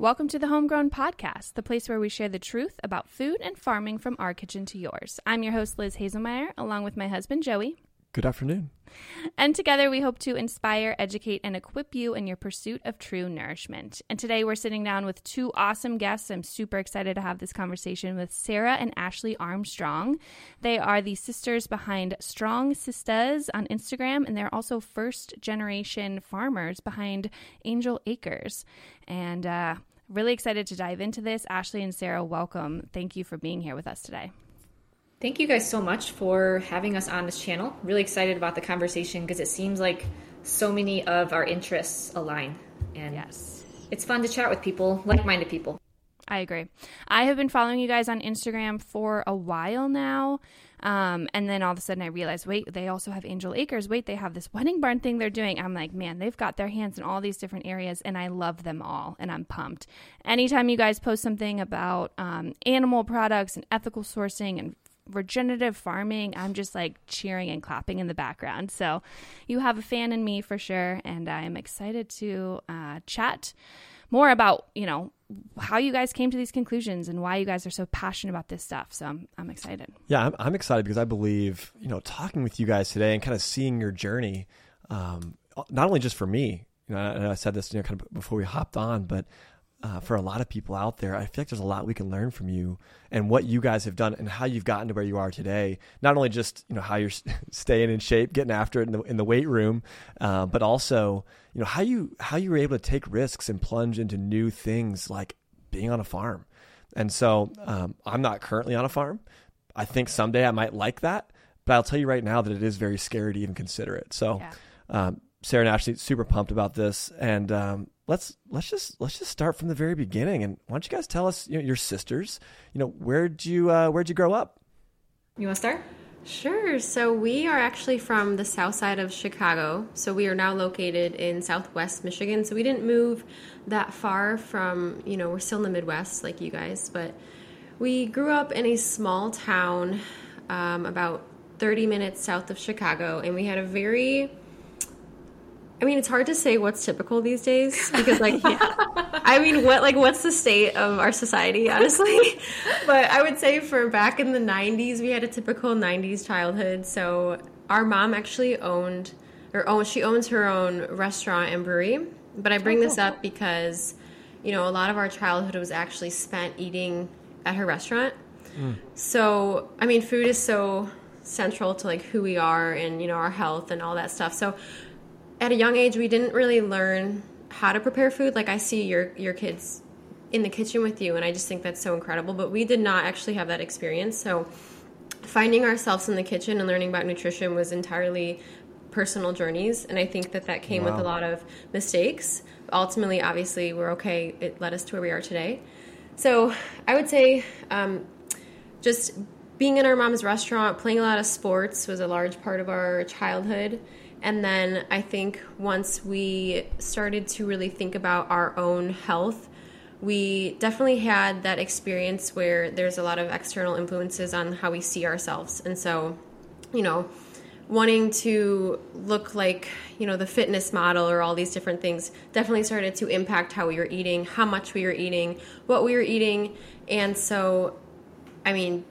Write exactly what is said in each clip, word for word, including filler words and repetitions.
Welcome to the Homegrown Podcast, the place where we share the truth about food and farming from our kitchen to yours. I'm your host, Liz Hazelmeyer, along with my husband, Joey. Good afternoon. And together we hope to inspire, educate, and equip you in your pursuit of true nourishment. And today we're sitting down with two awesome guests. I'm super excited to have this conversation with Sarah and Ashley Armstrong. They are the sisters behind Strong Sistas on Instagram, and they're also first-generation farmers behind Angel Acres. And uh, really excited to dive into this. Ashley and Sarah, welcome. Thank you for being here with us today. Thank you guys so much for having us on this channel. Really excited about the conversation because it seems like so many of our interests align. And yes, it's fun to chat with people, like-minded people. I agree. I have been following you guys on Instagram for a while now. Um, and then all of a sudden I realized, wait, they also have Angel Acres. Wait, they have this wedding barn thing they're doing. I'm like, man, they've got their hands in all these different areas, and I love them all, and I'm pumped. Anytime you guys post something about um, animal products and ethical sourcing and regenerative farming, I'm just like cheering and clapping in the background. So you have a fan in me for sure, and I'm excited to uh, chat more about, you know, how you guys came to these conclusions and why you guys are so passionate about this stuff. So I'm, I'm excited. Yeah, I'm, I'm excited because I believe, you know, talking with you guys today and kind of seeing your journey, um, not only just for me, you know, and I said this, you know, kind of before we hopped on, but Uh, for a lot of people out there, I feel like there's a lot we can learn from you and what you guys have done and how you've gotten to where you are today. Not only just, you know, how you're staying in shape, getting after it in the, in the weight room, uh, but also, you know, how you how you were able to take risks and plunge into new things like being on a farm. And so um, I'm not currently on a farm. I think someday I might like that, but I'll tell you right now that it is very scary to even consider it. So yeah. um, Sarah and Ashley, super pumped about this. And um, let's let's just let's just start from the very beginning. And why don't you guys tell us, you know, your sisters, you know, where'd you uh, where'd you grow up? You want to start? Sure. So we are actually from the south side of Chicago. So we are now located in Southwest Michigan. So we didn't move that far from, you know, we're still in the Midwest like you guys, but we grew up in a small town um, about thirty minutes south of Chicago, and we had a very I mean, it's hard to say what's typical these days because, like, yeah. I mean, what, like, what's the state of our society, honestly? But I would say for back in the nineties, we had a typical nineties childhood. So our mom actually owned, or owned, she owns her own restaurant and brewery. But I bring oh, cool. this up because, you know, a lot of our childhood was actually spent eating at her restaurant. Mm. So, I mean, food is so central to, like, who we are and, you know, our health and all that stuff. So at a young age, we didn't really learn how to prepare food. Like, I see your your kids in the kitchen with you, and I just think that's so incredible. But we did not actually have that experience. So finding ourselves in the kitchen and learning about nutrition was entirely personal journeys. And I think that that came wow. with a lot of mistakes. Ultimately, obviously, we're okay. It led us to where we are today. So I would say um, just being in our mom's restaurant, playing a lot of sports was a large part of our childhood. And then I think once we started to really think about our own health, we definitely had that experience where there's a lot of external influences on how we see ourselves. And so, you know, wanting to look like, you know, the fitness model or all these different things definitely started to impact how we were eating, how much we were eating, what we were eating. And so, I mean,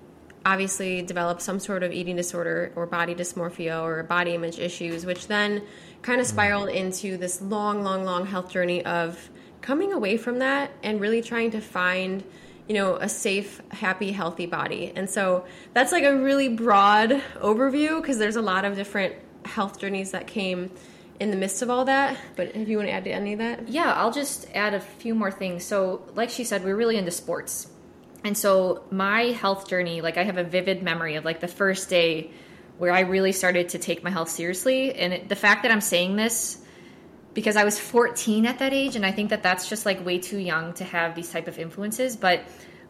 obviously develop some sort of eating disorder or body dysmorphia or body image issues, which then kind of spiraled into this long, long, long health journey of coming away from that and really trying to find, you know, a safe, happy, healthy body. And so that's like a really broad overview because there's a lot of different health journeys that came in the midst of all that. But if you want to add to any of that? Yeah, I'll just add a few more things. So like she said, we're really into sports. And so my health journey, like I have a vivid memory of like the first day where I really started to take my health seriously. And it, the fact that I'm saying this because I was fourteen at that age, and I think that that's just like way too young to have these type of influences. But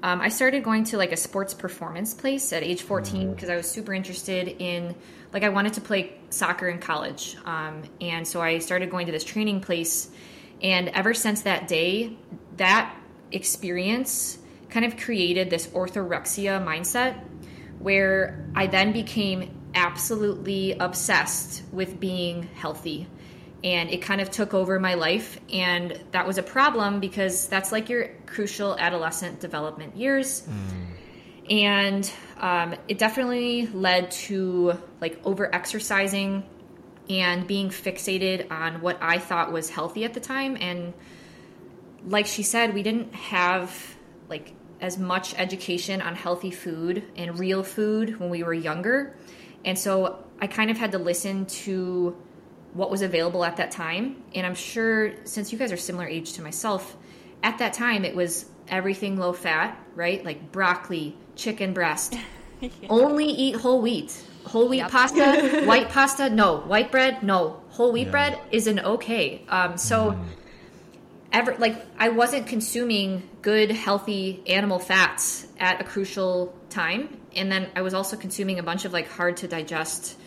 um, I started going to like a sports performance place at age fourteen because I was super interested in, like, I wanted to play soccer in college. Um, and so I started going to this training place. And ever since that day, that experience kind of created this orthorexia mindset where I then became absolutely obsessed with being healthy. And it kind of took over my life. And that was a problem because that's like your crucial adolescent development years. Mm. And um, it definitely led to like over-exercising and being fixated on what I thought was healthy at the time. And like she said, we didn't have like as much education on healthy food and real food when we were younger. And so I kind of had to listen to what was available at that time. And I'm sure since you guys are similar age to myself, at that time it was everything low fat, right? Like broccoli, chicken breast, yeah. Only eat whole wheat. Whole wheat yep. pasta, white pasta, no. White bread, no. Whole wheat yeah. bread isn't okay. Um, so mm. ever like I wasn't consuming good, healthy animal fats at a crucial time. And then I was also consuming a bunch of like hard to digest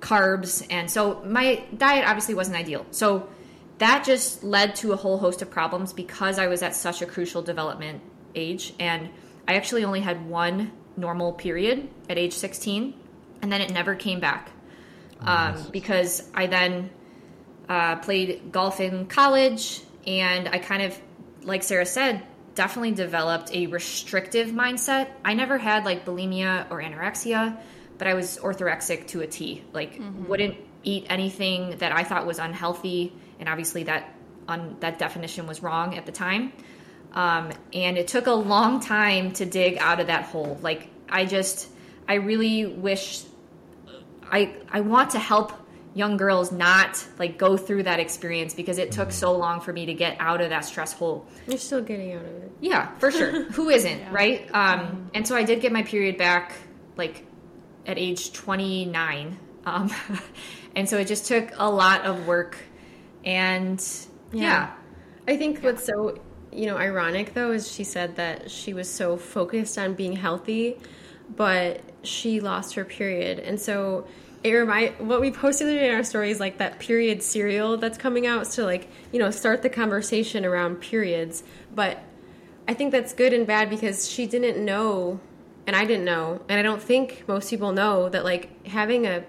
carbs. And so my diet obviously wasn't ideal. So that just led to a whole host of problems because I was at such a crucial development age. And I actually only had one normal period at age sixteen. And then it never came back um, nice. because I then uh, played golf in college. And I kind of, like Sarah said, definitely developed a restrictive mindset. I never had like bulimia or anorexia, but I was orthorexic to a T. Like mm-hmm. wouldn't eat anything that I thought was unhealthy. And obviously that un- that definition was wrong at the time. Um, and it took a long time to dig out of that hole. Like I just, I really wish... I I want to help young girls not like go through that experience because it took so long for me to get out of that stress hole. You're still getting out of it. Yeah, for sure. Who isn't, yeah. right? Um, and so I did get my period back like at age twenty-nine. Um, and so it just took a lot of work. And yeah. yeah. I think yeah. what's so, you know, ironic though is she said that she was so focused on being healthy, but she lost her period. And so it remind what we posted in our stories, like that period cereal that's coming out. So like, you know, start the conversation around periods. But I think that's good and bad because she didn't know, and I didn't know, and I don't think most people know that like having a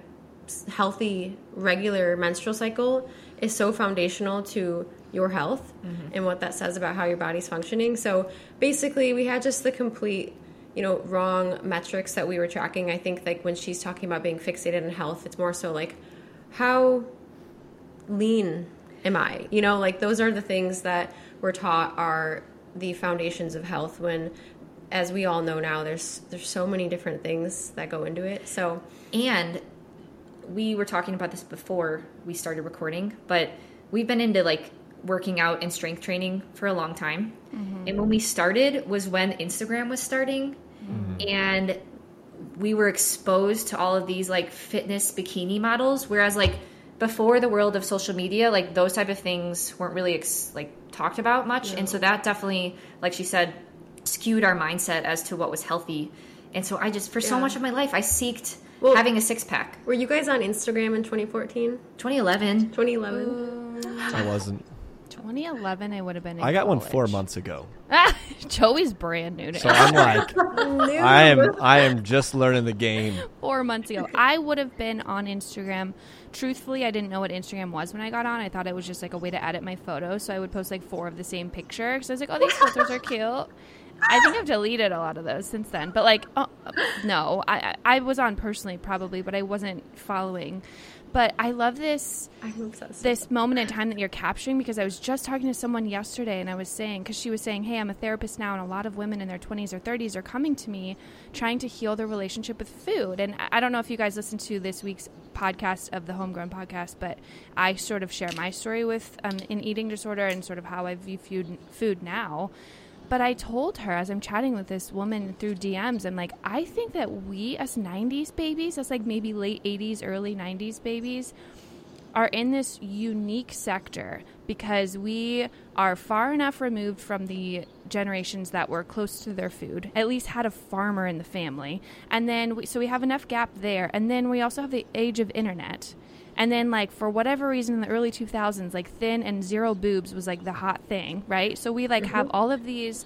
healthy, regular menstrual cycle is so foundational to your health mm-hmm. and what that says about how your body's functioning. So basically we had just the complete you know, wrong metrics that we were tracking. I think like when she's talking about being fixated on health, it's more so like, how lean am I? You know, like those are the things that we're taught are the foundations of health when, as we all know now, there's, there's so many different things that go into it. So, and we were talking about this before we started recording, but we've been into like working out and strength training for a long time. Mm-hmm. And when we started was when Instagram was starting. Mm-hmm. And we were exposed to all of these like fitness bikini models. Whereas like before the world of social media, like those type of things weren't really ex- like talked about much. Yeah. And so that definitely, like she said, skewed our mindset as to what was healthy. And so I just, for yeah. so much of my life, I seeked well, having a six pack. Were you guys on Instagram in twenty fourteen? twenty eleven. twenty eleven. I wasn't. twenty eleven, I would have been in I got college. One four months ago. Ah, Joey's brand new to So I'm like, I am I am just learning the game. Four months ago. I would have been on Instagram. Truthfully, I didn't know what Instagram was when I got on. I thought it was just like a way to edit my photos. So I would post like four of the same picture. So I was like, oh, these filters are cute. I think I've deleted a lot of those since then. But like, oh, no, I, I was on personally probably, but I wasn't following. But I love this this moment in time that you're capturing because I was just talking to someone yesterday and I was saying, because she was saying, hey, I'm a therapist now and a lot of women in their twenties or thirties are coming to me trying to heal their relationship with food. And I don't know if you guys listened to this week's podcast of the Homegrown Podcast, but I sort of share my story with um, an eating disorder and sort of how I view food, food now. But I told her as I'm chatting with this woman through D Ms, I'm like, I think that we as nineties babies, as like maybe late eighties, early nineties babies, are in this unique sector because we are far enough removed from the generations that were close to their food, at least had a farmer in the family. And then we, so we have enough gap there. And then we also have the age of internet. And then, like, for whatever reason, in the early two thousands, like, thin and zero boobs was, like, the hot thing, right? So we, like, mm-hmm. have all of these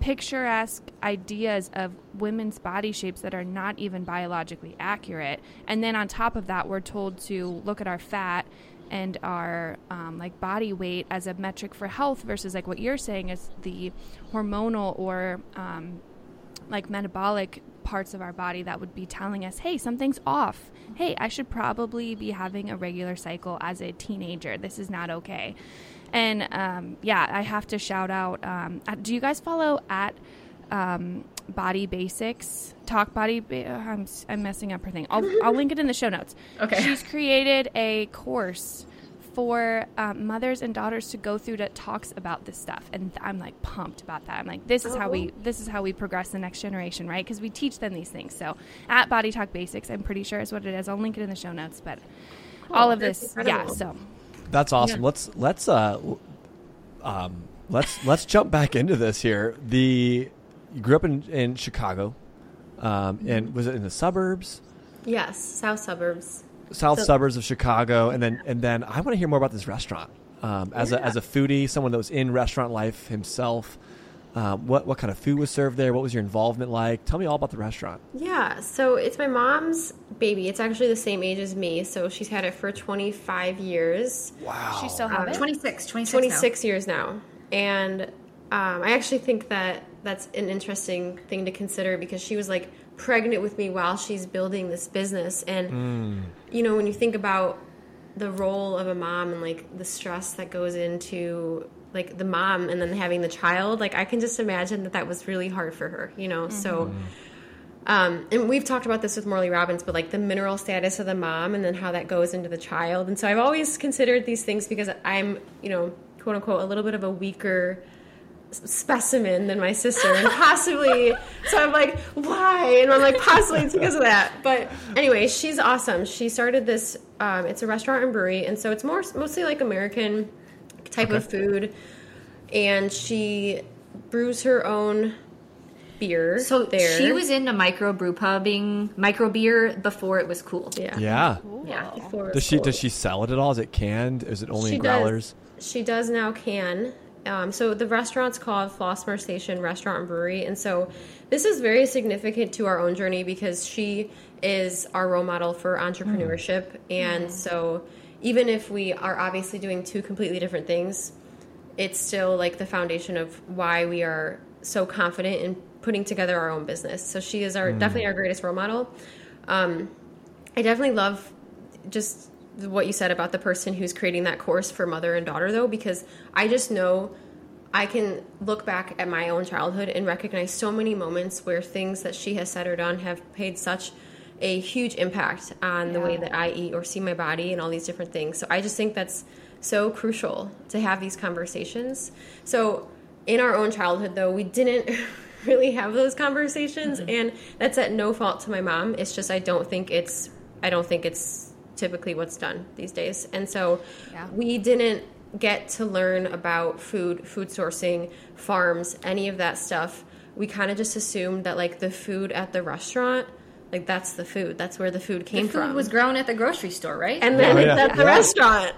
picturesque ideas of women's body shapes that are not even biologically accurate. And then on top of that, we're told to look at our fat and our um, like body weight as a metric for health versus like what you're saying is the hormonal or um, like metabolic parts of our body that would be telling us, hey, something's off. Hey, I should probably be having a regular cycle as a teenager. This is not okay. And um, yeah, I have to shout out. Um, do you guys follow at um, Body Basics? Talk Body. Ba- I'm I'm messing up her thing. I'll I'll link it in the show notes. Okay. She's created a course for um, mothers and daughters to go through that talks about this stuff, and I'm like pumped about that. I'm like, this is how we this is how we progress the next generation, right? Because we teach them these things. So at Body Talk Basics, I'm pretty sure is what it is. I'll link it in the show notes. But cool. all of That's this, incredible. yeah. So. That's awesome. Yeah. Let's let's uh, um, let's let's jump back into this here. The you grew up in in Chicago, um, and was it in the suburbs? Yes, south suburbs. South so, suburbs of Chicago, and then and then I want to hear more about this restaurant. Um, as yeah. a as a foodie, someone that was in restaurant life himself. Um, what what kind of food was served there? What was your involvement like? Tell me all about the restaurant. Yeah, so it's my mom's baby. It's actually the same age as me, so she's had it for twenty-five years. Wow. She still has um, it? twenty-six, twenty-six, twenty-six now. years now. And um, I actually think that that's an interesting thing to consider because she was like pregnant with me while she's building this business. And, mm. you know, when you think about the role of a mom and like the stress that goes into like the mom and then having the child, like I can just imagine that that was really hard for her, you know? Mm-hmm. So, um, and we've talked about this with Morley Robbins, but like the mineral status of the mom and then how that goes into the child. And so I've always considered these things because I'm, you know, quote unquote, a little bit of a weaker specimen than my sister and possibly, so I'm like, why? And I'm like, possibly it's because of that. But anyway, she's awesome. She started this, um, it's a restaurant and brewery. And so it's more, mostly like American type okay. of food, and she brews her own beer. So there. She was into micro brew pubbing, micro beer before it was cool. Yeah, yeah. Cool. yeah. Before does she cool. does she sell it at all? Is it canned? Is it only she in growlers? Does, she does now can. Um, so the restaurant's called Flossmer Station Restaurant and Brewery, and so this is very significant to our own journey because she is our role model for entrepreneurship, mm. and mm. so. Even if we are obviously doing two completely different things, it's still like the foundation of why we are so confident in putting together our own business. So she is our mm. definitely our greatest role model. Um, I definitely love just what you said about the person who's creating that course for mother and daughter, though, because I just know I can look back at my own childhood and recognize so many moments where things that she has said or done have made such a huge impact on the yeah. way that I eat or see my body and all these different things. So I just think that's so crucial to have these conversations. So in our own childhood, though, we didn't really have those conversations, mm-hmm. and that's at no fault to my mom. It's just I don't think it's I don't think it's typically what's done these days. And so yeah. we didn't get to learn about food, food sourcing, farms, any of that stuff. We kind of just assumed that like the food at the restaurant, like, that's the food. That's where the food came from. The food from. was grown at the grocery store, right? And then oh, yeah. at the yeah. restaurant.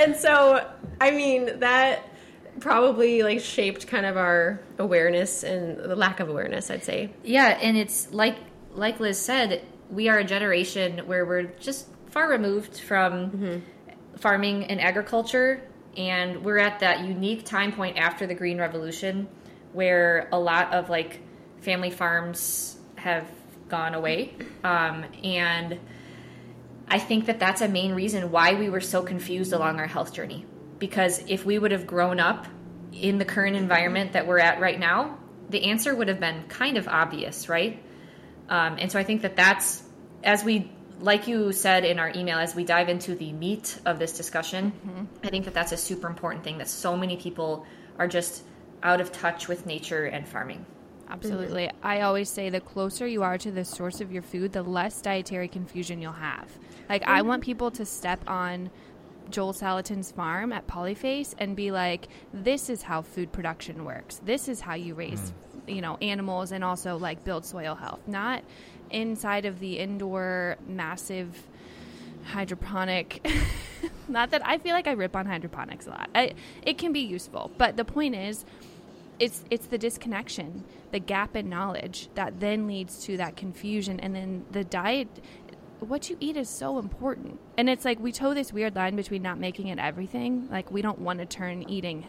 And so, I mean, that probably, like, shaped kind of our awareness and the lack of awareness, I'd say. Yeah, and it's like like Liz said, we are a generation where we're just far removed from mm-hmm. farming and agriculture, and we're at that unique time point after the Green Revolution where a lot of, like, family farms have gone away. Um, and I think that that's a main reason why we were so confused along our health journey. Because if we would have grown up in the current environment that we're at right now, the answer would have been kind of obvious, right? Um, and so I think that that's, as we, like you said in our email, as we dive into the meat of this discussion, mm-hmm. I think that that's a super important thing that so many people are just out of touch with nature and farming. Absolutely. Mm-hmm. I always say the closer you are to the source of your food, the less dietary confusion you'll have. Like, mm-hmm. I want people to step on Joel Salatin's farm at Polyface and be like, this is how food production works. This is how you raise, mm-hmm. you know, animals and also, like, build soil health. Not inside of the indoor massive hydroponic. Not that I feel like I rip on hydroponics a lot. I, it can be useful. But the point is, It's it's the disconnection, the gap in knowledge that then leads to that confusion. And then the diet, what you eat is so important. And it's like we toe this weird line between not making it everything. Like, we don't want to turn eating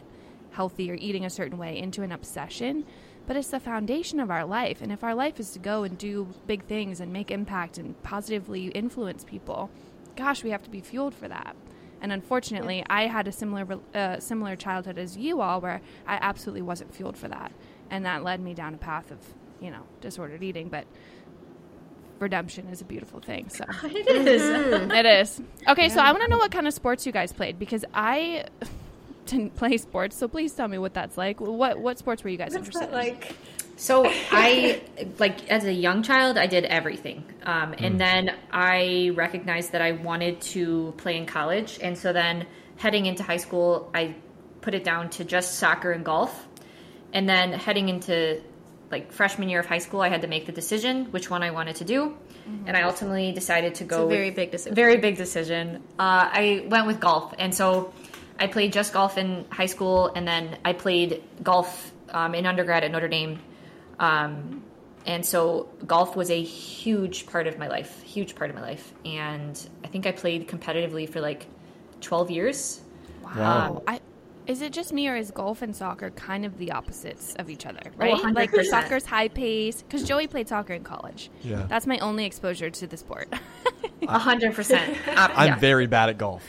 healthy or eating a certain way into an obsession, but it's the foundation of our life. And if our life is to go and do big things and make impact and positively influence people, gosh, we have to be fueled for that. And unfortunately, yeah. I had a similar uh, similar childhood as you all, where I absolutely wasn't fueled for that. And that led me down a path of, you know, disordered eating. But redemption is a beautiful thing. So it is. Mm-hmm. It is. Okay, yeah. So I want to know what kind of sports you guys played, because I didn't play sports. So please tell me what that's like. What what sports were you guys What's interested that in? Like? So I, like, as a young child, I did everything. Um, and mm. then I recognized that I wanted to play in college. And so then heading into high school, I put it down to just soccer and golf. And then heading into, like, freshman year of high school, I had to make the decision which one I wanted to do. Mm-hmm. And I ultimately decided to go with... It's a very big decision. Very big decision. Uh, I went with golf. And so I played just golf in high school. And then I played golf um, in undergrad at Notre Dame. Um, and so golf was a huge part of my life, huge part of my life. And I think I played competitively for like twelve years. Wow. Um, I, is it just me, or is golf and soccer kind of the opposites of each other, right? one hundred percent. Like, soccer's high pace, because Joey played soccer in college. Yeah. That's my only exposure to the sport. A hundred percent. I'm very bad at golf.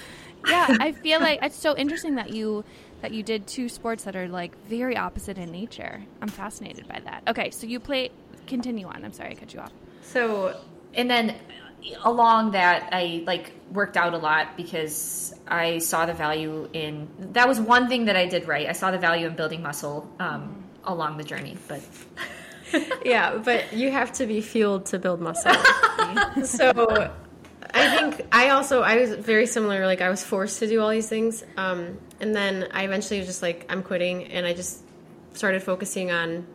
Yeah. I feel like it's so interesting that you... that you did two sports that are, like, very opposite in nature. I'm fascinated by that. Okay, so you play – continue on. I'm sorry I cut you off. So – and then along that, I, like, worked out a lot because I saw the value in – that was one thing that I did right. I saw the value in building muscle um, mm. along the journey. But yeah, but you have to be fueled to build muscle. So – I think I also, I was very similar. Like, I was forced to do all these things. Um, and then I eventually was just like, I'm quitting. And I just started focusing on,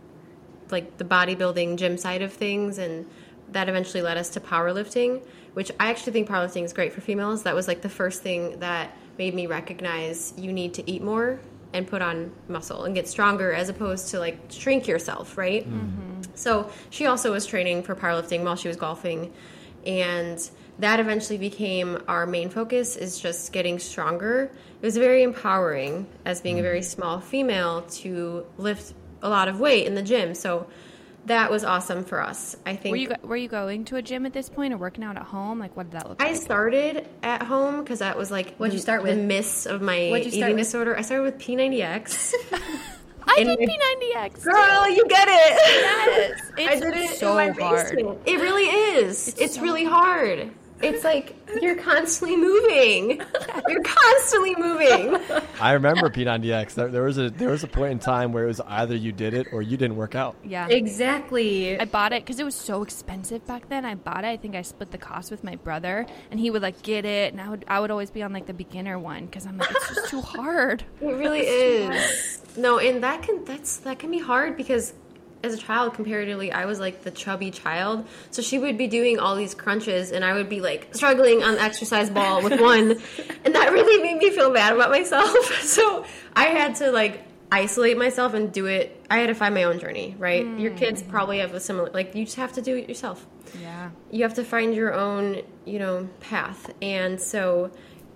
like, the bodybuilding gym side of things. And that eventually led us to powerlifting, which I actually think powerlifting is great for females. That was, like, the first thing that made me recognize you need to eat more and put on muscle and get stronger, as opposed to, like, shrink yourself, right? Mm-hmm. So she also was training for powerlifting while she was golfing. And that eventually became our main focus, is just getting stronger. It was very empowering, as being a very small female, to lift a lot of weight in the gym. So that was awesome for us. I think. Were you, were you going to a gym at this point, or working out at home? Like, what did that look like? I started at home because that was like What'd the, you start with? the myths of my eating disorder. With? I started with P ninety X. I and did P ninety X. Girl, you get it. Yes. It's I did it so in my hard. Basement. It really is. It's, it's so really hard. hard. It's like you're constantly moving. You're constantly moving. I remember P ninety X. There, there was a there was a point in time where it was either you did it or you didn't work out. Yeah, exactly. I bought it because it was so expensive back then. I bought it. I think I split the cost with my brother, and he would like get it, and I would I would always be on like the beginner one because I'm like, it's just too hard. It really is. No, and that can that's that can be hard because. As a child, comparatively, I was like the chubby child. So she would be doing all these crunches, and I would be like struggling on the exercise ball with one. And that really made me feel bad about myself. So I had to like isolate myself and do it. I had to find my own journey, right? Mm. Your kids probably have a similar, like, you just have to do it yourself. Yeah. You have to find your own, you know, path. And so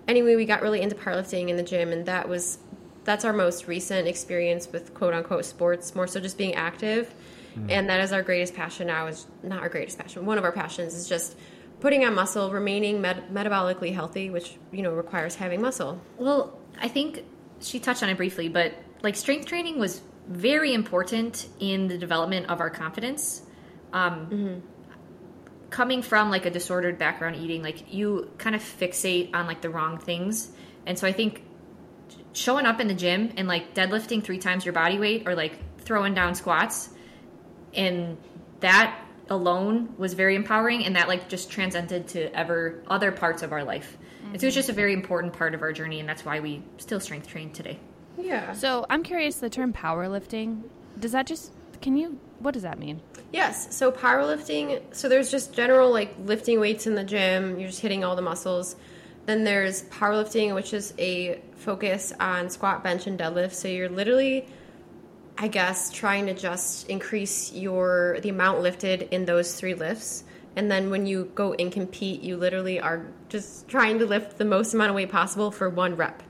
anyway, we got really into powerlifting in the gym, and that was that's our most recent experience with quote-unquote sports, more so just being active. Mm. And that is our greatest passion now. Is not our greatest passion. One of our passions is just putting on muscle, remaining met- metabolically healthy, which, you know, requires having muscle. Well, I think she touched on it briefly, but like strength training was very important in the development of our confidence. Um, mm-hmm. Coming from like a disordered background eating, like you kind of fixate on like the wrong things. And so I think showing up in the gym and like deadlifting three times your body weight, or like throwing down squats, and that alone was very empowering, and that like just transcended to ever other parts of our life. Mm-hmm. It was just a very important part of our journey, and that's why we still strength train today. Yeah. So I'm curious, the term powerlifting, does that just, can you, what does that mean? Yes. So powerlifting, so there's just general like lifting weights in the gym. You're just hitting all the muscles. Then there's powerlifting, which is a focus on squat, bench, and deadlift. So you're literally, I guess, trying to just increase your the amount lifted in those three lifts. And then when you go and compete, you literally are just trying to lift the most amount of weight possible for one rep.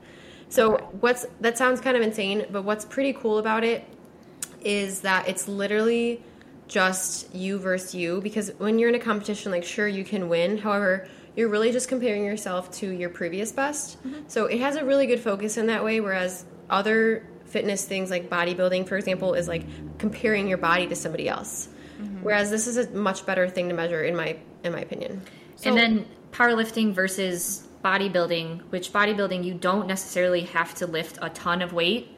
So what's that sounds kind of insane, but what's pretty cool about it is that it's literally just you versus you, because when you're in a competition, like, sure, you can win. However, you're really just comparing yourself to your previous best. Mm-hmm. So it has a really good focus in that way, whereas other fitness things like bodybuilding, for example, is like comparing your body to somebody else. Mm-hmm. Whereas this is a much better thing to measure in my in my opinion. So, and then powerlifting versus bodybuilding, which bodybuilding, you don't necessarily have to lift a ton of weight.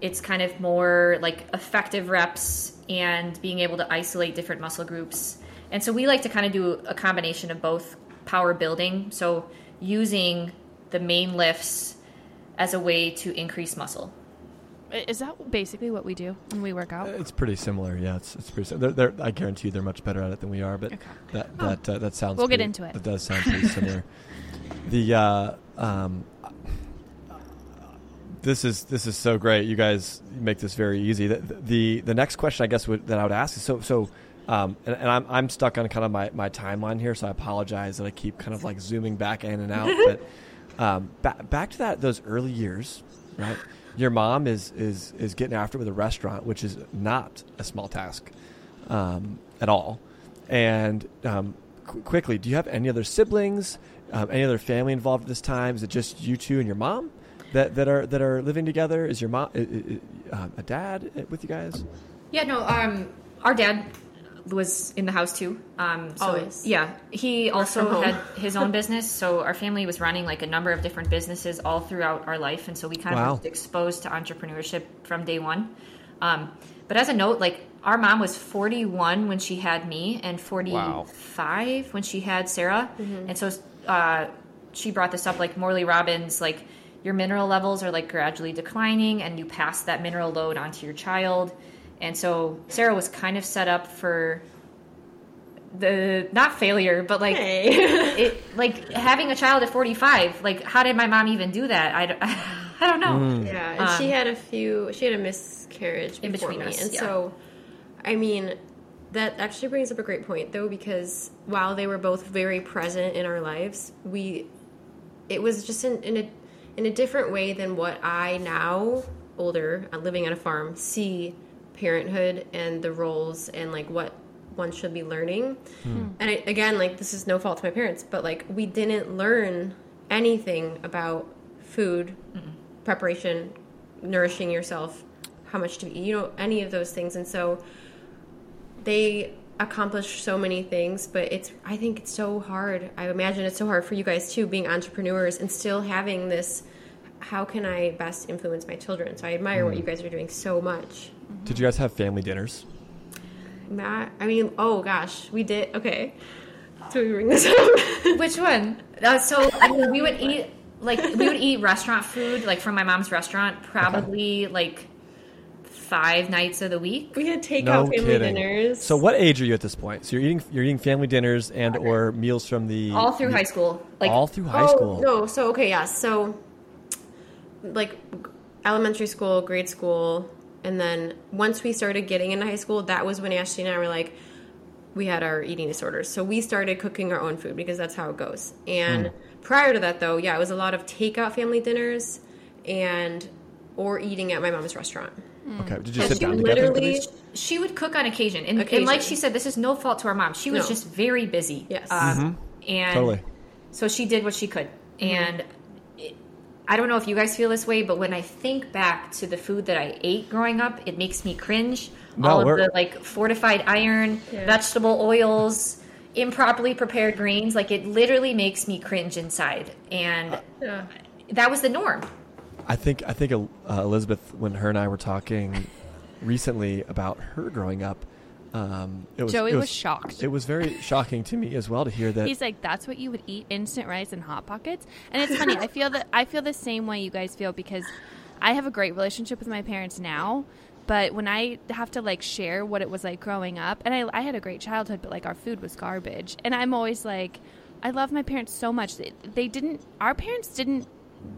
It's kind of more like effective reps and being able to isolate different muscle groups. And so we like to kind of do a combination of both power building, so using the main lifts as a way to increase muscle. Is that basically what we do when we work out? It's pretty similar, yeah. It's it's pretty. They're, they're, I guarantee you, they're much better at it than we are. But okay. that oh. that uh, that sounds. We'll pretty, get into it. That does sound pretty similar. The uh, um, this is this is so great. You guys make this very easy. The the, the next question, I guess, would, that I would ask is so so. Um, and, and I'm I'm stuck on kind of my, my timeline here, so I apologize that I keep kind of like zooming back in and out. But um, ba- back to that those early years, right? Your mom is, is, is getting after it with a restaurant, which is not a small task um, at all. And um, qu- quickly, do you have any other siblings, um, any other family involved at this time? Is it just you two and your mom that, that are that are living together? Is your mom uh, uh, a dad with you guys? Yeah, no, um, our dad was in the house too. Um, so Always. Yeah, he also had his own business. So our family was running like a number of different businesses all throughout our life. And so we kind wow. of were exposed to entrepreneurship from day one. Um, but as a note, like our mom was forty-one when she had me and forty-five wow. when she had Sarah. Mm-hmm. And so uh, she brought this up, like Morley Robbins, like your mineral levels are like gradually declining and you pass that mineral load onto your child. And so Sarah was kind of set up for the, not failure, but like, hey. it, like having a child at forty-five, like how did my mom even do that? I don't, I don't know. Mm. Yeah. And um, she had a few, she had a miscarriage in between me. Us, and yeah. so, I mean, that actually brings up a great point though, because while they were both very present in our lives, we, it was just in, in a, in a different way than what I now older living on a farm see parenthood and the roles and like what one should be learning. Hmm. And I, again, like this is no fault to my parents, but like we didn't learn anything about food, Mm-mm. preparation, nourishing yourself, how much to eat, you know, any of those things. And so they accomplish so many things, but it's, I think it's so hard. I imagine it's so hard for you guys too, being entrepreneurs and still having this, how can I best influence my children? So I admire mm. what you guys are doing so much. Did you guys have family dinners? Not, I mean, oh gosh, we did. Okay. So we bring this up. Which one? Uh, so I mean, we would eat, like, we would eat restaurant food, like from my mom's restaurant, probably okay. like five nights of the week. We had takeout no family kidding. dinners. So what age are you at this point? So you're eating, you're eating family dinners and okay. or meals from the. All through the, high school. Like All through high oh, school. No. So, okay. Yeah. So like elementary school, grade school. And then once we started getting into high school, that was when Ashley and I were like, we had our eating disorders. So we started cooking our own food because that's how it goes. And mm. prior to that, though, yeah, it was a lot of takeout family dinners and or eating at my mom's restaurant. Mm. Okay. Did you and sit down together? She would cook on occasion. And, occasion. and like she said, this is no fault to our mom. She was no. just very busy. Yes. Um, mm-hmm. And totally. So she did what she could. Mm-hmm. And I don't know if you guys feel this way, but when I think back to the food that I ate growing up, it makes me cringe. No, all of we're... the like fortified iron, yeah. vegetable oils, improperly prepared grains, like it literally makes me cringe inside. And uh, uh, that was the norm. I think I think uh, Elizabeth, when her and I were talking recently about her growing up, Um, it was, Joey it was, was shocked. It was very shocking to me as well to hear that. He's like, that's what you would eat, instant rice and Hot Pockets. And it's funny. I feel that I feel the same way you guys feel, because I have a great relationship with my parents now. But when I have to like share what it was like growing up, and I, I had a great childhood, but like our food was garbage. And I'm always like, I love my parents so much. They, they didn't, our parents didn't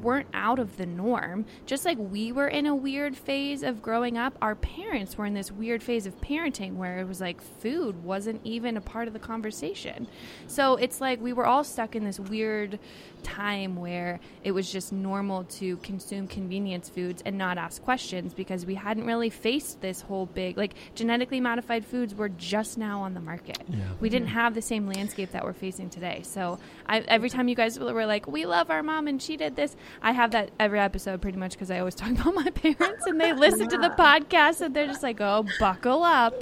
weren't out of the norm. Just like we were in a weird phase of growing up, our parents were in this weird phase of parenting where it was like food wasn't even a part of the conversation. So it's like we were all stuck in this weird time where it was just normal to consume convenience foods and not ask questions because we hadn't really faced this whole big, like, genetically modified foods were just now on the market. Yeah. We didn't have the same landscape that we're facing today. So I, every time you guys were like, we love our mom and she did this, I have that every episode pretty much because I always talk about my parents and they listen yeah. to the podcast and they're just like, oh, buckle up.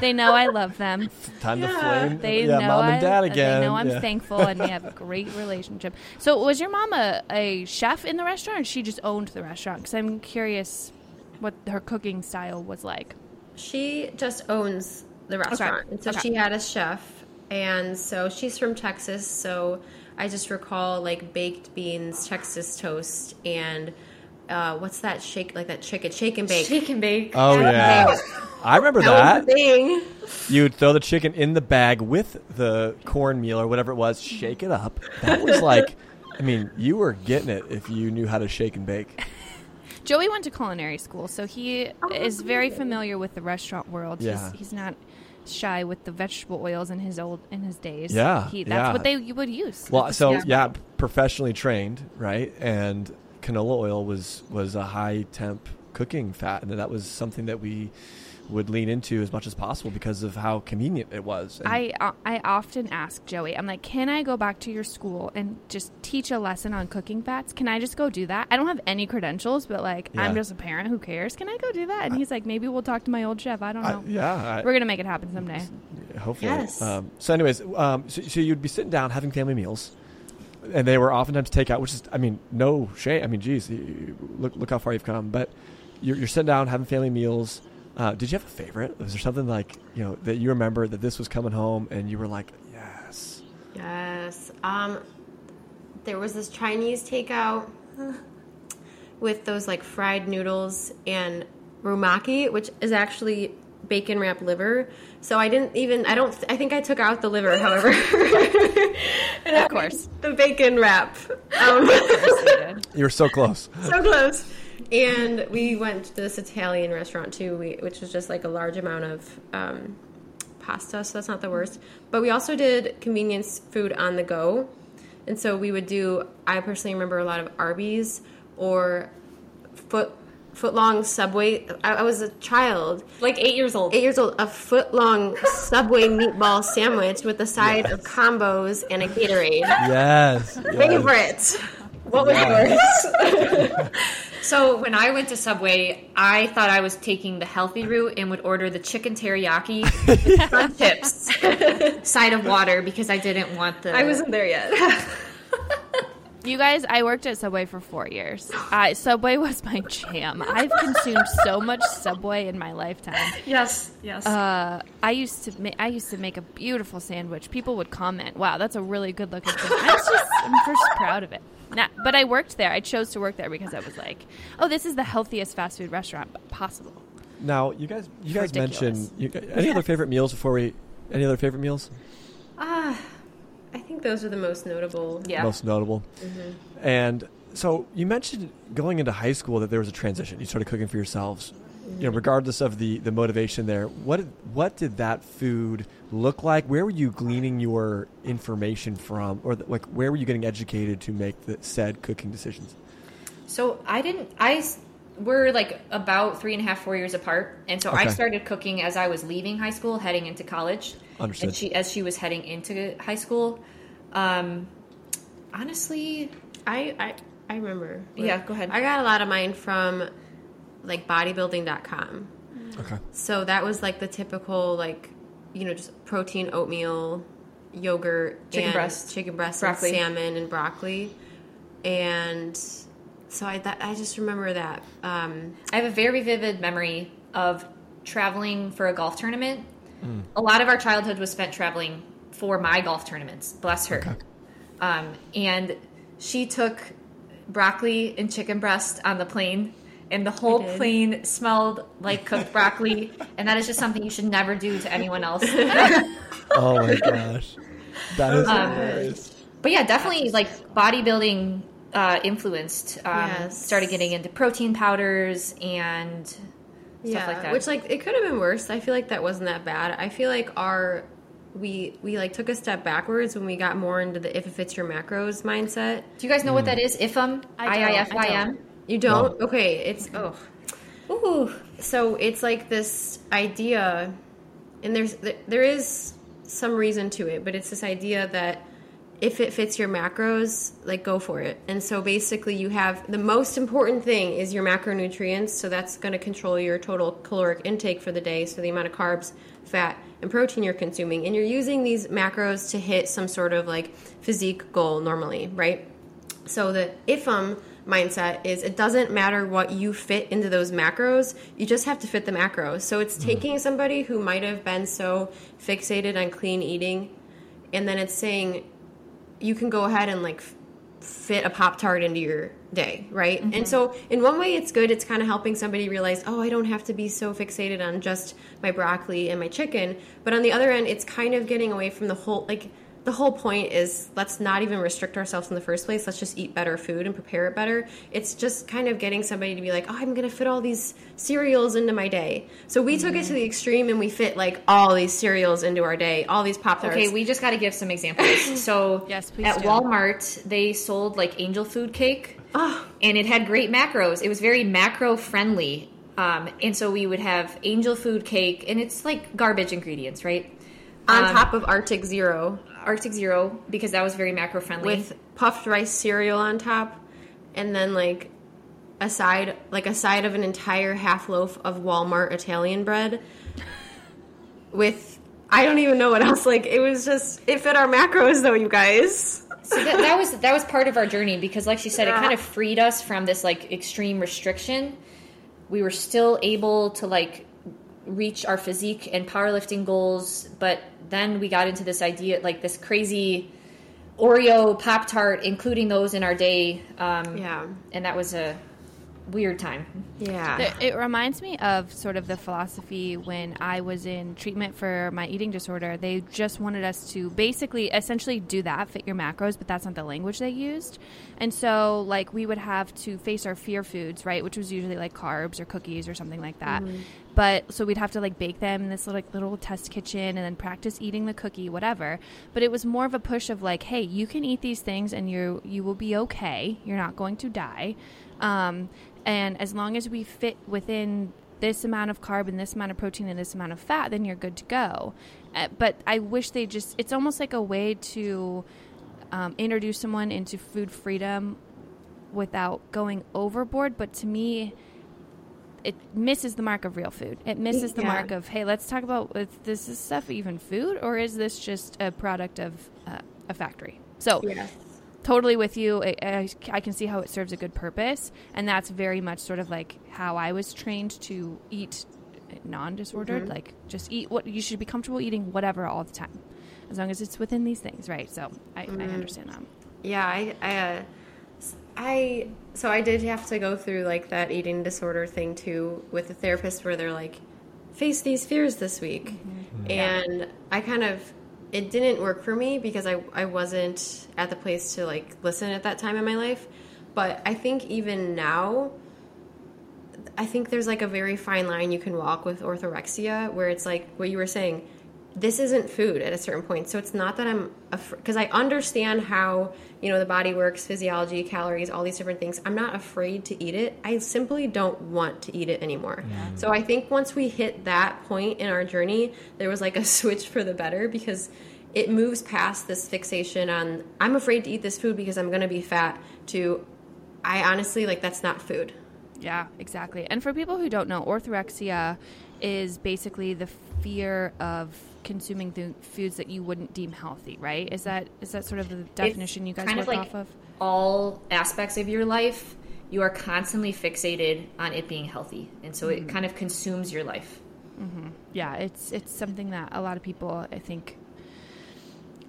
They know I love them. Time yeah. to flame they yeah, know mom I, and dad again. They know I'm yeah. thankful and we have a great relationship. So was your mom a, a chef in the restaurant or she just owned the restaurant? Because I'm curious what her cooking style was like. She just owns the restaurant. Okay. And so okay. she had a chef. And so she's from Texas. So I just recall like baked beans, Texas toast, and uh, what's that shake, like that chicken, shake and bake. Shake and bake. Oh, yeah. Bake. I remember that. That was the thing. You would throw the chicken in the bag with the cornmeal or whatever it was, shake it up. That was like, I mean, you were getting it if you knew how to shake and bake. Joey went to culinary school, so he oh, is very familiar with the restaurant world. Yeah. He's, he's not shy with the vegetable oils in his old in his days. Yeah, he, that's yeah. what they you would use. Well, so yeah. yeah, professionally trained, right? And canola oil was was a high temp cooking fat, and that was something that we would lean into as much as possible because of how convenient it was. And I uh, I often ask Joey, I'm like, can I go back to your school and just teach a lesson on cooking fats? Can I just go do that? I don't have any credentials, but like, yeah. I'm just a parent. Who cares? Can I go do that? And I, he's like, maybe we'll talk to my old chef. I don't know. I, yeah. I, We're going to make it happen someday. Hopefully. Yes. Um, so anyways, um, so, so you'd be sitting down having family meals. And they were oftentimes takeout, which is, I mean, no shame. I mean, geez, you, look, look how far you've come. But you're, you're sitting down having family meals. Uh, did you have a favorite? Was there something like, you know, that you remember that this was coming home and you were like, yes. Yes. Um, there was this Chinese takeout with those like fried noodles and rumaki, which is actually bacon wrapped liver. So I didn't even, I don't, I think I took out the liver, however. And of course. The bacon wrap. Um, of course they did. You were so close. So close. And we went to this Italian restaurant, too, we, which was just, like, a large amount of um, pasta, so that's not the worst. But we also did convenience food on the go. And so we would do, I personally remember a lot of Arby's or foot foot-long Subway. I, I was a child. Like eight years old. Eight years old. A foot-long Subway meatball sandwich with a side yes. of combos and a Gatorade. Yes. Favorite. Yes. What was yours? So when I went to Subway, I thought I was taking the healthy route and would order the chicken teriyaki with some chips, side of water because I didn't want the... I wasn't there yet. You guys, I worked at Subway for four years. Uh, Subway was my jam. I've consumed so much Subway in my lifetime. Yes, yes. Uh, I used to ma- I used to make a beautiful sandwich. People would comment, "Wow, that's a really good looking thing." I was just, I'm just proud of it. Not, but I worked there. I chose to work there because I was like, oh, this is the healthiest fast food restaurant possible. Now, you guys you guys mentioned you, any yeah. other favorite meals before we any other favorite meals? Ah, uh, I think those are the most notable. Yeah. Most notable. Mm-hmm. And so you mentioned going into high school that there was a transition. You started cooking for yourselves. Mm-hmm. You know, regardless of the, the motivation there, what what did that food look like? Where were you gleaning your information from, or the, like where were you getting educated to make the said cooking decisions? So I didn't. I we're like about three and a half, four years apart, and so okay. I started cooking as I was leaving high school, heading into college. Understood. And she, as she was heading into high school, um, honestly, I I, I remember. Yeah, go ahead. I got a lot of mine from like bodybuilding dot com. Okay. So that was like the typical like, you know, just protein, oatmeal, yogurt, chicken and breast, chicken breast, broccoli. And salmon and broccoli. And so I th- I just remember that. Um, I have a very vivid memory of traveling for a golf tournament. Mm. A lot of our childhood was spent traveling for my golf tournaments. Bless her. Okay. Um, and she took broccoli and chicken breast on the plane. And the whole plane smelled like cooked broccoli. And that is just something you should never do to anyone else. Oh, my gosh. That is um, hilarious. But, yeah, definitely, like, bodybuilding uh, influenced. Um, yes. Started getting into protein powders and stuff yeah, like that. Which, like, it could have been worse. I feel like that wasn't that bad. I feel like our... We, we like, took a step backwards when we got more into the if it fits your macros mindset. Do you guys know mm. what that is? I F I M? I I F I M? You don't? No. Okay. It's, oh. Ooh. So it's, like, this idea, and there's there is some reason to it, but it's this idea that if it fits your macros, like, go for it. And so, basically, you have the most important thing is your macronutrients, so that's going to control your total caloric intake for the day, so the amount of carbs, fat, and protein you're consuming, and you're using these macros to hit some sort of like physique goal normally, right? So the I F I M mindset is it doesn't matter what you fit into those macros, you just have to fit the macros. So it's taking somebody who might have been so fixated on clean eating, and then it's saying you can go ahead and like fit a Pop-Tart into your day, right? Mm-hmm. And so in one way it's good. It's kind of helping somebody realize, oh, I don't have to be so fixated on just my broccoli and my chicken. But on the other end, it's kind of getting away from the whole, like the whole point is let's not even restrict ourselves in the first place. Let's just eat better food and prepare it better. It's just kind of getting somebody to be like, oh, I'm going to fit all these cereals into my day. So we mm-hmm. took it to the extreme and we fit like all these cereals into our day, all these Pop-Tarts. Okay, we just got to give some examples. So yes, please at do. Walmart, they sold like angel food cake oh. and it had great macros. It was very macro friendly. Um, and so we would have angel food cake and it's like garbage ingredients, right? On um, top of Arctic Zero. Arctic Zero, because that was very macro-friendly. With puffed rice cereal on top, and then, like, a side, like a side of an entire half loaf of Walmart Italian bread with, I don't even know what else. Like, it was just, it fit our macros, though, you guys. So that, that was that was part of our journey, because, like she said, yeah. it kind of freed us from this, like, extreme restriction. We were still able to, like, reach our physique and powerlifting goals, but then we got into this idea, like this crazy Oreo, Pop-Tart, including those in our day. Um, yeah. And that was a weird time. Yeah. It reminds me of sort of the philosophy when I was in treatment for my eating disorder. They just wanted us to basically, essentially do that, fit your macros, but that's not the language they used. And so, like, we would have to face our fear foods, right, which was usually, like, carbs or cookies or something like that. Mm-hmm. But so we'd have to, like, bake them in this little, like, little test kitchen and then practice eating the cookie, whatever. But it was more of a push of, like, hey, you can eat these things and you you will be okay. You're not going to die. Um, and as long as we fit within this amount of carb and this amount of protein and this amount of fat, then you're good to go. Uh, but I wish they just – it's almost like a way to um, introduce someone into food freedom without going overboard. But to me – it misses the mark of real food. It misses the yeah. mark of, hey, let's talk about, is this stuff even food, or is this just a product of uh, a factory? So yes. totally with you. I, I, I can see how it serves a good purpose. And that's very much sort of like how I was trained to eat non-disordered, mm-hmm. like just eat what you should be comfortable eating, whatever, all the time, as long as it's within these things. Right. So I, mm-hmm. I understand that. Yeah. I, I, uh, I so I did have to go through like that eating disorder thing too with the therapist, where they're like, face these fears this week. Mm-hmm. And I kind of, it didn't work for me because I, I wasn't at the place to like listen at that time in my life. But I think even now, I think there's like a very fine line you can walk with orthorexia, where it's like what you were saying, this isn't food at a certain point. So it's not that I'm – because I understand how, you know, the body works, physiology, calories, all these different things. I'm not afraid to eat it. I simply don't want to eat it anymore. Yeah. So I think once we hit that point in our journey, there was like a switch for the better, because it moves past this fixation on I'm afraid to eat this food because I'm going to be fat to I honestly – like that's not food. Yeah, exactly. And for people who don't know, orthorexia is basically the fear of – consuming the foods that you wouldn't deem healthy, right? Is that is that sort of the definition it's you guys kind work of like off of? All aspects of your life, you are constantly fixated on it being healthy, and so mm-hmm. it kind of consumes your life. Mm-hmm. Yeah, it's it's something that a lot of people, I think,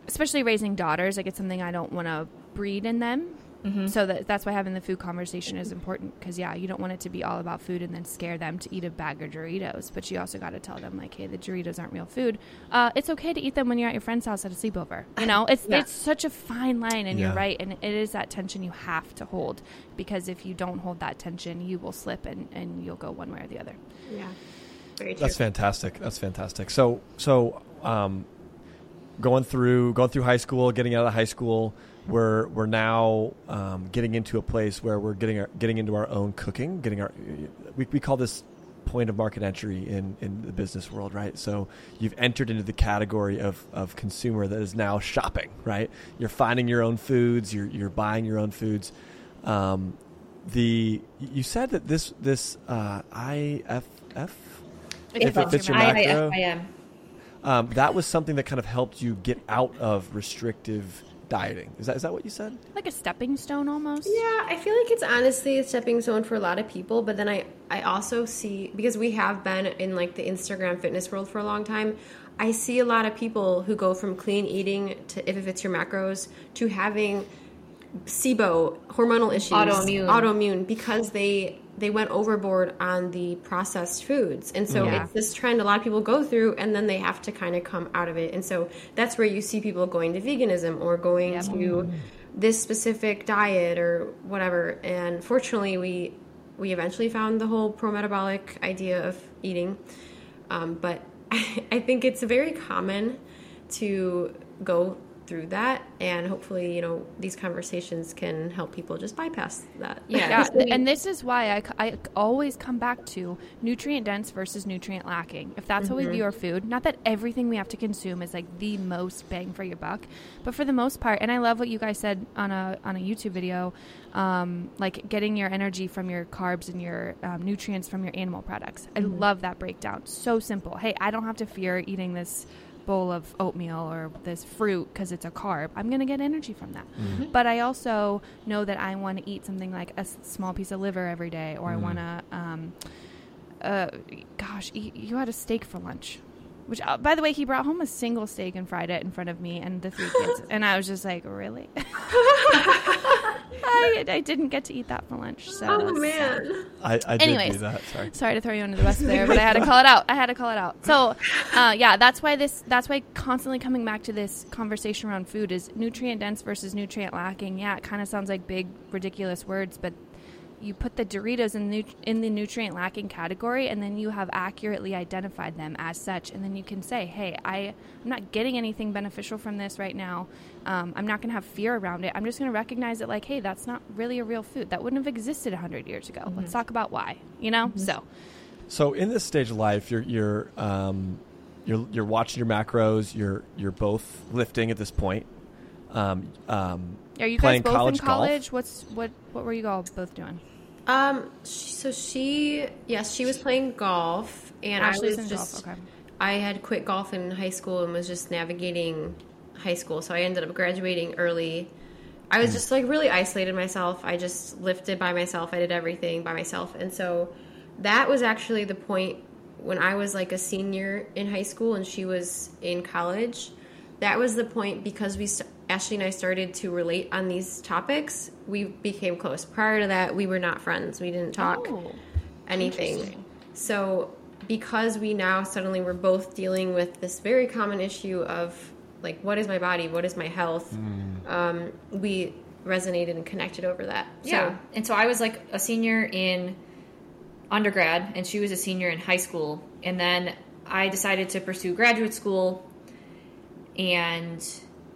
especially raising daughters, like it's something I don't want to breed in them. Mm-hmm. So that, that's why having the food conversation is important, because, yeah, you don't want it to be all about food and then scare them to eat a bag of Doritos. But you also got to tell them, like, hey, the Doritos aren't real food. Uh, it's okay to eat them when you're at your friend's house at a sleepover. You know, it's yeah. it's such a fine line, and yeah. you're right. And it is that tension you have to hold, because if you don't hold that tension, you will slip and, and you'll go one way or the other. Yeah. Very true. That's fantastic. That's fantastic. So, so um, going through going through high school, getting out of high school, We're we're now um, getting into a place where we're getting our, getting into our own cooking. Getting our we we call this point of market entry in, in the business world, right? So you've entered into the category of, of consumer that is now shopping, right? You're finding your own foods. You're you're buying your own foods. Um, the you said that this this uh, I F F if it fits your macro, um, that was something that kind of helped you get out of restrictive dieting. Is that is that what you said? Like a stepping stone almost? Yeah, I feel like it's honestly a stepping stone for a lot of people, but then I, I also see, because we have been in like the Instagram fitness world for a long time, I see a lot of people who go from clean eating to if it fits your macros to having S I B O, hormonal issues, autoimmune, autoimmune because they they went overboard on the processed foods. And so yeah. it's this trend a lot of people go through, and then they have to kind of come out of it. And so that's where you see people going to veganism or going yep. to this specific diet or whatever. And fortunately, we we eventually found the whole pro-metabolic idea of eating. Um, but I, I think it's very common to go through that, and hopefully, you know, these conversations can help people just bypass that. Yeah, yeah. And this is why I, I always come back to nutrient dense versus nutrient lacking. If that's mm-hmm. how we view our food, not that everything we have to consume is like the most bang for your buck, but for the most part, and I love what you guys said on a on a YouTube video, um, like getting your energy from your carbs and your um, nutrients from your animal products. I mm-hmm. love that breakdown. So simple. Hey, I don't have to fear eating this bowl of oatmeal or this fruit because it's a carb. I'm going to get energy from that. Mm-hmm. But I also know that I want to eat something like a s- small piece of liver every day, or mm. I want to, um, uh, gosh, eat, you had a steak for lunch, which, uh, by the way, he brought home a single steak and fried it in front of me and the three kids. And I was just like, really? I, I didn't get to eat that for lunch. So oh, man. I, I Anyways, did do that. Sorry. Sorry to throw you under the bus there, but I had to call it out. I had to call it out. So, uh, yeah, that's why this. That's why constantly coming back to this conversation around food is nutrient dense versus nutrient lacking. Yeah, it kind of sounds like big, ridiculous words, but you put the Doritos in the, in the nutrient lacking category, and then you have accurately identified them as such. And then you can say, hey, I, I'm not getting anything beneficial from this right now. Um, I'm not going to have fear around it. I'm just going to recognize it like, hey, that's not really a real food. That wouldn't have existed one hundred years ago. Mm-hmm. Let's talk about why, you know? Mm-hmm. So so in this stage of life, you're you're um, you're, you're watching your macros. You're, you're both lifting at this point. Um, um, Are you guys both college in college? Golf? What's what? What were you all both doing? Um. She, so she, yes, she was playing golf, and Ashley I was just. Okay. I had quit golf in high school and was just navigating high school, so I ended up graduating early. I was just like really isolated myself. I just lifted by myself. I did everything by myself, and so that was actually the point when I was like a senior in high school and she was in college. That was the point because we. St- Ashley and I started to relate on these topics. We became close. Prior to that, we were not friends. We didn't talk oh, anything. So because we now suddenly were both dealing with this very common issue of, like, what is my body? What is my health? Mm. Um, we resonated and connected over that. Yeah. So, and so I was, like, a senior in undergrad, and she was a senior in high school. And then I decided to pursue graduate school, and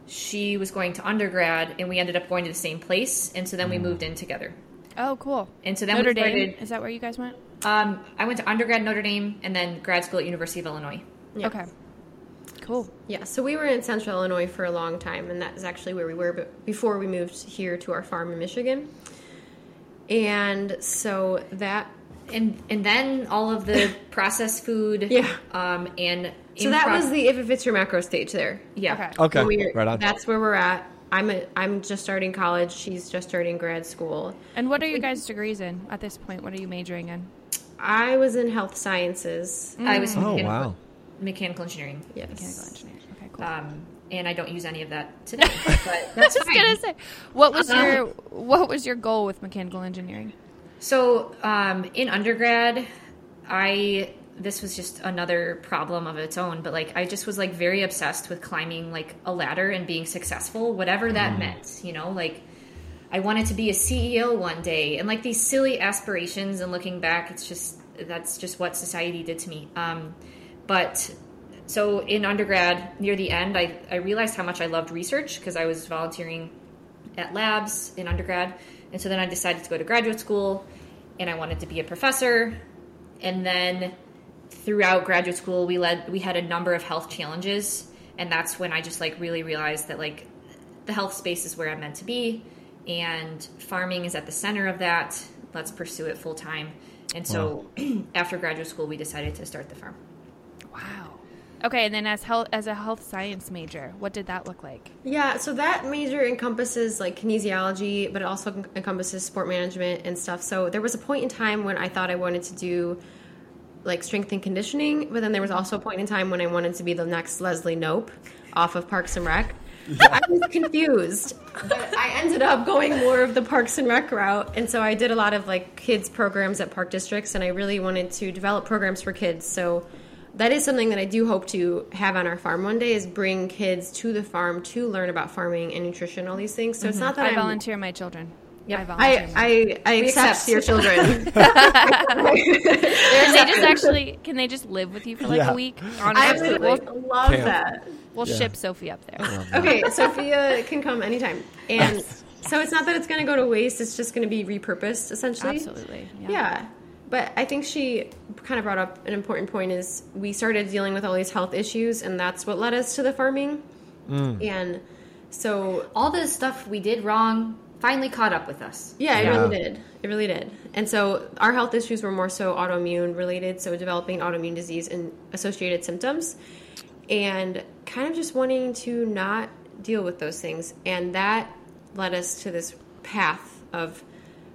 she was going to undergrad, and we ended up going to the same place, and so then we moved in together. Oh, cool. And so then Notre we started, Dame? Is that where you guys went? Um, I went to undergrad at Notre Dame, and then grad school at University of Illinois. Yeah. Okay. Cool. Yeah, so we were in Central Illinois for a long time, and that is actually where we were before we moved here to our farm in Michigan. And so that... And and then all of the processed food. Yeah. Um, and so that pro- was the if it fits your macro stage there. Yeah. Okay. Okay. Right on. That's where we're at. I'm a, I'm just starting college. She's just starting grad school. And what are you guys' degrees in at this point? What are you majoring in? I was in health sciences. Mm. I was. Oh, mechanical, wow. Mechanical engineering. Yes. Mechanical engineering. Okay. Cool. Um, and I don't use any of that today. But that's fine. I was gonna say, what was um, your what was your goal with mechanical engineering? So um, in undergrad, I this was just another problem of its own. But like I just was like very obsessed with climbing like a ladder and being successful, whatever that mm. meant. You know, like I wanted to be a C E O one day, and like these silly aspirations. And looking back, it's just that's just what society did to me. Um, but So in undergrad, near the end, I, I realized how much I loved research because I was volunteering at labs in undergrad. And so then I decided to go to graduate school, and I wanted to be a professor. And then throughout graduate school, we led we had a number of health challenges. And that's when I just like really realized that like the health space is where I'm meant to be. And farming is at the center of that. Let's pursue it full time. And so wow. after graduate school, we decided to start the farm. Wow. Okay, and then as health, as a health science major, what did that look like? Yeah, so that major encompasses like kinesiology, but it also encompasses sport management and stuff. So there was a point in time when I thought I wanted to do like strength and conditioning, but then there was also a point in time when I wanted to be the next Leslie Knope off of Parks and Rec. Yeah. I was confused, but I ended up going more of the Parks and Rec route. And so I did a lot of like kids programs at park districts, and I really wanted to develop programs for kids. So that is something that I do hope to have on our farm one day, is bring kids to the farm to learn about farming and nutrition, all these things. So mm-hmm. it's not that I I'm, volunteer my children. Yep. I volunteer. I, I, I accept, accept your children. Can they just actually can they just live with you for like yeah. a week? Honestly, I we'll, love Camp. that. We'll yeah. ship Sophie up there. Okay, Sophia can come anytime. And yes. so it's not that it's going to go to waste. It's just going to be repurposed, essentially. Absolutely. Yeah. yeah. But I think she kind of brought up an important point, is we started dealing with all these health issues, and that's what led us to the farming. Mm. And so all the stuff we did wrong finally caught up with us. Yeah, it yeah. really did. It really did. And so our health issues were more so autoimmune related, so developing autoimmune disease and associated symptoms, and kind of just wanting to not deal with those things. And that led us to this path of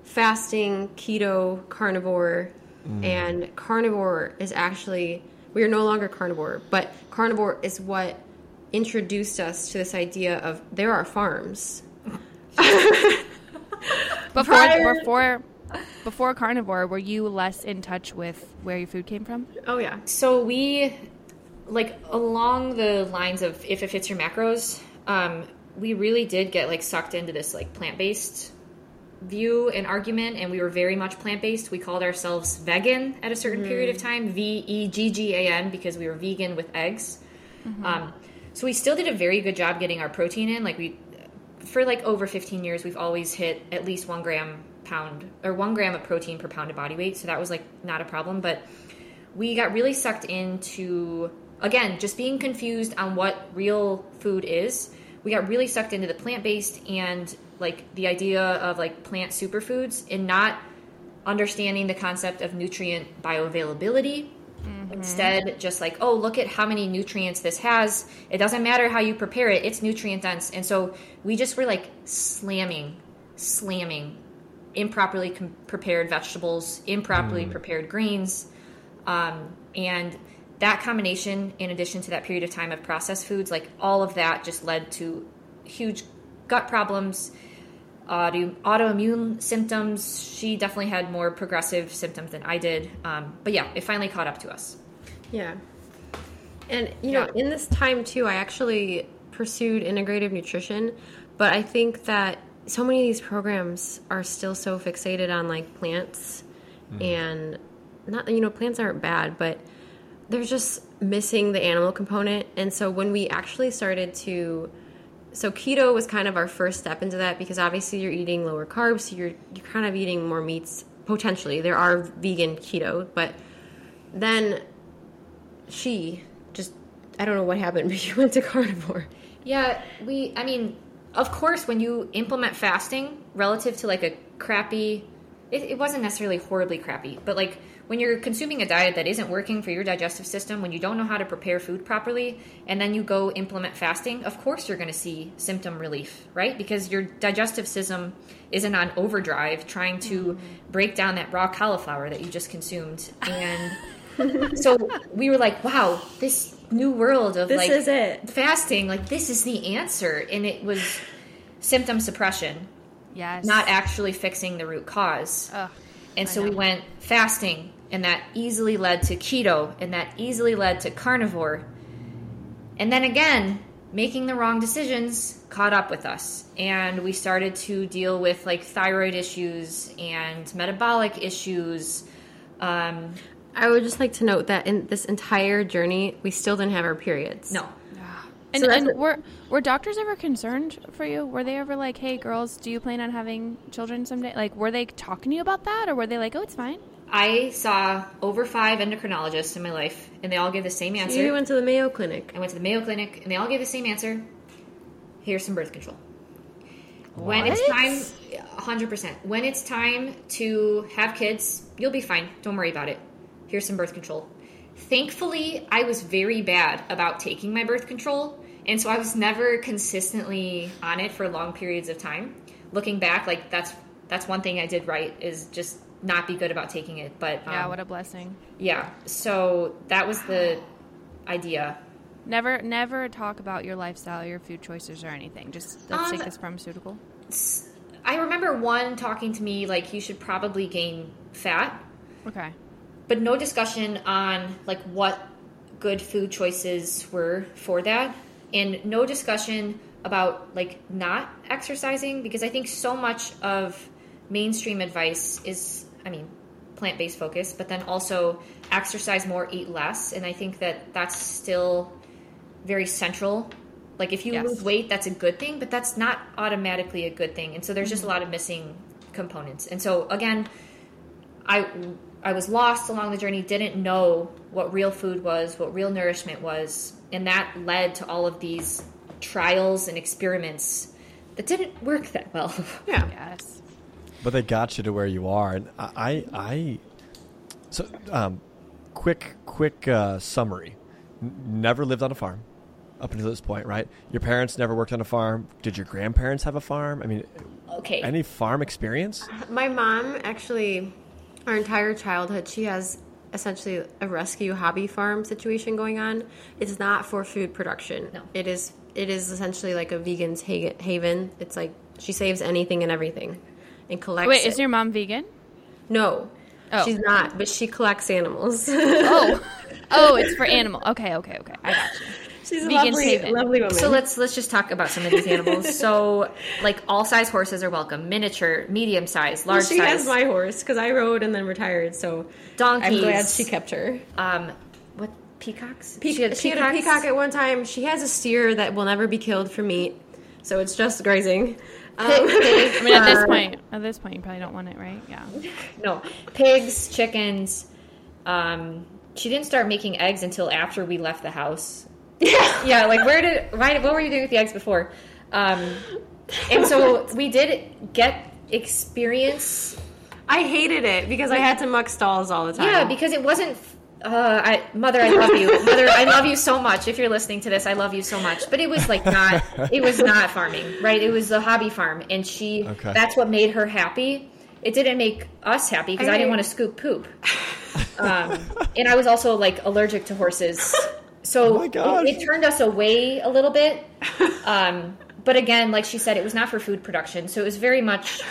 fasting, keto, carnivore, mm. and carnivore is actually, we are no longer carnivore, but carnivore is what introduced us to this idea of there are farms. before, Prior. before, before carnivore, were you less in touch with where your food came from? Oh yeah. So we, like along the lines of if it fits your macros, um, we really did get like sucked into this like plant-based view and argument, and we were very much plant-based. We called ourselves vegan at a certain mm. period of time, V E G G A N, because we were vegan with eggs. Mm-hmm. Um, so we still did a very good job getting our protein in. Like we, for like over fifteen years, we've always hit at least one gram pound or one gram of protein per pound of body weight. So that was like not a problem, but we got really sucked into, again, just being confused on what real food is. We got really sucked into the plant-based and like the idea of like plant superfoods, and not understanding the concept of nutrient bioavailability. Mm-hmm. Instead, just like, oh, look at how many nutrients this has. It doesn't matter how you prepare it. It's nutrient dense. And so we just were like slamming, slamming improperly com- prepared vegetables, improperly mm. prepared greens. Um, and that combination, in addition to that period of time of processed foods, like all of that just led to huge gut problems, auto, autoimmune symptoms. She definitely had more progressive symptoms than I did. Um, but yeah, it finally caught up to us. Yeah. And, you yeah. know, in this time too, I actually pursued integrative nutrition, but I think that so many of these programs are still so fixated on like plants mm. and not, you know, plants aren't bad, but they're just missing the animal component. And so when we actually started to So keto was kind of our first step into that, because obviously you're eating lower carbs, so you're you're kind of eating more meats, potentially. There are vegan keto, but then she just, I don't know what happened, but she went to carnivore. Yeah, we, I mean, of course, when you implement fasting relative to like a crappy, it, it wasn't necessarily horribly crappy, but like when you're consuming a diet that isn't working for your digestive system, when you don't know how to prepare food properly, and then you go implement fasting, of course you're going to see symptom relief, right? Because your digestive system isn't on overdrive trying to mm. break down that raw cauliflower that you just consumed. And So we were like, wow, this new world of this like is it. fasting, like this is the answer. And it was symptom suppression. Yes. Not actually fixing the root cause. Oh, and so we went fasting, and that easily led to keto, and that easily led to carnivore. And then again, making the wrong decisions caught up with us. And we started to deal with like thyroid issues and metabolic issues. Um, I would just like to note that in this entire journey, we still didn't have our periods. No. And, so and were were doctors ever concerned for you? Were they ever like, hey, girls, do you plan on having children someday? Like, were they talking to you about that? Or were they like, oh, it's fine? I saw over five endocrinologists in my life, and they all gave the same answer. So you went to the Mayo Clinic. I went to the Mayo Clinic, and they all gave the same answer. Here's some birth control. What? When it's time, one hundred percent. When it's time to have kids, you'll be fine. Don't worry about it. Here's some birth control. Thankfully, I was very bad about taking my birth control, and so I was never consistently on it for long periods of time. Looking back, like that's that's one thing I did right, is just not be good about taking it. But um, yeah, what a blessing. Yeah, so that was the idea. Never, never talk about your lifestyle, your food choices, or anything. Just let's um, take this pharmaceutical. I remember one talking to me like, you should probably gain fat. Okay. But no discussion on, like, what good food choices were for that. And no discussion about, like, not exercising. Because I think so much of mainstream advice is, I mean, plant-based focus. But then also exercise more, eat less. And I think that that's still very central. Like, if you yes. lose weight, that's a good thing. But that's not automatically a good thing. And so there's mm-hmm. just a lot of missing components. And so, again, I... I was lost along the journey, didn't know what real food was, what real nourishment was, and that led to all of these trials and experiments that didn't work that well. Yeah. Yes. But they got you to where you are. And I, I, I so um, quick, quick uh, summary. N- never lived on a farm up until this point, right? Your parents never worked on a farm. Did your grandparents have a farm? I mean, okay. Any farm experience? My mom actually... Our entire childhood, she has essentially a rescue hobby farm situation going on. It's not for food production. No. It is it is essentially like a vegan's haven. It's like she saves anything and everything and collects Wait, it. Is your mom vegan? No. Oh. She's not, but she collects animals. Oh. Oh, it's for animal. Okay, okay, okay. I got you. She's a lovely, lovely woman. So let's let's just talk about some of these animals. So, like, all size horses are welcome. Miniature, medium size, large size. She has my horse because I rode and then retired. So donkeys. I'm glad she kept her. Um, what peacocks? Pe- she had she peacocks? had a peacock at one time. She has a steer that will never be killed for meat, so it's just grazing. Um, I mean, at this point, at this point, you probably don't want it, right? Yeah. No, pigs, chickens. Um, she didn't start making eggs until after we left the house. Yeah, yeah. Like, where did? Why, what were you doing with the eggs before? Um, and so we did get experience. I hated it because I had to muck stalls all the time. Yeah, because it wasn't. Uh, I, Mother, I love you. Mother, I love you so much. If you're listening to this, I love you so much. But it was like not. It was not farming, right? It was a hobby farm, and she. Okay. That's what made her happy. It didn't make us happy because I, I didn't want to scoop poop. Um, and I was also like allergic to horses. So oh it, it turned us away a little bit. Um, but again, like she said, it was not for food production. So it was very much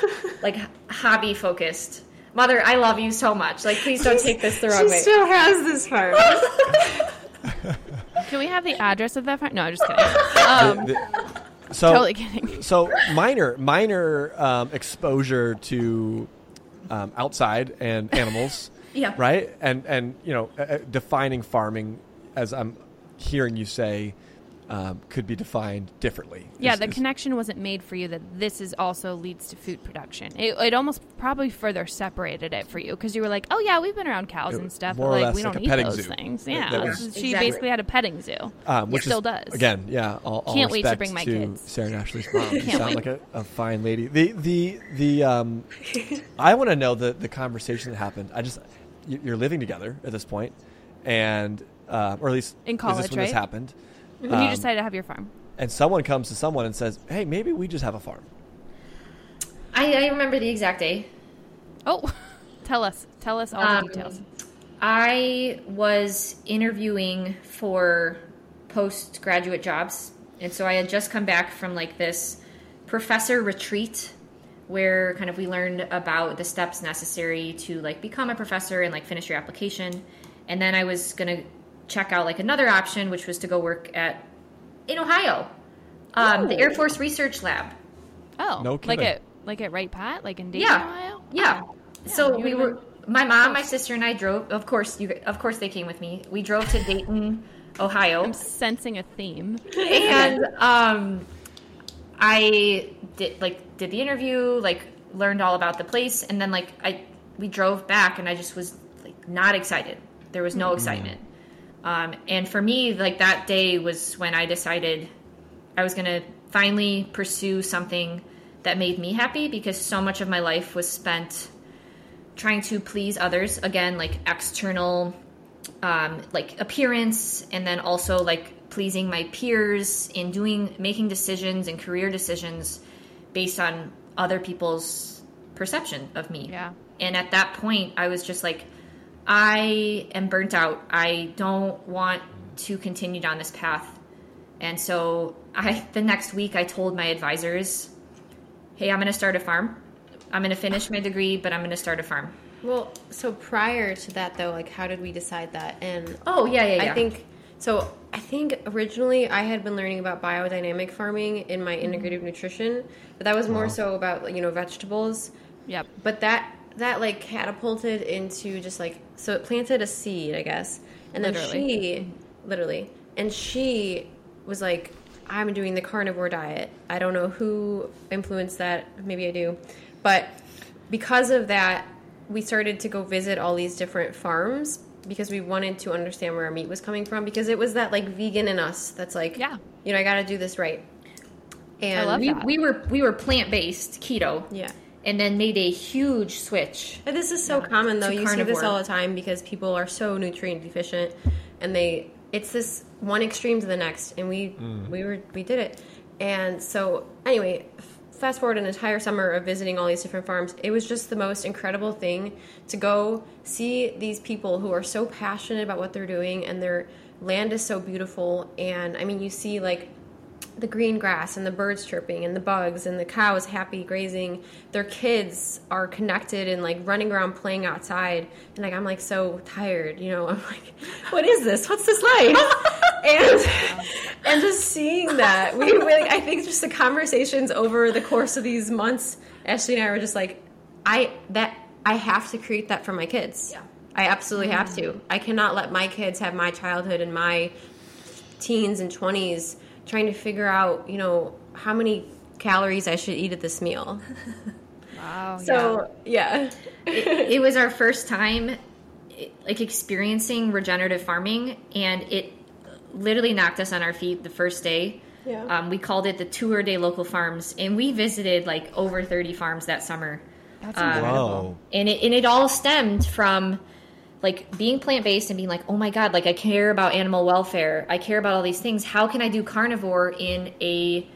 like hobby focused. Mother, I love you so much. Like, please don't take this the wrong she way. She still has this farm. Can we have the address of that farm? No, I'm just kidding. Um, the, the, so, totally kidding. So minor, minor um, exposure to um, outside and animals. Yeah. Right? And, and you know, uh, defining farming as I'm hearing you say, um, could be defined differently. Yeah, is, the is, connection wasn't made for you that this is also leads to food production. It, it almost probably further separated it for you because you were like, oh, yeah, we've been around cows and stuff, but like, we don't need those things. Yeah, that, that was, she exactly. basically had a petting zoo. Um, which still is, does. Again, yeah, all, all Can't wait to bring my to kids. Sarah and Ashley's mom. You sound wait. like a, a fine lady. The, the, the, um, I want to know the, the conversation that happened. I just, you're living together at this point, and Uh, or at least in college, is this when right? this happened. When um, you decided to have your farm. And someone comes to someone and says, hey, maybe we just have a farm. I, I remember the exact day. Oh, tell us. Tell us all um, the details. I was interviewing for postgraduate jobs. And so I had just come back from like this professor retreat where kind of we learned about the steps necessary to like become a professor and like finish your application. And then I was going to check out like another option, which was to go work at in Ohio, um, the Air Force Research Lab. Oh, no kidding. Like at like at Wright Pat, like in Dayton, yeah. Ohio. Yeah. Wow. Yeah. So we were. Been... My mom, my sister, and I drove. Of course, you. Of course, they came with me. We drove to Dayton, Ohio. I'm sensing a theme. And um, I did like did the interview, like learned all about the place, and then like I we drove back, and I just was like not excited. There was no mm-hmm. excitement. Um, and for me, like that day was when I decided I was going to finally pursue something that made me happy, because so much of my life was spent trying to please others. Again, like external, um, like appearance, and then also like pleasing my peers in doing, making decisions and career decisions based on other people's perception of me. Yeah. And at that point, I was just like, I am burnt out. I don't want to continue down this path. And so I, the next week I told my advisors, hey, I'm going to start a farm. I'm going to finish my degree, but I'm going to start a farm. Well, so prior to that though, like how did we decide that? And oh yeah, yeah, yeah. I think, so I think originally I had been learning about biodynamic farming in my integrative nutrition, but that was more wow. so about, you know, vegetables. Yep. But that, that like catapulted into just like, so it planted a seed, I guess. And then literally. she, literally, and she was like, I'm doing the carnivore diet. I don't know who influenced that. Maybe I do. But because of that, we started to go visit all these different farms because we wanted to understand where our meat was coming from, because it was that like vegan in us that's like, yeah, you know, I got to do this right. And I love we, that. we were we were plant-based keto. Yeah. And then made a huge switch. And this is so yeah, common, though. You carnivore. see this all the time because people are so nutrient deficient, and they it's this one extreme to the next. And we mm. we were we did it. And so anyway, fast forward an entire summer of visiting all these different farms. It was just the most incredible thing to go see these people who are so passionate about what they're doing, and their land is so beautiful. And I mean, you see like the green grass and the birds chirping and the bugs and the cows happy grazing. Their kids are connected and like running around playing outside. And like, I'm like so tired, you know, I'm like, what is this? What's this life? and, and just seeing that, we really, I think just the conversations over the course of these months, Ashley and I were just like, I, that I have to create that for my kids. Yeah. I absolutely mm-hmm. have to. I cannot let my kids have my childhood and my teens and twenties trying to figure out, you know, how many calories I should eat at this meal. Wow. So, yeah. yeah. it, it was our first time, like, experiencing regenerative farming, and it literally knocked us on our feet the first day. Yeah. Um, we called it the Tour de Local Farms, and we visited, like, over thirty farms that summer. That's um, incredible. And it, and it all stemmed from, like, being plant-based and being like, oh my God, like I care about animal welfare. I care about all these things. How can I do carnivore in a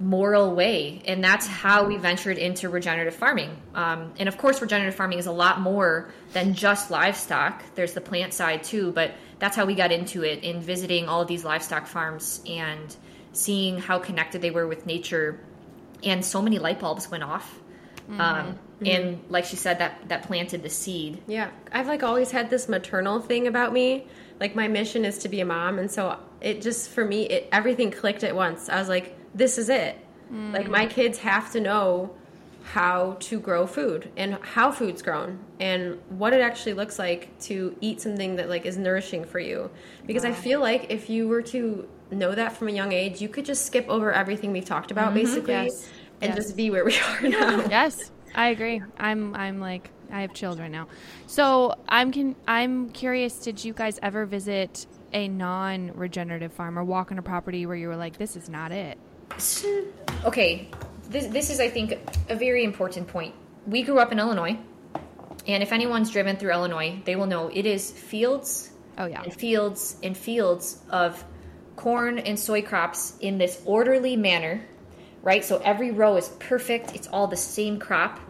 moral way? And that's how we ventured into regenerative farming. Um, and of course, regenerative farming is a lot more than just livestock. There's the plant side too, but that's how we got into it, in visiting all of these livestock farms and seeing how connected they were with nature. And so many light bulbs went off. Mm-hmm. Um, and like she said, that, that planted the seed. Yeah. I've like always had this maternal thing about me. Like my mission is to be a mom. And so it just, for me, it, everything clicked at once. I was like, this is it. Mm-hmm. Like my kids have to know how to grow food and how food's grown and what it actually looks like to eat something that like is nourishing for you. Because wow. I feel like if you were to know that from a young age, you could just skip over everything we've talked about mm-hmm. basically. Yes. And yes. just be where we are now. Yes, I agree. I'm, I'm like, I have children now. So I'm, can, I'm curious, did you guys ever visit a non-regenerative farm or walk on a property where you were like, this is not it? Okay. This, this is, I think, a very important point. We grew up in Illinois, and if anyone's driven through Illinois, they will know it is fields oh, yeah. and fields and fields of corn and soy crops in this orderly manner. Right? So every row is perfect. It's all the same crop.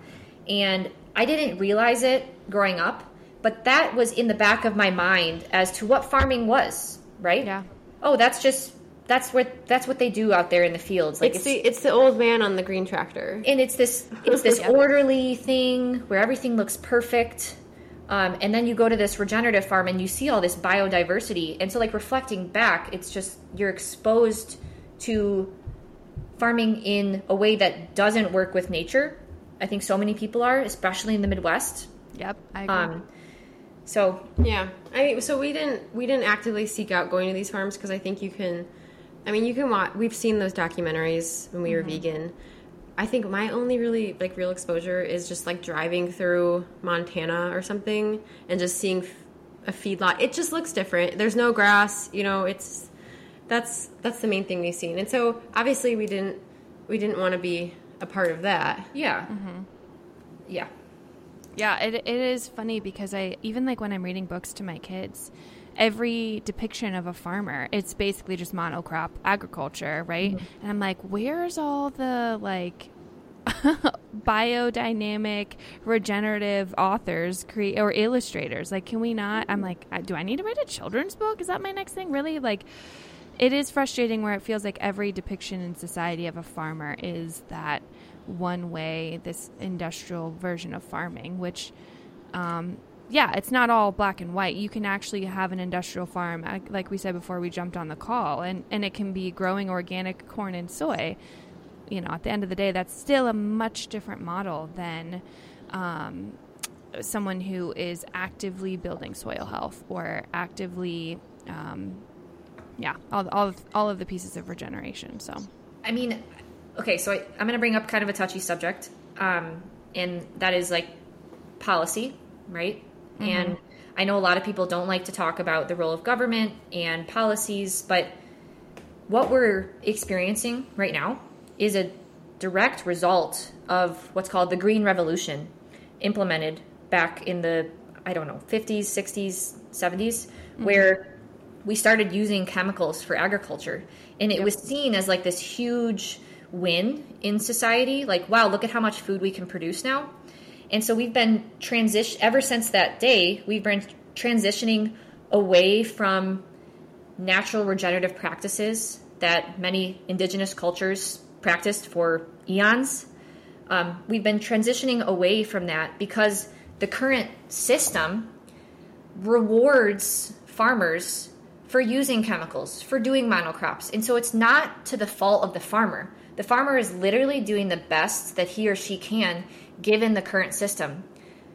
And I didn't realize it growing up, But that was in the back of my mind as to what farming was, right? Yeah. Oh, that's just that's what that's what they do out there in the fields. Like it's, it's the it's the old man on the green tractor, and it's this it's this yeah. orderly thing where everything looks perfect. Um, and then you go to this regenerative farm and you see all this biodiversity. And so, like, reflecting back, it's just you're exposed to farming in a way that doesn't work with nature. I think so many people are, especially in the Midwest. Yep, I agree. Um, so yeah, I so we didn't we didn't actively seek out going to these farms because I think you can. I mean, you can watch. We've seen those documentaries when we mm-hmm. were vegan. I think my only really, like, real exposure is just, like, driving through Montana or something and just seeing f- a feedlot. It just looks different. There's no grass, you know, it's, that's, that's the main thing we've seen. And so, obviously, we didn't, we didn't want to be a part of that. Yeah. Mm-hmm. Yeah. Yeah, it it is funny because I, even, like, when I'm reading books to my kids, every depiction of a farmer, it's basically just monocrop agriculture, right? Mm-hmm. And I'm like, where's all the, like, biodynamic, regenerative authors create or illustrators? Like, can we not? I'm like, do I need to write a children's book? Is that my next thing? Really? Like, it is frustrating where it feels like every depiction in society of a farmer is that one way, this industrial version of farming, which, um, yeah, it's not all black and white. You can actually have an industrial farm, like we said before we jumped on the call, and, and it can be growing organic corn and soy. You know, at the end of the day, that's still a much different model than um, someone who is actively building soil health or actively, um, yeah, all all of, all of the pieces of regeneration. So, I mean, okay, so I, I'm going to bring up kind of a touchy subject, um, and that is, like, policy, right? Mm-hmm. And I know a lot of people don't like to talk about the role of government and policies, but what we're experiencing right now is a direct result of what's called the Green Revolution, implemented back in the, I don't know, fifties, sixties, seventies, mm-hmm. where we started using chemicals for agriculture. And it yep. was seen as, like, this huge win in society. Like, wow, look at how much food we can produce now. And so we've been transition ever since that day, we've been transitioning away from natural regenerative practices that many indigenous cultures practiced for eons. Um, we've been transitioning away from that because the current system rewards farmers for using chemicals, for doing monocrops. And so it's not to the fault of the farmer. The farmer is literally doing the best that he or she can given the current system.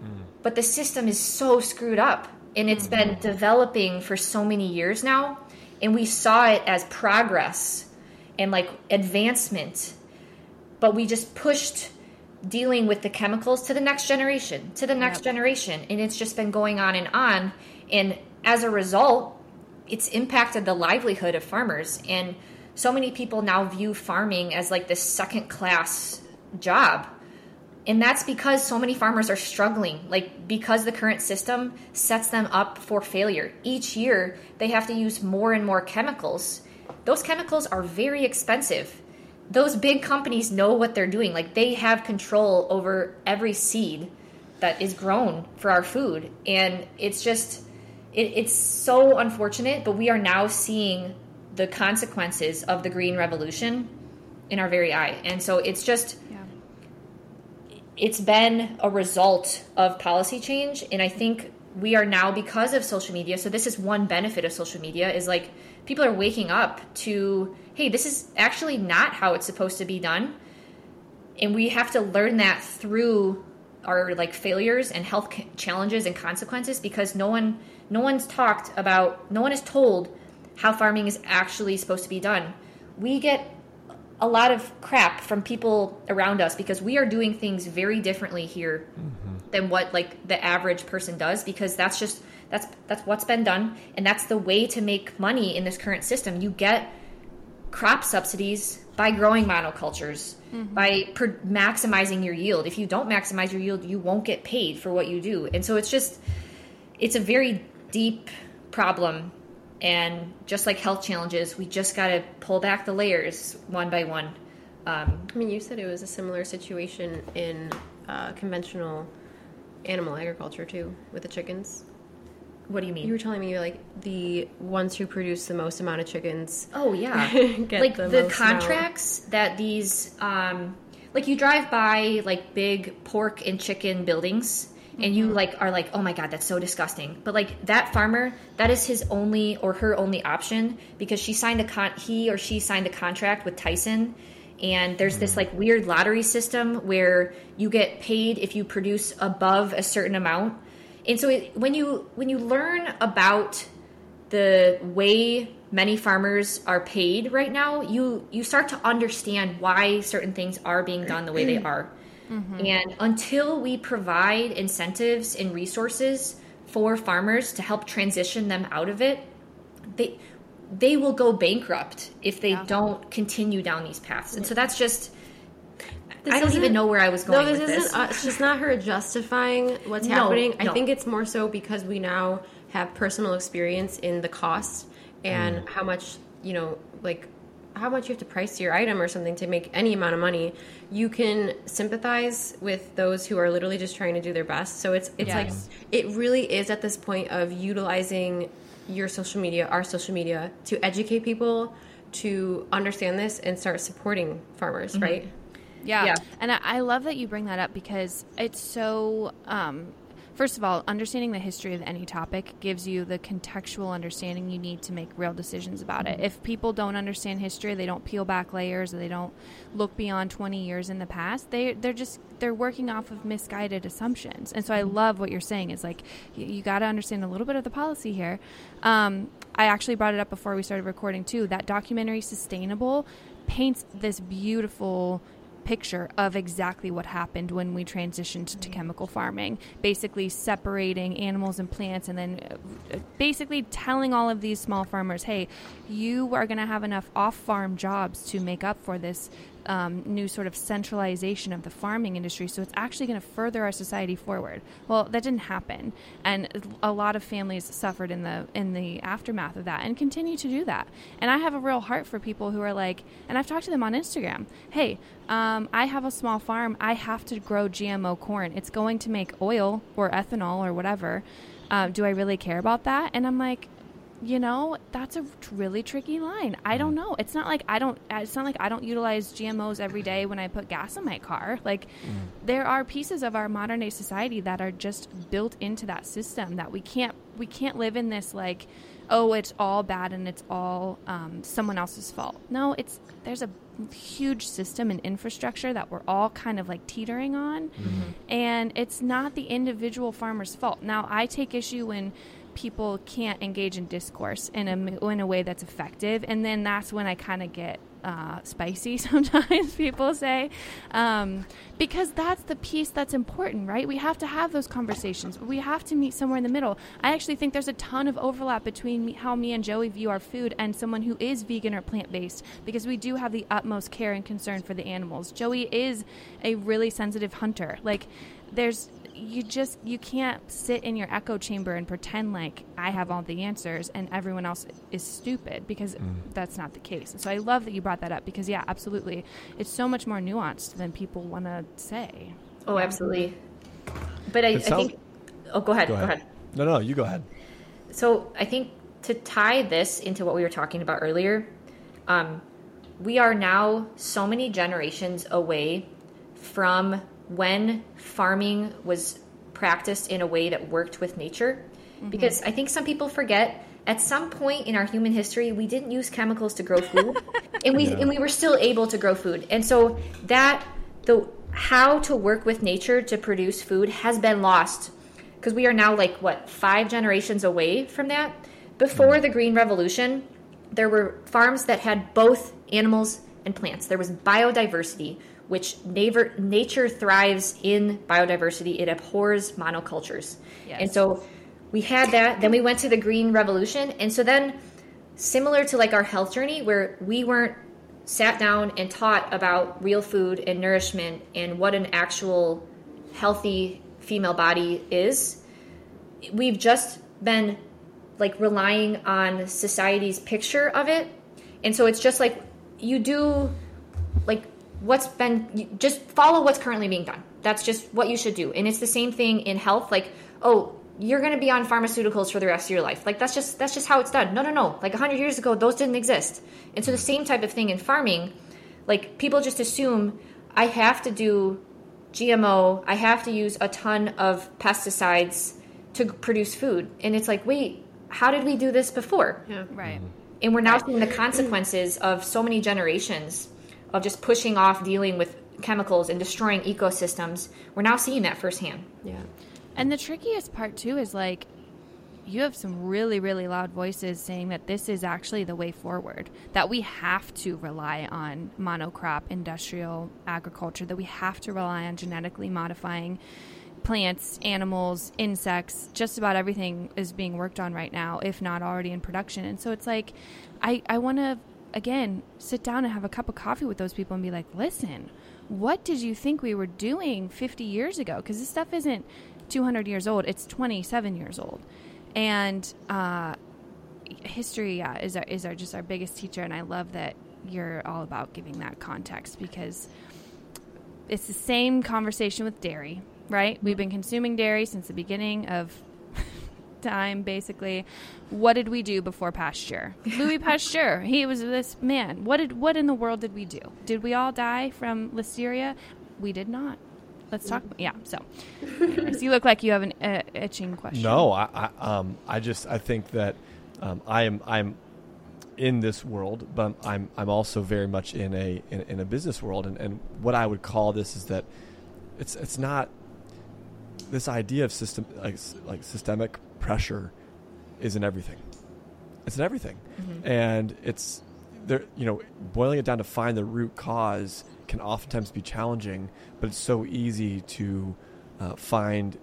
Mm. But the system is so screwed up, and it's mm-hmm. been developing for so many years now, and we saw it as progress and, like, advancement, but we just pushed dealing with the chemicals to the next generation, to the next yep. generation, and it's just been going on and on, and as a result, it's impacted the livelihood of farmers, and so many people now view farming as, like, this second-class job. And that's because so many farmers are struggling, like, because the current system sets them up for failure. Each year, they have to use more and more chemicals. Those chemicals are very expensive. Those big companies know what they're doing. Like, they have control over every seed that is grown for our food. And it's just, it, it's so unfortunate, but we are now seeing the consequences of the Green Revolution in our very eye. And so it's just... it's been a result of policy change, and I think we are now, because of social media, so this is one benefit of social media, is, like, people are waking up to, hey, this is actually not how it's supposed to be done, and we have to learn that through our, like, failures and health challenges and consequences, because no one, no one's talked about, no one is told how farming is actually supposed to be done. We get a lot of crap from people around us because we are doing things very differently here mm-hmm. than what, like, the average person does, because that's just, that's, that's what's been done. And that's the way to make money in this current system. You get crop subsidies by growing monocultures, mm-hmm. by per- maximizing your yield. If you don't maximize your yield, you won't get paid for what you do. And so it's just, it's a very deep problem. And just like health challenges, we just got to pull back the layers one by one. Um, I mean, you said it was a similar situation in uh, conventional animal agriculture too with the chickens. What do you mean? You were telling me, like, the ones who produce the most amount of chickens. Oh, yeah. Like, the, the contracts amount. That these, um, like, you drive by, like, big pork and chicken buildings, and mm-hmm. you, like, are like, oh, my God, that's so disgusting. But, like, that farmer, that is his only or her only option, because she signed a con- he or she signed a contract with Tyson, and there's this, like, weird lottery system where you get paid if you produce above a certain amount. And so it, when you when you learn about the way many farmers are paid right now, you, you start to understand why certain things are being done the way they are. Mm-hmm. And until we provide incentives and resources for farmers to help transition them out of it, they they will go bankrupt if they yeah. don't continue down these paths. And so that's just... This I don't even know where I was going no, this with this. Isn't, uh, it's just not her justifying what's no, happening. No. I think it's more so because we now have personal experience in the cost and mm. how much, you know, like how much you have to price your item or something to make any amount of money. You can sympathize with those who are literally just trying to do their best. So it's it's yes. like it really is at this point of utilizing your social media, our social media, to educate people to understand this and start supporting farmers, mm-hmm. right? Yeah. yeah. And I love that you bring that up, because it's so, um, first of all, understanding the history of any topic gives you the contextual understanding you need to make real decisions about it. If people don't understand history, they don't peel back layers, or they don't look beyond twenty years in the past, they, they're just, they're working off of misguided assumptions. And so I love what you're saying. It's like, you, you got to understand a little bit of the policy here. Um, I actually brought it up before we started recording too. That documentary Sustainable paints this beautiful picture of exactly what happened when we transitioned to chemical farming, basically separating animals and plants, and then basically telling all of these small farmers, hey, you are going to have enough off-farm jobs to make up for this um, new sort of centralization of the farming industry, so it's actually going to further our society forward. Well, that didn't happen, and a lot of families suffered in the in the aftermath of that and continue to do that. And I have a real heart for people who are like, and I've talked to them on Instagram, hey, um, I have a small farm, I have to grow G M O corn, it's going to make oil or ethanol or whatever, uh, do I really care about that? And I'm like, you know, that's a really tricky line. I don't know. It's not like I don't, it's not like I don't utilize G M Os every day when I put gas in my car. Like mm. there are pieces of our modern day society that are just built into that system that we can't, we can't live in this like, oh, it's all bad and it's all um, someone else's fault. No, it's, there's a huge system and infrastructure that we're all kind of like teetering on. Mm-hmm. And it's not the individual farmer's fault. Now I take issue when people can't engage in discourse in a, in a way that's effective. And then that's when I kind of get uh, spicy sometimes, people say, um, because that's the piece that's important, right? We have to have those conversations. We have to meet somewhere in the middle. I actually think there's a ton of overlap between me, how me and Joey view our food and someone who is vegan or plant-based, because we do have the utmost care and concern for the animals. Joey is a really sensitive hunter. Like there's, you just, you can't sit in your echo chamber and pretend like I have all the answers and everyone else is stupid, because mm. that's not the case. So I love that you brought that up, because yeah, absolutely. It's so much more nuanced than people want to say. Oh, absolutely. But I, I sounds... think, oh, go ahead, go ahead. Go ahead. No, no, you go ahead. So I think to tie this into what we were talking about earlier, um, we are now so many generations away from when farming was practiced in a way that worked with nature. Mm-hmm. Because I think some people forget, at some point in our human history, we didn't use chemicals to grow food. and we yeah. and we were still able to grow food. And so that, the how to work with nature to produce food has been lost. Because we are now like, what, five generations away from that? Before mm-hmm. the Green Revolution, there were farms that had both animals and plants. There was biodiversity, which naver- nature thrives in biodiversity. It abhors monocultures. Yes. And so we had that. Then we went to the Green Revolution. And so then, similar to like our health journey, where we weren't sat down and taught about real food and nourishment and what an actual healthy female body is, we've just been like relying on society's picture of it. And so it's just like you do like... what's been, just follow what's currently being done. That's just what you should do. And it's the same thing in health. Like, oh, you're going to be on pharmaceuticals for the rest of your life. Like, that's just that's just how it's done. No, no, no. Like one hundred years ago, those didn't exist. And so the same type of thing in farming, like people just assume I have to do G M O. I have to use a ton of pesticides to produce food. And it's like, wait, how did we do this before? Yeah, right. And we're now seeing the consequences of so many generations of just pushing off dealing with chemicals and destroying ecosystems. We're now seeing that firsthand. Yeah. And the trickiest part, too, is like you have some really, really loud voices saying that this is actually the way forward, that we have to rely on monocrop industrial agriculture, that we have to rely on genetically modifying plants, animals, insects. Just about everything is being worked on right now, if not already in production. And so it's like I, I want to, again, sit down and have a cup of coffee with those people and be like, listen, what did you think we were doing fifty years ago? Because this stuff isn't two hundred years old, it's twenty-seven years old. And uh history yeah is our, is our just our biggest teacher, and I love that you're all about giving that context, because it's the same conversation with dairy, right? We've been consuming dairy since the beginning of time, basically. What did we do before Pasteur? Louis Pasteur, he was this man. What did what in the world did we do? Did we all die from Listeria? We did not. Let's talk. About, yeah. So anyways, you look like you have an uh, itching question. No, I, I, um, I just, I think that, um, I am, I'm in this world, but I'm, I'm also very much in a, in, in a business world. And, and what I would call this is that it's, it's not this idea of system, like, like systemic pressure is in everything. It's in everything. Mm-hmm. And it's there, you know, boiling it down to find the root cause can oftentimes be challenging, but it's so easy to uh, find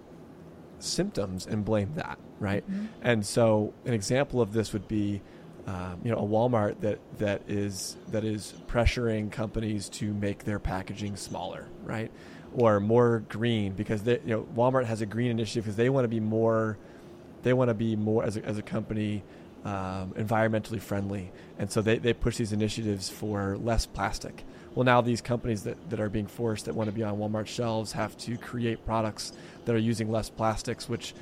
symptoms and blame that, right? Mm-hmm. And so an example of this would be, um, you know, a Walmart that that is that is pressuring companies to make their packaging smaller, right, or more green, because they, you know, Walmart has a green initiative because they want to be more, they want to be more as a, as a company. Um, environmentally friendly. And so they, they push these initiatives for less plastic. Well, now these companies that, that are being forced that want to be on Walmart shelves have to create products that are using less plastics, which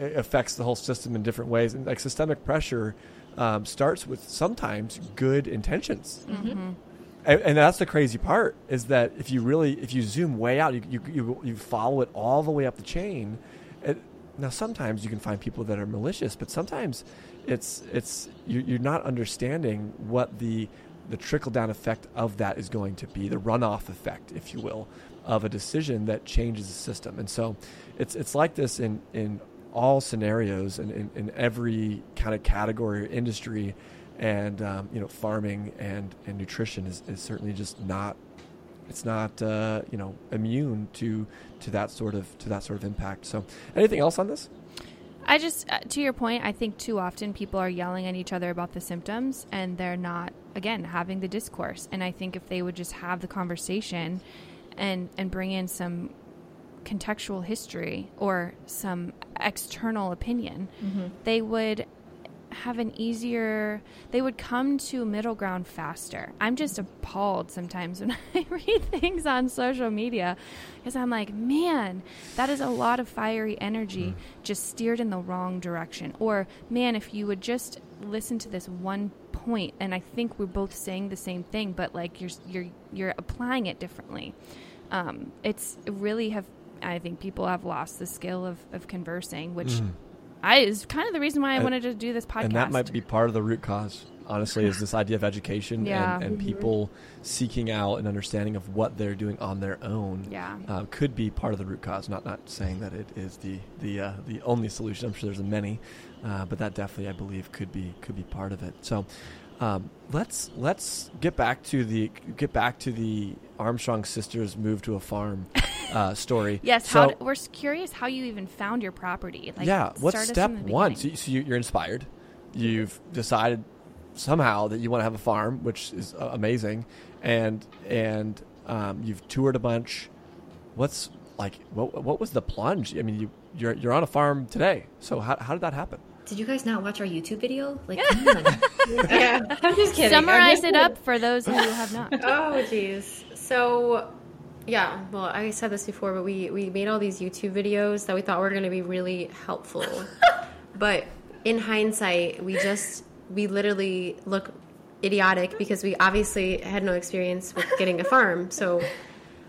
affects the whole system in different ways. And like systemic pressure um, starts with sometimes good intentions. Mm-hmm. And, and that's the crazy part, is that if you really, if you zoom way out, you, you, you, you follow it all the way up the chain. It, now, sometimes you can find people that are malicious, but sometimes it's it's you're not understanding what the the trickle-down effect of that is going to be, the runoff effect, if you will, of a decision that changes the system. And so it's it's like this in, in all scenarios and in, in every kind of category or industry. And, um, you know, farming and, and nutrition is, is certainly just not it's not, uh, you know, immune to to that sort of to that sort of impact. So anything else on this? I just, uh, to your point, I think too often people are yelling at each other about the symptoms, and they're not, again, having the discourse. And I think if they would just have the conversation and, and bring in some contextual history or some external opinion, mm-hmm. they would have an easier, they would come to middle ground faster. I'm just appalled sometimes when I read things on social media, because I'm like, man, that is a lot of fiery energy mm-hmm. just steered in the wrong direction. Or, man, if you would just listen to this one point, and I think we're both saying the same thing, but like you're you're you're applying it differently. Um, it's really have, I think people have lost the skill of, of conversing, which mm. I, is kind of the reason why I and, wanted to do this podcast. And that might be part of the root cause, honestly, is this idea of education yeah. and, and people seeking out an understanding of what they're doing on their own yeah. uh, could be part of the root cause. Not not saying that it is the the uh, the only solution. I'm sure there's many, uh, but that definitely, I believe, could be could be part of it. So um, let's let's get back to the get back to the Armstrong sisters move to a farm. Uh, story. Yes. So, how do, we're curious how you even found your property. Like, yeah. What's step one? So, so you, you're inspired. You've decided somehow that you want to have a farm, which is uh, amazing. And, and, um, you've toured a bunch. What's like, what, what was the plunge? I mean, you, you're, you're on a farm today. So how, how did that happen? Did you guys not watch our YouTube video? Like, come on. Yeah. I'm just kidding. Summarize just it kidding. Up for those who have not. Oh, geez. So, Yeah, well, I said this before, but we, we made all these YouTube videos that we thought were going to be really helpful. But in hindsight, we just, we literally look idiotic because we obviously had no experience with getting a farm. So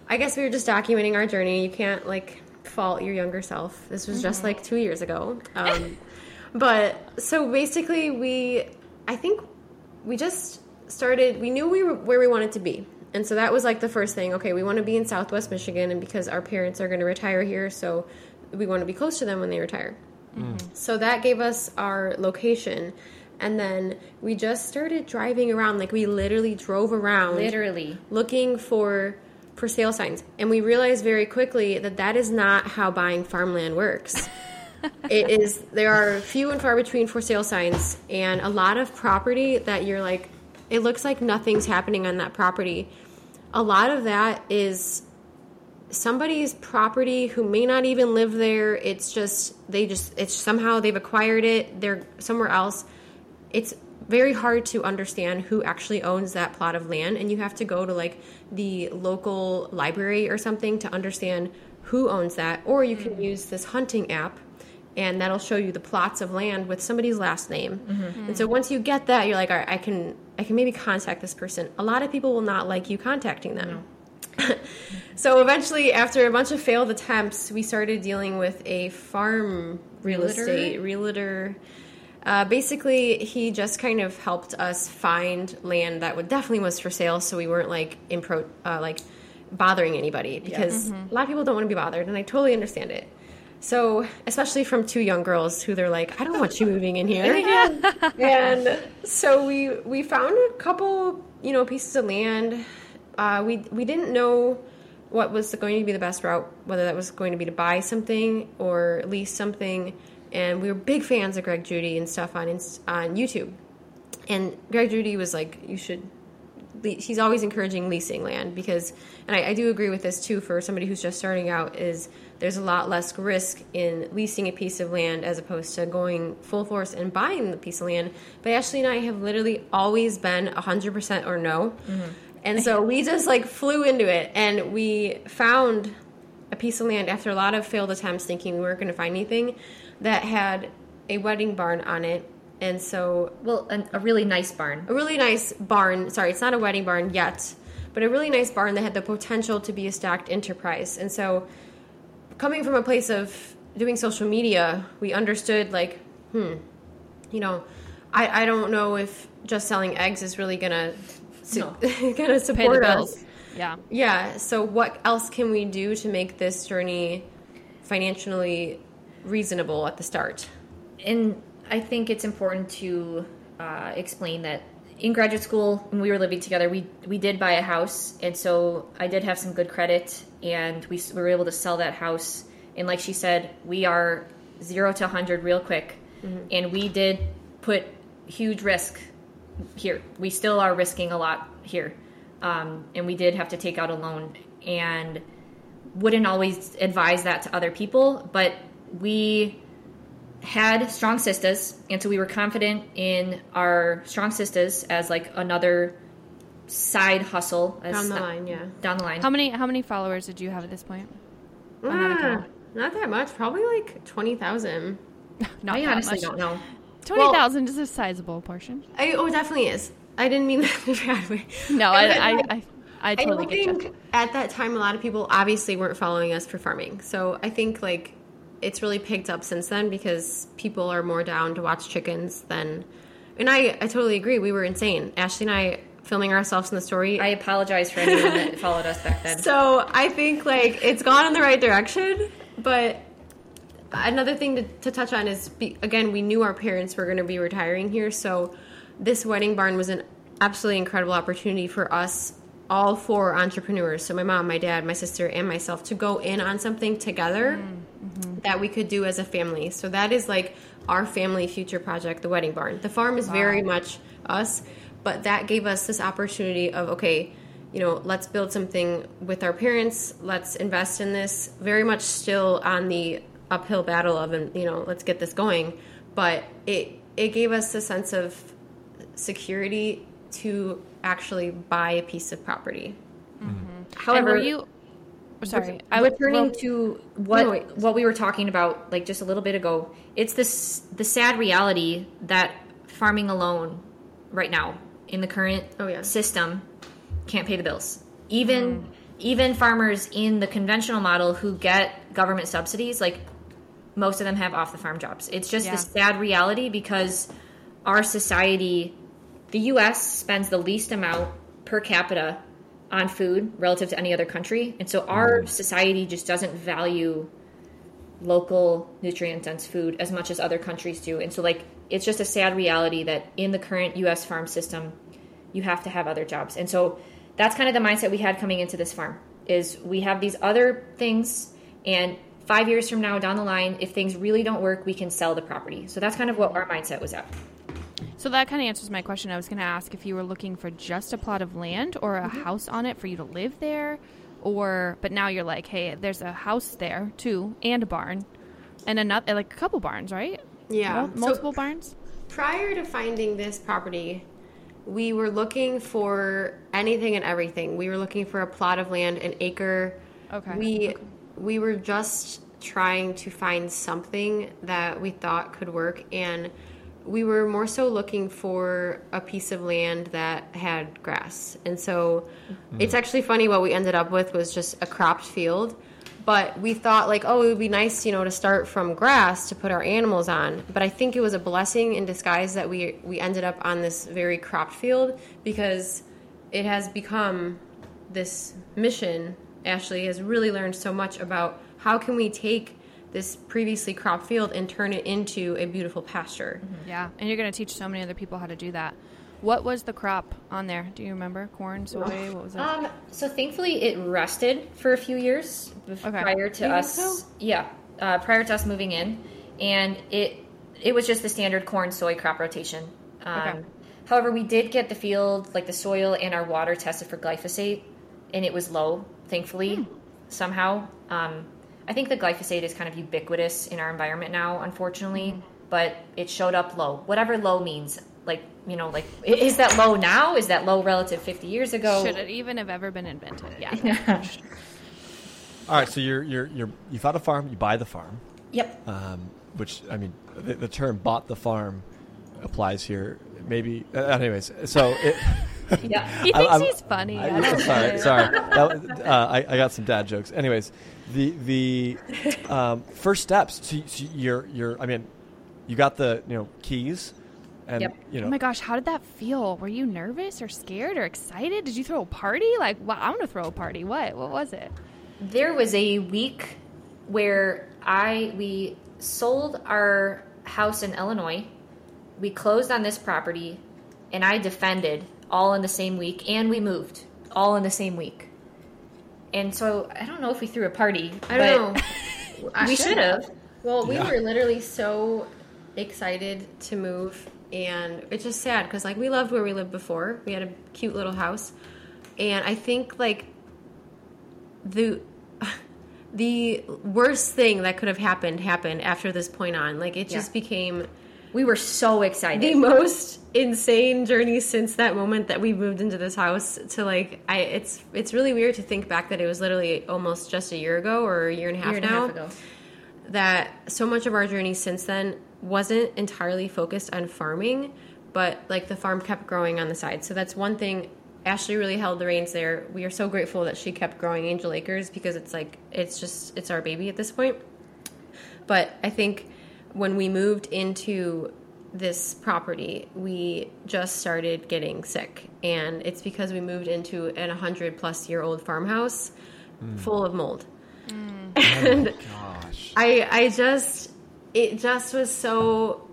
I guess we were just documenting our journey. You can't, like, fault your younger self. This was mm-hmm. just, like, two years ago. Um, but so basically we, I think we just started, we knew we were where we wanted to be. And so that was, like, the first thing. Okay, we want to be in Southwest Michigan, and because our parents are going to retire here, so we want to be close to them when they retire. Mm-hmm. So that gave us our location. And then we just started driving around. Like, we literally drove around. Literally. Looking for for sale signs. And we realized very quickly that that is not how buying farmland works. It is, there are few and far between for sale signs, and a lot of property that you're like, it looks like nothing's happening on that property. A lot of that is somebody's property who may not even live there. It's just, they just, it's somehow they've acquired it. They're somewhere else. It's very hard to understand who actually owns that plot of land. And you have to go to like the local library or something to understand who owns that. Or you can use this hunting app, and that'll show you the plots of land with somebody's last name. Mm-hmm. Mm-hmm. And so once you get that, you're like, all right, I can, I can maybe contact this person. A lot of people will not like you contacting them. No. So eventually, after a bunch of failed attempts, we started dealing with a farm real realtor? estate realtor. Uh, basically, he just kind of helped us find land that would definitely was for sale, so we weren't like impro- uh, like bothering anybody, because yeah. mm-hmm. a lot of people don't want to be bothered, and I totally understand it. So, especially from two young girls who they're like, I don't want you moving in here. Yeah. And so we we found a couple, you know, pieces of land. Uh, we we didn't know what was going to be the best route, whether that was going to be to buy something or lease something. And we were big fans of Greg Judy and stuff on on YouTube. And Greg Judy was like, you should. He's always encouraging leasing land because, and I, I do agree with this too, for somebody who's just starting out, is there's a lot less risk in leasing a piece of land as opposed to going full force and buying the piece of land. But Ashley and I have literally always been one hundred percent or no. Mm-hmm. And so we just like flew into it, and we found a piece of land after a lot of failed attempts thinking we weren't going to find anything that had a wedding barn on it. And so, well, an, a really nice barn. A really nice barn. Sorry, it's not a wedding barn yet, but a really nice barn that had the potential to be a stacked enterprise. And so, coming from a place of doing social media, we understood, like, hmm, you know, I, I don't know if just selling eggs is really gonna su- no. gonna support us. Yeah, yeah. So, what else can we do to make this journey financially reasonable at the start? And I think it's important to uh, explain that in graduate school, when we were living together, we we did buy a house, and so I did have some good credit, and we, we were able to sell that house. And like she said, we are zero to one hundred real quick, mm-hmm. and we did put huge risk here. We still are risking a lot here, um, and we did have to take out a loan, and wouldn't always advise that to other people, but we had Strong Sistas, and so we were confident in our Strong Sistas as like another side hustle as down the line. Yeah, down the line. How many how many followers did you have at this point? Ah, not that much, probably like twenty thousand. Not I honestly much. Don't know. Twenty thousand well, is a sizable portion. I, oh, it definitely is. I didn't mean that in a bad way. No, I I, I, I I totally I get think you. At that time, a lot of people obviously weren't following us for farming, so I think like. It's really picked up since then because people are more down to watch chickens than, and I, I totally agree. We were insane. Ashley and I filming ourselves in the story. I apologize for anyone that followed us back then. So I think like it's gone in the right direction, but another thing to, to touch on is be, again, we knew our parents were going to be retiring here. So this wedding barn was an absolutely incredible opportunity for us. All four entrepreneurs, so my mom, my dad, my sister, and myself, to go in on something together mm-hmm. that we could do as a family. So that is like our family future project, the wedding barn. The farm is wow. very much us, but that gave us this opportunity of, okay, you know, let's build something with our parents. Let's invest in this. Very much still on the uphill battle of, and you know, let's get this going. But it it gave us a sense of security to actually buy a piece of property. Mm-hmm. However, and were you sorry. We're, we're turning well, to what no, what we were talking about like just a little bit ago. It's this the sad reality that farming alone right now in the current oh, yeah. system can't pay the bills. Even mm. even farmers in the conventional model who get government subsidies, like most of them have off the farm jobs. It's just yeah. the sad reality because our society, the U S spends the least amount per capita on food relative to any other country. And so our society just doesn't value local nutrient-dense food as much as other countries do. And so like, it's just a sad reality that in the current U S farm system, you have to have other jobs. And so that's kind of the mindset we had coming into this farm is we have these other things, and five years from now down the line, if things really don't work, we can sell the property. So that's kind of what our mindset was at. So that kind of answers my question. I was going to ask if you were looking for just a plot of land or a mm-hmm. house on it for you to live there, or but now you're like, hey, there's a house there too, and a barn, and another like a couple barns, right? Yeah, multiple so, barns. Prior to finding this property, we were looking for anything and everything. We were looking for a plot of land, an acre. Okay. We okay. we were just trying to find something that we thought could work, and we were more so looking for a piece of land that had grass. And so mm. it's actually funny what we ended up with was just a cropped field. But we thought like, oh, it would be nice, you know, to start from grass to put our animals on. But I think it was a blessing in disguise that we, we ended up on this very cropped field because it has become this mission. Ashley has really learned so much about how can we take this previously cropped field and turn it into a beautiful pasture. Mm-hmm. Yeah, and you're going to teach so many other people how to do that. What was the crop on there? Do you remember? Corn, soy, what was that? Um, so thankfully it rested for a few years okay. prior to you us. So? Yeah, uh, prior to us moving in, and it it was just the standard corn soy crop rotation. Um, okay. However, we did get the field, like the soil and our water tested for glyphosate, and it was low. Thankfully, hmm. somehow. Um, I think the glyphosate is kind of ubiquitous in our environment now, unfortunately, mm-hmm. but it showed up low. Whatever low means, like, you know, like, is that low now? Is that low relative fifty years ago? Should it even have ever been invented? Yeah. yeah. All right. So you're, you're, you're, you found a farm, you buy the farm. Yep. Um, which, I mean, the, the term bought the farm applies here. Maybe, uh, anyways, so it... Yeah, he thinks I, he's funny. I, I sorry, sorry. That, uh, I, I got some dad jokes. Anyways, the the um, first steps to, to your your. I mean, you got the you know keys, and yep. you know. Oh my gosh, how did that feel? Were you nervous or scared or excited? Did you throw a party? Like, wow, I'm gonna throw a party. What? What was it? There was a week where I we sold our house in Illinois. We closed on this property, and I defended. All in the same week, and we moved all in the same week. And so I don't know if we threw a party. I don't know. We should have. Well, we yeah. were literally so excited to move, and it's just sad because like we loved where we lived before. We had a cute little house, and I think like the the worst thing that could have happened happened after this point on. Like it just yeah. became. We were so excited. The most insane journey since that moment that we moved into this house to like, I it's it's really weird to think back that it was literally almost just a year ago or a year and a half year and now. And a half ago. That so much of our journey since then wasn't entirely focused on farming, but like the farm kept growing on the side. So that's one thing. Ashley really held the reins there. We are so grateful that she kept growing Angel Acres because it's like, it's just, it's our baby at this point. But I think when we moved into this property, we just started getting sick. And it's because we moved into an one hundred plus year old farmhouse mm. full of mold. Mm. And oh gosh. I, I just, it just was so,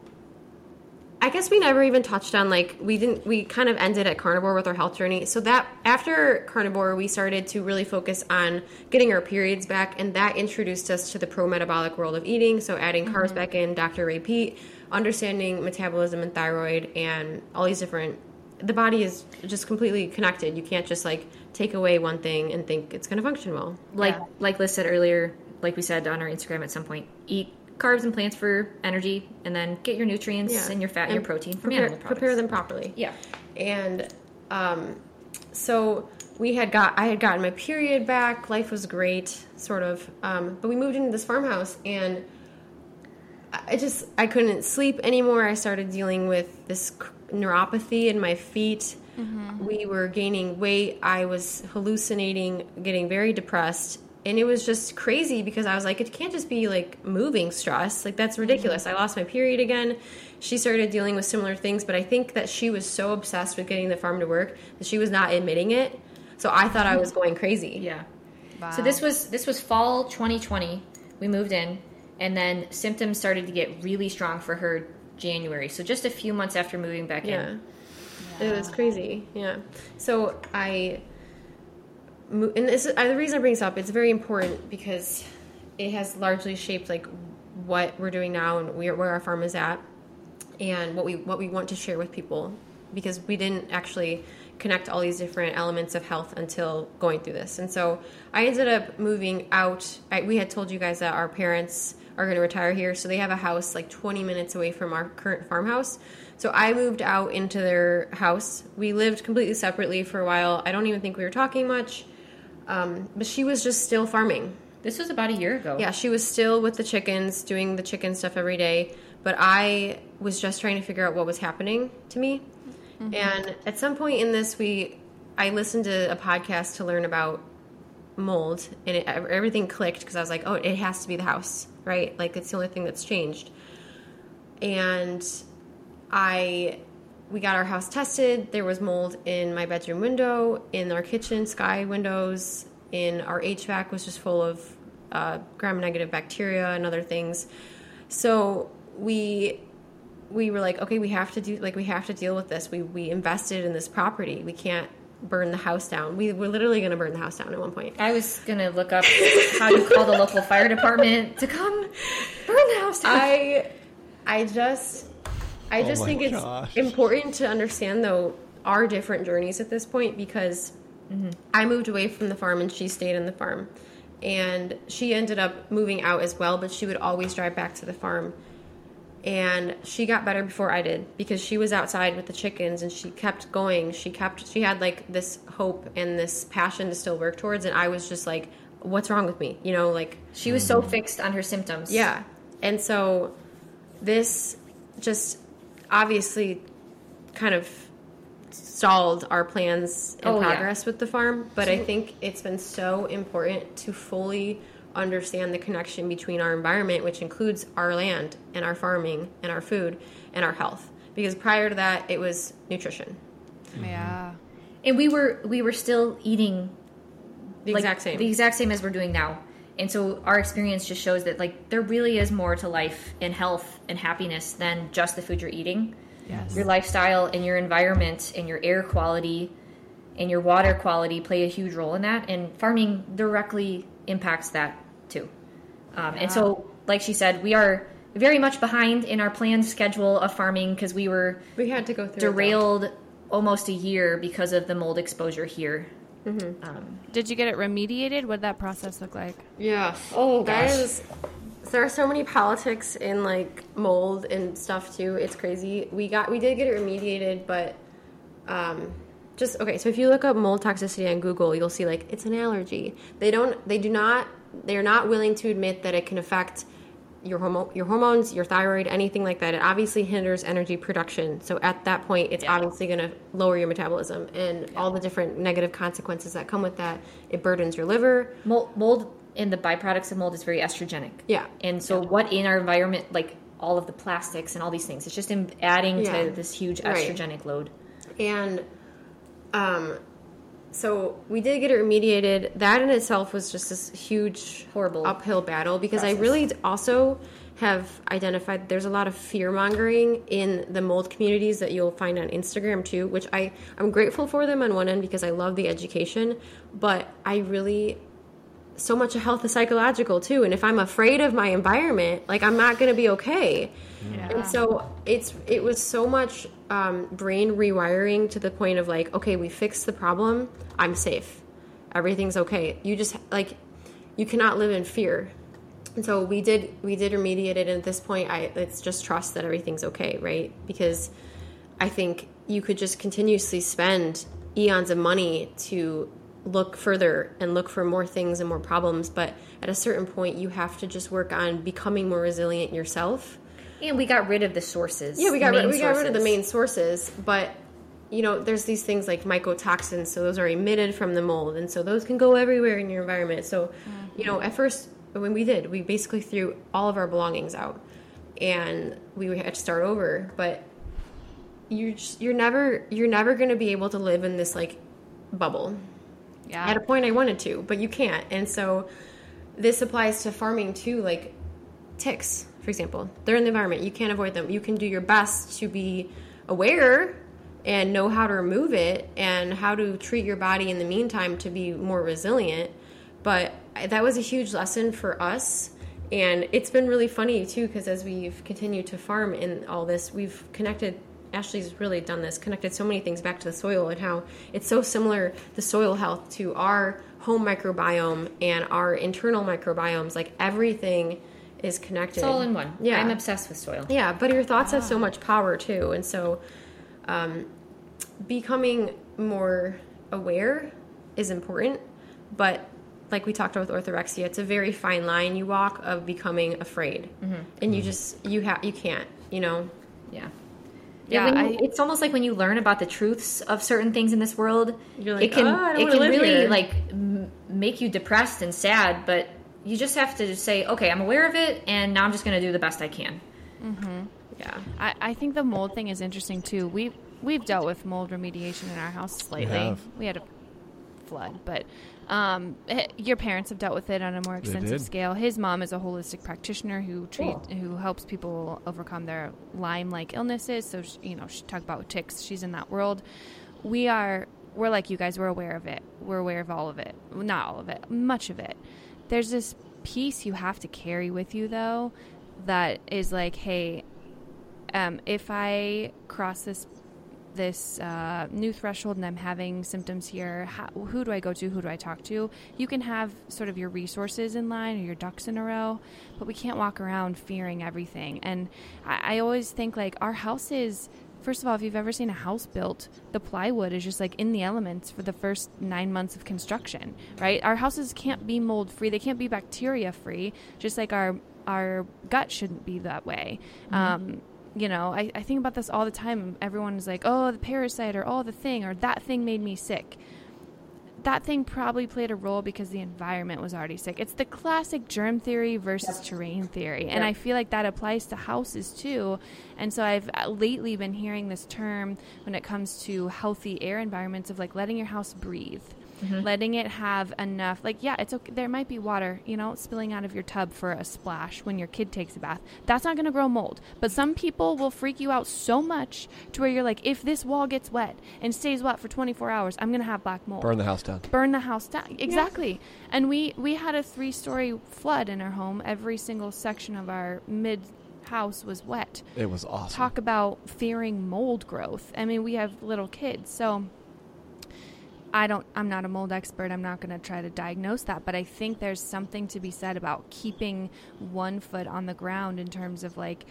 I guess we never even touched on like, we didn't, we kind of ended at carnivore with our health journey. So that after carnivore, we started to really focus on getting our periods back. And that introduced us to the pro-metabolic world of eating. So adding carbs mm-hmm. back in, Doctor Ray Peat, understanding metabolism and thyroid and all these different, the body is just completely connected. You can't just like take away one thing and think it's going to function well. Like, yeah. like Liz said earlier, like we said on our Instagram at some point, eat carbs and plants for energy, and then get your nutrients yeah. and your fat and your protein from prepare, animal products. Prepare them properly. Yeah. And um, so we had got I had gotten my period back. Life was great, sort of. Um, but we moved into this farmhouse, and I just I couldn't sleep anymore. I started dealing with this neuropathy in my feet. Mm-hmm. We were gaining weight. I was hallucinating, getting very depressed. And it was just crazy because I was like, it can't just be like moving stress. Like, that's ridiculous. Mm-hmm. I lost my period again. She started dealing with similar things, but I think that she was so obsessed with getting the farm to work that she was not admitting it. So I thought I was going crazy. Yeah. Wow. So this was this was fall twenty twenty. We moved in, and then symptoms started to get really strong for her January. So just a few months after moving back yeah. in. Yeah. It was crazy. Yeah. So I... And this, the reason I bring this up, it's very important because it has largely shaped like what we're doing now and where where our farm is at, and what we what we want to share with people, because we didn't actually connect all these different elements of health until going through this. And so I ended up moving out. I, we had told you guys that our parents are going to retire here, so they have a house like twenty minutes away from our current farmhouse. So I moved out into their house. We lived completely separately for a while. I don't even think we were talking much. Um, but she was just still farming. This was about a year ago. Yeah, she was still with the chickens, doing the chicken stuff every day. But I was just trying to figure out what was happening to me. Mm-hmm. And at some point in this, we, I listened to a podcast to learn about mold. And it, everything clicked because I was like, oh, it has to be the house, right? Like, it's the only thing that's changed. And I... We got our house tested. There was mold in my bedroom window, in our kitchen sky windows, in our H V A C was just full of uh, gram-negative bacteria and other things. So we we were like, okay, we have to do like we have to deal with this. We we invested in this property. We can't burn the house down. We were literally going to burn the house down at one point. I was going to look up how to call the local fire department to come burn the house down. I I just. I just oh think it's gosh. important to understand, though, our different journeys at this point, because mm-hmm. I moved away from the farm and she stayed in the farm. And she ended up moving out as well, but she would always drive back to the farm. And she got better before I did because she was outside with the chickens and she kept going. She kept, she had like this hope and this passion to still work towards. And I was just like, what's wrong with me? You know, like she was mm-hmm. so fixed on her symptoms. Yeah. And so this just... obviously kind of stalled our plans and oh, progress yeah. with the farm, but so, I think it's been so important to fully understand the connection between our environment, which includes our land and our farming and our food and our health, because prior to that it was nutrition. Yeah. And we were we were still eating the like, exact same the exact same as we're doing now. And so our experience just shows that, like, there really is more to life and health and happiness than just the food you're eating. Yes. Your lifestyle and your environment and your air quality and your water quality play a huge role in that. And farming directly impacts that, too. Um, yeah. And so, like she said, we are very much behind in our planned schedule of farming because we were we had to go through derailed almost a year because of the mold exposure here. Mm-hmm. Um, Did you get it remediated? What did that process look like? Yeah. Oh, gosh. Is, there are so many politics in, like, mold and stuff, too. It's crazy. We got, we did get it remediated, but um, just, okay, so if you look up mold toxicity on Google, you'll see, like, it's an allergy. They don't, they do not, they're not willing to admit that it can affect your homo- your hormones, your thyroid, anything like that. It obviously hinders energy production. So at that point, it's yeah. obviously going to lower your metabolism and yeah. all the different negative consequences that come with that. It burdens your liver. Mold, mold and the byproducts of mold is very estrogenic. Yeah. And so yeah. what in our environment, like all of the plastics and all these things, it's just adding yeah. to this huge estrogenic right. load. And um, so we did get it remediated. That in itself was just this huge, horrible uphill battle because process. I really also have identified there's a lot of fear-mongering in the mold communities that you'll find on Instagram too, which I, I'm grateful for them on one end because I love the education, but I really... so much of health is psychological too, and if I'm afraid of my environment, like I'm not going to be okay. Yeah. And so it's it was so much um, brain rewiring to the point of like, okay, we fixed the problem, I'm safe, everything's okay. You just like you cannot live in fear, and so we did we did remediate it. And at this point, I it's just trust that everything's okay, right? Because I think you could just continuously spend eons of money to look further and look for more things and more problems. But at a certain point, you have to just work on becoming more resilient yourself. And we got rid of the sources. Yeah, we got rid, we got rid of the main sources. But, you know, there's these things like mycotoxins. So those are emitted from the mold. And so those can go everywhere in your environment. So, mm-hmm. you know, at first, when we did, we basically threw all of our belongings out. And we had to start over. But you're, just, you're never, you're never going to be able to live in this, like, bubble. Yeah. At a point I wanted to, but you can't. And so this applies to farming too, like ticks, for example. They're in the environment. You can't avoid them. You can do your best to be aware and know how to remove it and how to treat your body in the meantime to be more resilient. But that was a huge lesson for us. And it's been really funny too, because as we've continued to farm in all this, we've connected Ashley's really done this, connected so many things back to the soil and how it's so similar, the soil health, to our home microbiome and our internal microbiomes. Like everything is connected. It's all in one. Yeah. I'm obsessed with soil. Yeah, but your thoughts oh. have so much power too. And so um, becoming more aware is important. But like we talked about with orthorexia, it's a very fine line you walk of becoming afraid. Mm-hmm. And mm-hmm. you just, you ha- you can't, you know? Yeah. Yeah, yeah you, I, it's almost like when you learn about the truths of certain things in this world, you're like, it can oh, it can really here. like m- make you depressed and sad. But you just have to just say, okay, I'm aware of it, and now I'm just going to do the best I can. Mm-hmm. Yeah, I, I think the mold thing is interesting too. We we've dealt with mold remediation in our house lately. We had a flood, but um, your parents have dealt with it on a more extensive scale. His mom is a holistic practitioner who treat cool. who helps people overcome their Lyme-like illnesses. So she, you know, she talked about ticks. She's in that world. We are we're like you guys. We're aware of it. We're aware of all of it. Not all of it. Much of it. There's this piece you have to carry with you though, that is like, hey, um, if I cross this. this uh, new threshold and I'm having symptoms here, how, who do I go to? Who do I talk to? You can have sort of your resources in line or your ducks in a row, but we can't walk around fearing everything. And I, I always think like our houses, first of all, if you've ever seen a house built, the plywood is just like in the elements for the first nine months of construction, right? Our houses can't be mold free. They can't be bacteria free, just like our, our gut shouldn't be that way. Mm-hmm. Um, You know, I, I think about this all the time. Everyone is like, oh, the parasite or oh, the thing or that thing made me sick. That thing probably played a role because the environment was already sick. It's the classic germ theory versus yep. terrain theory. Yep. And I feel like that applies to houses too. And so I've lately been hearing this term when it comes to healthy air environments of like letting your house breathe. Mm-hmm. Letting it have enough, like, yeah, it's okay. There might be water, you know, spilling out of your tub for a splash when your kid takes a bath. That's not going to grow mold. But some people will freak you out so much to where you're like, if this wall gets wet and stays wet for twenty-four hours, I'm going to have black mold. Burn the house down. Burn the house down. Exactly. Yes. And we, we had a three-story flood in our home. Every single section of our mid house was wet. It was awesome. Talk about fearing mold growth. I mean, we have little kids, so... I don't, I'm not a mold expert. I'm not going to try to diagnose that, but I think there's something to be said about keeping one foot on the ground in terms of like,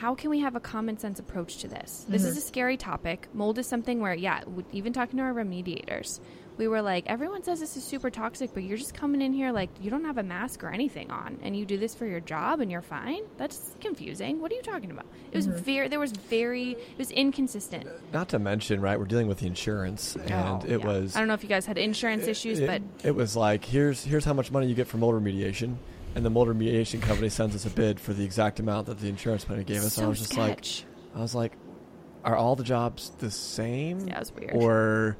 how can we have a common sense approach to this? Mm-hmm. This is a scary topic. Mold is something where, yeah, even talking to our remediators, we were like, everyone says this is super toxic, but you're just coming in here like you don't have a mask or anything on and you do this for your job and you're fine? That's confusing. What are you talking about? It was mm-hmm. very, there was very, it was inconsistent. Not to mention, right, we're dealing with the insurance and oh, it yeah. was. I don't know if you guys had insurance it, issues, it, but. It was like, here's here's how much money you get for mold remediation. And the mold remediation company sends us a bid for the exact amount that the insurance company gave us. So and I was just sketch. like, I was like, are all the jobs the same? Yeah, it was weird. Or.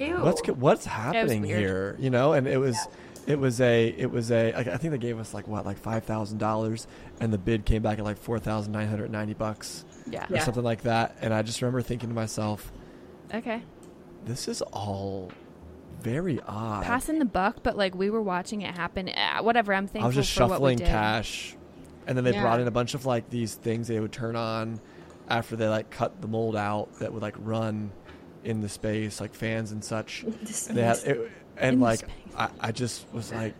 Ew. What's what's happening here? You know, and it was, yeah. it was a, it was a. I think they gave us like what, like five thousand dollars, and the bid came back at like four thousand nine hundred ninety bucks, yeah, or yeah. something like that. And I just remember thinking to myself, okay, this is all very odd. Passing the buck, but like we were watching it happen. Uh, whatever, I'm thankful. I was just for shuffling cash, and then they yeah. brought in a bunch of like these things they would turn on after they like cut the mold out that would like run in the space, like fans and such. They had, it, and in like I, I just was like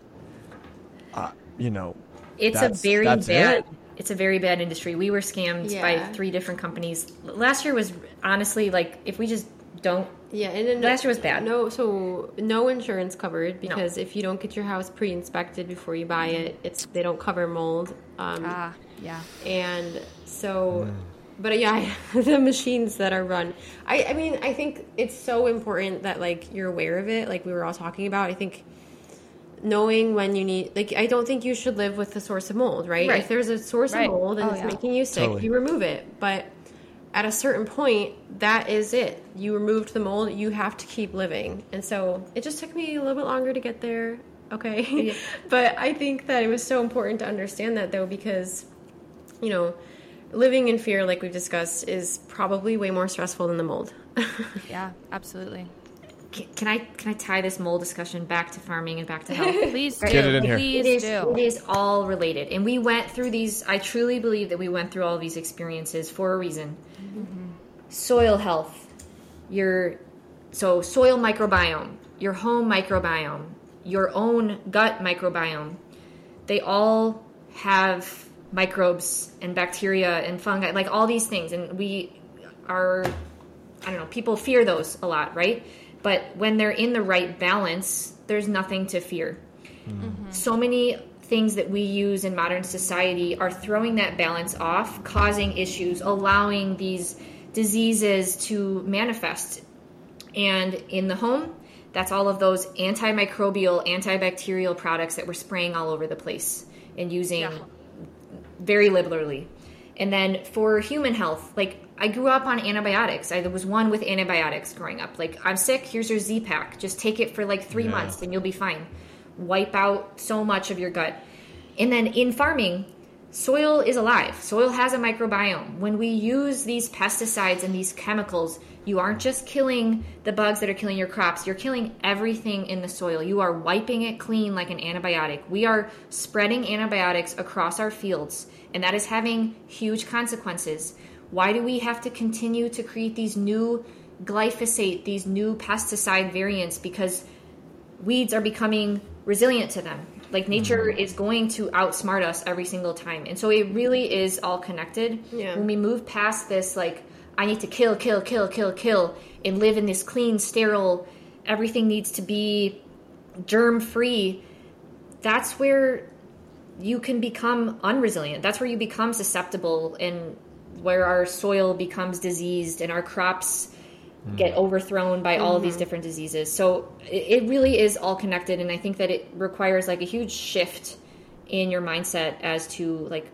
uh, you know it's a very bad it. it's a very bad industry. We were scammed yeah. by three different companies. Last year was honestly like, if we just don't. Yeah, and then last year was bad. No, so no insurance covered because no. if you don't get your house pre-inspected before you buy it, it's they don't cover mold. Um, ah, yeah. And so, mm. but yeah, the machines that are run. I, I mean, I think it's so important that like you're aware of it. Like we were all talking about. I think knowing when you need. Like I don't think you should live with the source of mold, right? right. If there's a source right. of mold and oh, it's yeah. making you sick, totally. you remove it. But at a certain point, that is it. You removed the mold. You have to keep living. And so it just took me a little bit longer to get there. Okay. Yeah. But I think that it was so important to understand that, though, because, you know, living in fear, like we've discussed, is probably way more stressful than the mold. Yeah, absolutely. Can I can I tie this mold discussion back to farming and back to health? Please do. Get it in here. Please it is, do. It is all related. And we went through these, I truly believe that we went through all these experiences for a reason. Mm-hmm. Soil health, your so soil microbiome, your home microbiome, your own gut microbiome, they all have microbes and bacteria and fungi, like all these things. And we are, I don't know, people fear those a lot, right? But when they're in the right balance, there's nothing to fear. Mm-hmm. So many things that we use in modern society are throwing that balance off, causing issues, allowing these diseases to manifest. And in the home, that's all of those antimicrobial, antibacterial products that we're spraying all over the place and using yeah. very liberally. And then for human health, like I grew up on antibiotics. I was one with antibiotics growing up. Like, I'm sick, here's your Z-Pak. Just take it for like three yeah. months and you'll be fine. Wipe out so much of your gut. And then in farming, soil is alive. Soil has a microbiome. When we use these pesticides and these chemicals, you aren't just killing the bugs that are killing your crops. You're killing everything in the soil. You are wiping it clean like an antibiotic. We are spreading antibiotics across our fields, and that is having huge consequences. Why do we have to continue to create these new glyphosate, these new pesticide variants? Because weeds are becoming resilient to them. Like nature is going to outsmart us every single time. And so it really is all connected. Yeah. When we move past this, like, I need to kill, kill, kill, kill, kill, and live in this clean, sterile, everything needs to be germ-free, that's where you can become unresilient. That's where you become susceptible and where our soil becomes diseased and our crops mm. get overthrown by all mm-hmm. of these different diseases. So it, it really is all connected. And I think that it requires like a huge shift in your mindset as to like,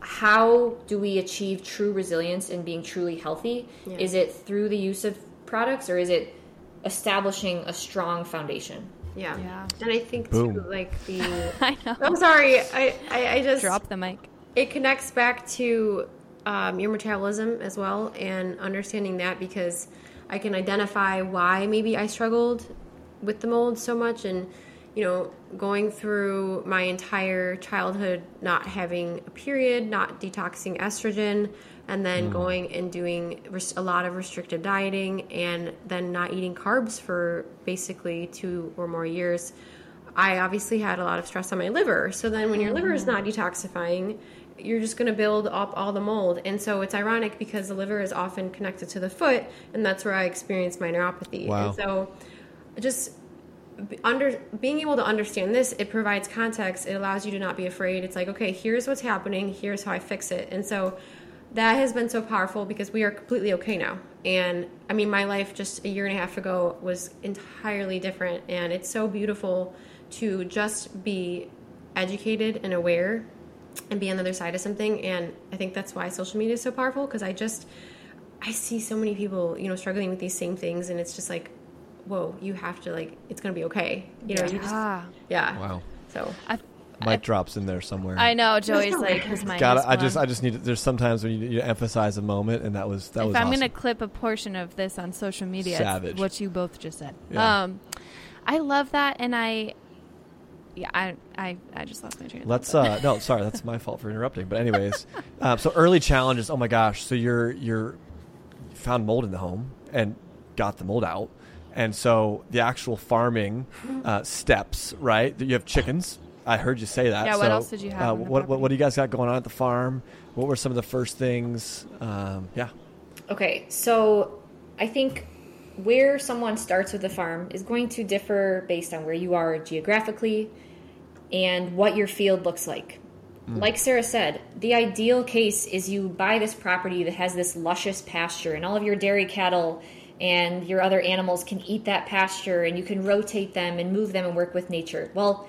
how do we achieve true resilience and being truly healthy? Yeah. Is it through the use of products or is it establishing a strong foundation? Yeah. yeah. And I think Boom. too, like the, I know. I'm sorry. I, I, I just dropped the mic. It connects back to um, your metabolism as well and understanding that because I can identify why maybe I struggled with the mold so much and, you know, going through my entire childhood not having a period, not detoxing estrogen, and then mm. going and doing res- a lot of restrictive dieting and then not eating carbs for basically two or more years. I obviously had a lot of stress on my liver. So then when your liver is not detoxifying, you're just going to build up all the mold. And so it's ironic because the liver is often connected to the foot, and that's where I experienced my neuropathy. Wow. And so just under being able to understand this, it provides context. It allows you to not be afraid. It's like, okay, here's what's happening. Here's how I fix it. And so that has been so powerful because we are completely okay now. And I mean, my life just a year and a half ago was entirely different. And it's so beautiful to just be educated and aware and be on the other side of something. And I think that's why social media is so powerful because I just, I see so many people, you know, struggling with these same things. And it's just like, whoa, you have to like, it's going to be okay. You know, yeah. you just, yeah. Wow. So. I, mic I, drops in there somewhere. I know. Joey's like, his mic gotta, I just, I just need to, there's sometimes when you, you emphasize a moment and that was, that if was If I'm awesome. going to clip a portion of this on social media, Savage. what you both just said. Yeah. Um, I love that. And I, Yeah, I, I I just lost my train of thought. Let's uh no, sorry, that's my fault for interrupting. But anyways, uh, so early challenges. Oh my gosh, so you're you're you found mold in the home and got the mold out, and so the actual farming uh, steps, right? You have chickens. I heard you say that. Yeah. So, what else did you have? Uh, what what what do you guys got going on at the farm? What were some of the first things? Um, yeah. Okay, so I think where someone starts with a farm is going to differ based on where you are geographically and what your field looks like. Mm. Like Sarah said, the ideal case is you buy this property that has this luscious pasture and all of your dairy cattle and your other animals can eat that pasture and you can rotate them and move them and work with nature. Well,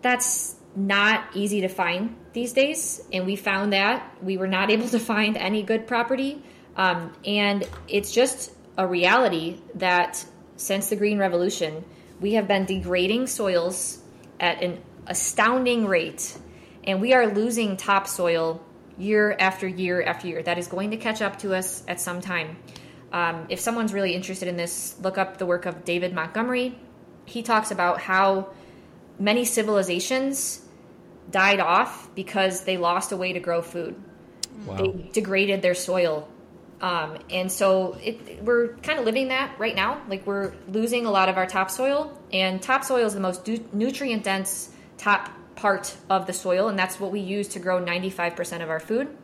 that's not easy to find these days, and we found that we were not able to find any good property. Um, and it's just a reality that since the Green Revolution, we have been degrading soils at an astounding rate, and we are losing topsoil year after year after year. That is going to catch up to us at some time. Um, if someone's really interested in this, look up the work of David Montgomery. He talks about how many civilizations died off because they lost a way to grow food. Wow. They degraded their soil. Um, and so it, we're kind of living that right now. Like, we're losing a lot of our topsoil, and topsoil is the most du- nutrient dense top part of the soil. And that's what we use to grow ninety-five percent of our food.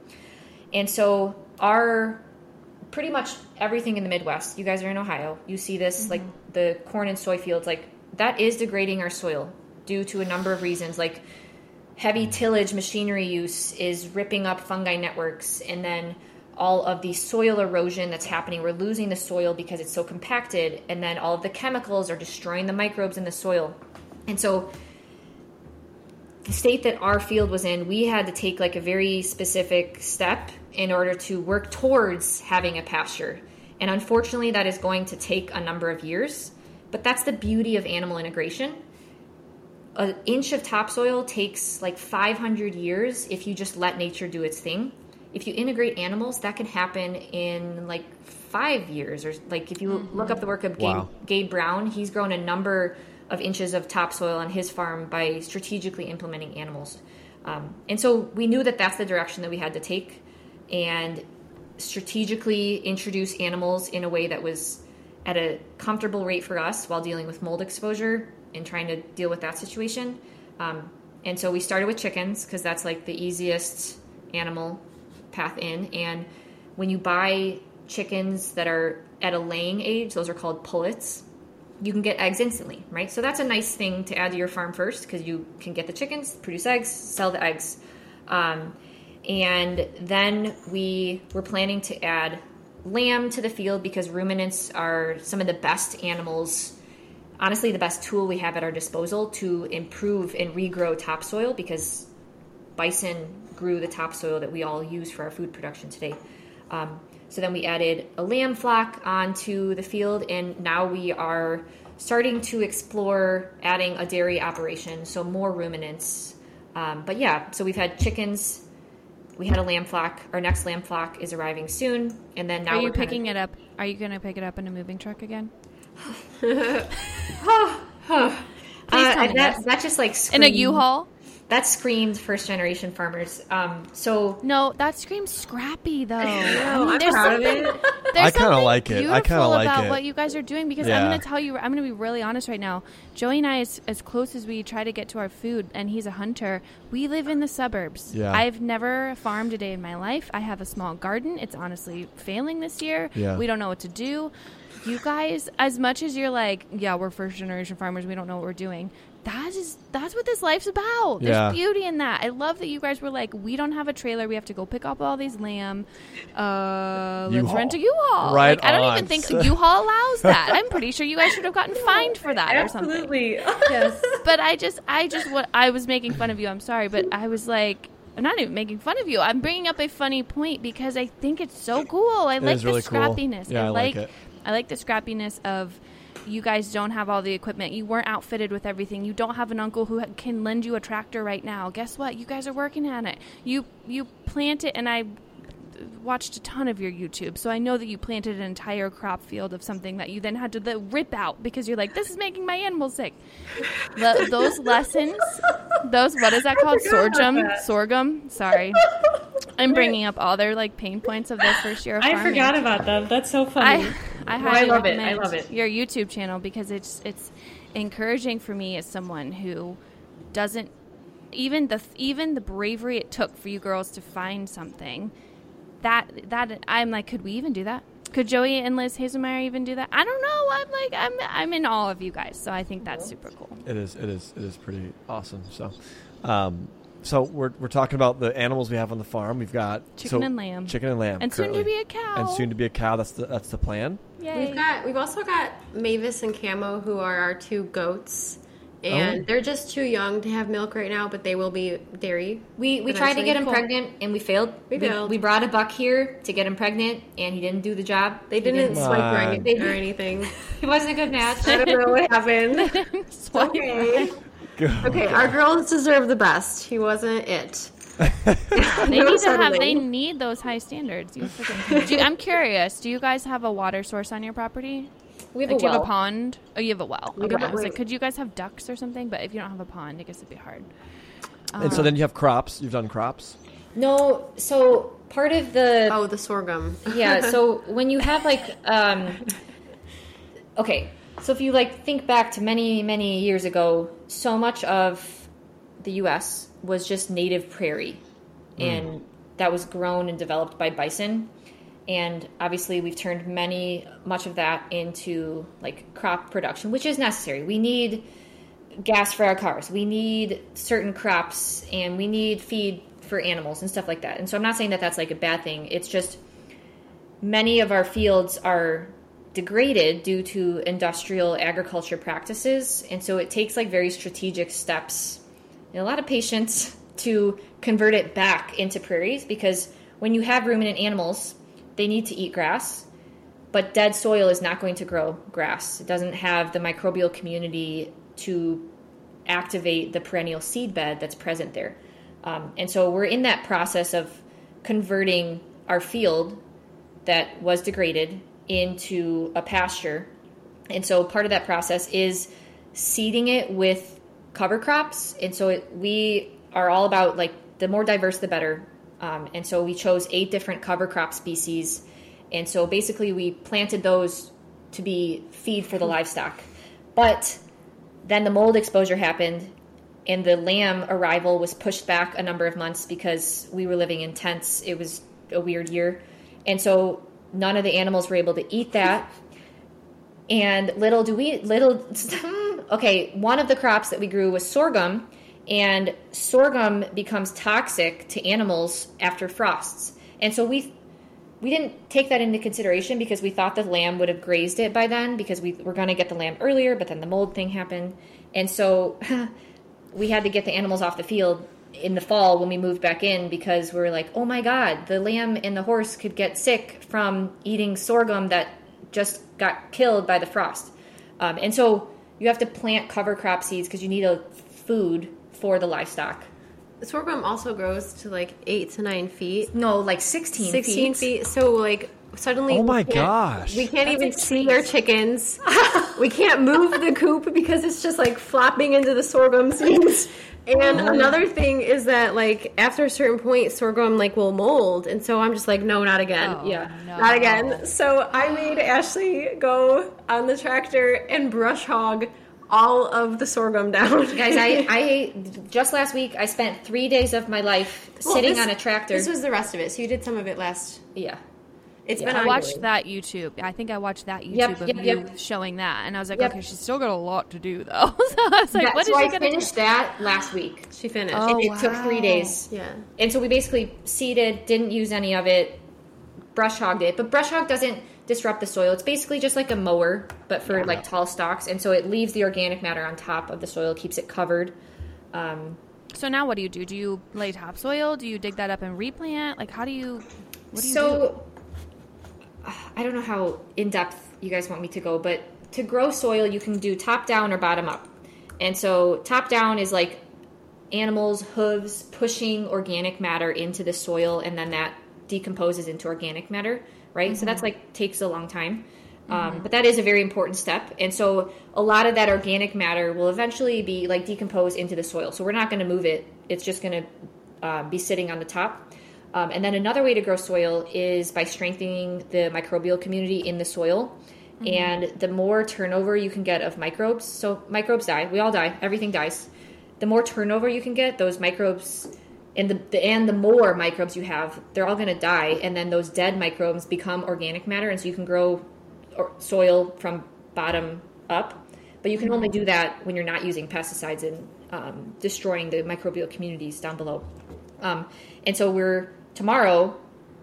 And so our, pretty much everything in the Midwest, you guys are in Ohio, you see this, mm-hmm. like the corn and soy fields, like that is degrading our soil due to a number of reasons. Like, heavy tillage machinery use is ripping up fungi networks, and then all of the soil erosion that's happening. We're losing the soil because it's so compacted, and then all of the chemicals are destroying the microbes in the soil. And so the state that our field was in, we had to take like a very specific step in order to work towards having a pasture. And unfortunately, that is going to take a number of years, but that's the beauty of animal integration. An inch of topsoil takes like five hundred years if you just let nature do its thing. If you integrate animals, that can happen in like five years. Or like if you mm-hmm. look up the work of Gabe, wow. Gabe Brown, he's grown a number of inches of topsoil on his farm by strategically implementing animals. Um, and so we knew that that's the direction that we had to take, and strategically introduce animals in a way that was at a comfortable rate for us while dealing with mold exposure and trying to deal with that situation. Um, and so we started with chickens because that's like the easiest animal path in. And when you buy chickens that are at a laying age, those are called pullets, you can get eggs instantly, right? So that's a nice thing to add to your farm first, because you can get the chickens, produce eggs, sell the eggs. Um, and then we were planning to add lamb to the field because ruminants are some of the best animals, honestly the best tool we have at our disposal to improve and regrow topsoil, because bison grew the topsoil that we all use for our food production today. Um, so then we added a lamb flock onto the field, and now we are starting to explore adding a dairy operation, so more ruminants. Um, but yeah, so we've had chickens, we had a lamb flock, our next lamb flock is arriving soon, and then now are you we're picking kinda... it up? Are you going to pick it up in a moving truck again? oh, oh. Please tell uh, me that, yes. that just like screamed. In a U-Haul? That screamed first-generation farmers. Um, so no, that screams scrappy, though. I mean, I'm proud of it. I kind of like it. I kind of like it. About what you guys are doing, because yeah. I'm going to tell you, I'm going to be really honest right now. Joey and I, as, as close as we try to get to our food, and he's a hunter, we live in the suburbs. Yeah. I've never farmed a day in my life. I have a small garden. It's honestly failing this year. Yeah. We don't know what to do. You guys, as much as you're like, yeah, we're first-generation farmers, we don't know what we're doing, that is, that's what this life's about. There's yeah. beauty in that. I love that you guys were like, we don't have a trailer. We have to go pick up all these lamb. Uh, let's rent a U-Haul. Right like, I don't even think U-Haul allows that. I'm pretty sure you guys should have gotten fined for that Absolutely. Or something. Yes. But I just, I just, what I was making fun of you. I'm sorry, but I was like, I'm not even making fun of you. I'm bringing up a funny point because I think it's so cool. I it like the really scrappiness. Cool. Yeah, I, I like, like it. I like the scrappiness of you guys don't have all the equipment. You weren't outfitted with everything. You don't have an uncle who can lend you a tractor right now. Guess what? You guys are working on it. You you plant it, and I watched a ton of your YouTube, so I know that you planted an entire crop field of something that you then had to the rip out because you're like, this is making my animals sick. the, those lessons, those, what is that called? Sorghum? That. Sorghum? Sorry. I'm bringing up all their like pain points of their first year of farming. I forgot about them. That's so funny. I, I, oh, highly I love recommend it. I love it. Your YouTube channel, because it's it's encouraging for me as someone who doesn't even the even the bravery it took for you girls to find something that that I'm like, could we even do that? Could Joey and Liz Hazelmeyer even do that? I don't know. I'm like, I'm I'm in awe of you guys, so I think that's super cool. It is, it is, it is pretty awesome. So, um, so we're we're talking about the animals we have on the farm. We've got chicken so, and lamb, chicken and lamb, and currently. soon to be a cow, and soon to be a cow. That's the that's the plan. Yay. We've got we've also got Mavis and Camo, who are our two goats. And oh. they're just too young to have milk right now, but they will be dairy. We we tried to get him cool. pregnant, and we failed. We failed. We, we brought a buck here to get him pregnant, and he didn't do the job. They didn't swipe right or anything. It wasn't a good match. I don't know what happened. Okay. Go. Okay, our girls deserve the best. He wasn't it. they no need to have. They need those high standards. You do you, I'm curious. Do you guys have a water source on your property? We have like, a do you well. have a pond? Oh, you have a well. We okay. I was like, could you guys have ducks or something? But if you don't have a pond, I guess it'd be hard. Um, and so then you have crops. You've done crops? No. So part of the... Oh, the sorghum. Yeah. So when you have like... Um, okay. So if you like think back to many, many years ago, so much of the U S was just native prairie. Mm. And that was grown and developed by bison. And obviously we've turned many, much of that into like crop production, which is necessary. We need gas for our cars. We need certain crops and we need feed for animals and stuff like that. And so I'm not saying that that's like a bad thing. It's just many of our fields are degraded due to industrial agriculture practices. And so it takes like very strategic steps and a lot of patience to convert it back into prairies, because when you have ruminant animals, they need to eat grass, but dead soil is not going to grow grass. It doesn't have the microbial community to activate the perennial seed bed that's present there. Um, and so we're in that process of converting our field that was degraded into a pasture. And so part of that process is seeding it with cover crops. And so it, we are all about like the more diverse, the better. Um, and so we chose eight different cover crop species. And so basically we planted those to be feed for the livestock. But then the mold exposure happened and the lamb arrival was pushed back a number of months because we were living in tents. It was a weird year. And so none of the animals were able to eat that. And little do we, little, okay, one of the crops that we grew was sorghum. And sorghum becomes toxic to animals after frosts. And so we we didn't take that into consideration because we thought the lamb would have grazed it by then, because we were going to get the lamb earlier, but then the mold thing happened. And so we had to get the animals off the field in the fall when we moved back in, because we were like, oh my God, the lamb and the horse could get sick from eating sorghum that just got killed by the frost. Um, and so you have to plant cover crop seeds because you need a food for the livestock. Sorghum also grows to like eight to nine feet. No, like sixteen. Sixteen feet. feet. So like suddenly, oh my we gosh, we can't That's even insane. see their chickens. We can't move the coop because it's just like flopping into the sorghum seeds. And oh. another thing is that like after a certain point, sorghum like will mold, and so I'm just like, no, not again. Oh, yeah, no. Not again. So I made Ashley go on the tractor and brush hog all of the sorghum down. Guys, I, I just last week, I spent three days of my life well, sitting this, on a tractor. This was the rest of it, so you did some of it last. Yeah. It's yeah. been I ongoing. watched that YouTube. I think I watched that YouTube yep, of yep, you yep. showing that, and I was like, yep. okay, she's still got a lot to do, though. So I was like, that, what so is she going to do? So I finished that last week. She finished. Oh, and it wow. took three days. Yeah. And so we basically seeded, didn't use any of it, brush hogged it. But brush hog doesn't disrupt the soil. It's basically just like a mower, but for yeah. like tall stalks. And so it leaves the organic matter on top of the soil, keeps it covered. Um, so now what do you do? Do you lay topsoil? Do you dig that up and replant? Like how do you, what do you so, do? I don't know how in depth you guys want me to go, but to grow soil, you can do top down or bottom up. And so top down is like animals' hooves pushing organic matter into the soil, and then that decomposes into organic matter. Right? Mm-hmm. So that's like takes a long time. Um, mm-hmm. But that is a very important step. And so a lot of that organic matter will eventually be like decomposed into the soil. So we're not going to move it. It's just going to uh, be sitting on the top. Um, and then another way to grow soil is by strengthening the microbial community in the soil. Mm-hmm. And the more turnover you can get of microbes, so microbes die. We all die. Everything dies. The more turnover you can get, those microbes And the, the and the more microbes you have, they're all going to die, and then those dead microbes become organic matter, and so you can grow or soil from bottom up. But you can only do that when you're not using pesticides and um, destroying the microbial communities down below. Um, and so we're tomorrow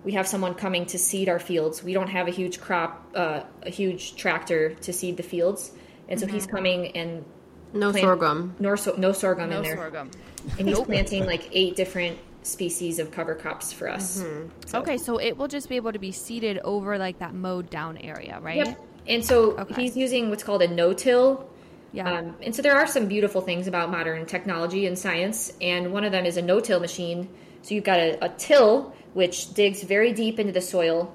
we have someone coming to seed our fields. We don't have a huge crop, uh, a huge tractor to seed the fields, and so mm-hmm. he's coming and no plant, sorghum, no, so, no sorghum no in there. Sorghum. And he's planting like eight different species of cover crops for us. Mm-hmm. So. Okay, so it will just be able to be seeded over like that mowed down area, right? Yep. And so okay. he's using what's called a no-till. Yeah. Um, and so there are some beautiful things about modern technology and science, and one of them is a no-till machine. So you've got a, a till, which digs very deep into the soil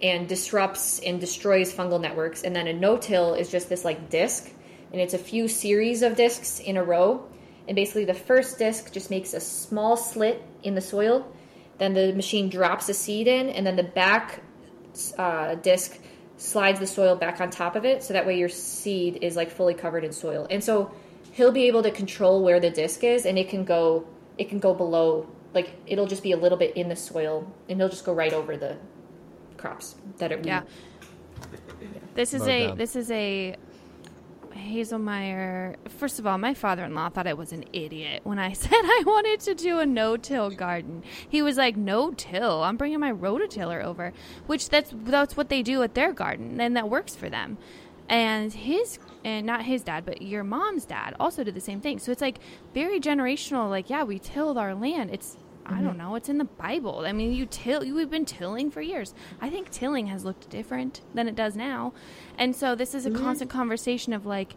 and disrupts and destroys fungal networks. And then a no-till is just this like disc, and it's a few series of discs in a row. And basically the first disc just makes a small slit in the soil. Then the machine drops a seed in, and then the back uh, disc slides the soil back on top of it. So that way your seed is like fully covered in soil. And so he'll be able to control where the disc is, and it can go, it can go below, like it'll just be a little bit in the soil, and it'll just go right over the crops that it. Yeah. yeah. This is Low a, down. this is a, Hazelmeyer. First of all, my father-in-law thought I was an idiot when I said I wanted to do a no-till garden. He was like, "No-till? I'm bringing my rototiller over," which that's that's what they do at their garden, and that works for them. And his, and not his dad, but your mom's dad also did the same thing. So it's like very generational. Like, yeah, we tilled our land. It's mm-hmm. I don't know. It's in the Bible. I mean, you till. You, we've been tilling for years. I think tilling has looked different than it does now. And so this is a mm-hmm. constant conversation of like,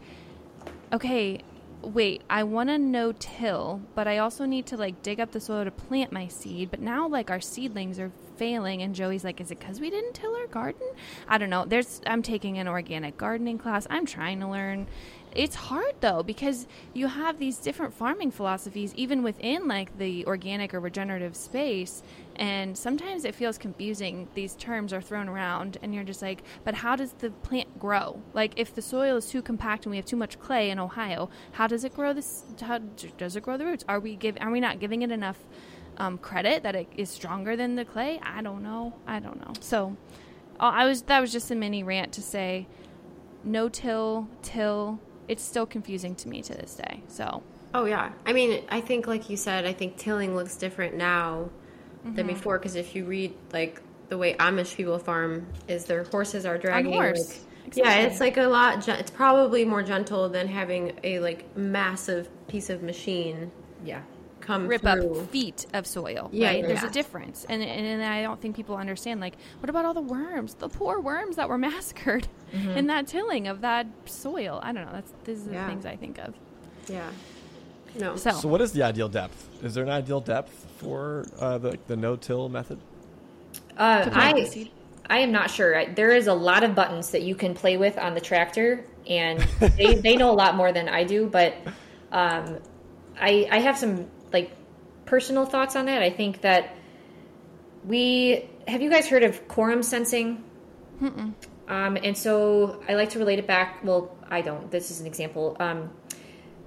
okay, wait, I want to no-till, but I also need to like dig up the soil to plant my seed. But now like our seedlings are failing, and Joey's like, is it because we didn't till our garden? I don't know. There's, I'm taking an organic gardening class. I'm trying to learn. It's hard though, because you have these different farming philosophies, even within like the organic or regenerative space. And sometimes it feels confusing. These terms are thrown around, and you're just like, but how does the plant grow? Like, if the soil is too compact and we have too much clay in Ohio, how does it grow this? How does it grow the roots? Are we give? Are we not giving it enough um, credit that it is stronger than the clay? I don't know. I don't know. So, I was that was just a mini rant to say, no till, till. It's still confusing to me to this day. So. Oh yeah, I mean, I think like you said, I think tilling looks different now. Than mm-hmm. before, because if you read like the way Amish people farm is their horses are dragging on horse. Like, exactly. Yeah, it's like a lot. It's probably more gentle than having a like massive piece of machine. Yeah, come rip through. Up feet of soil. Yeah, right? yeah. There's a difference, and, and and I don't think people understand. Like, what about all the worms? The poor worms that were massacred mm-hmm. in that tilling of that soil. I don't know. That's this is yeah. the things I think of. Yeah. No. So. so what is the ideal depth? Is there an ideal depth for uh, the, the no-till method? Uh, I I am not sure. I, there is a lot of buttons that you can play with on the tractor, and they, they know a lot more than I do. But um, I I have some like personal thoughts on that. I think that we have you guys heard of quorum sensing? Mm-mm. Um, and so I like to relate it back. Well, I don't. This is an example. Um,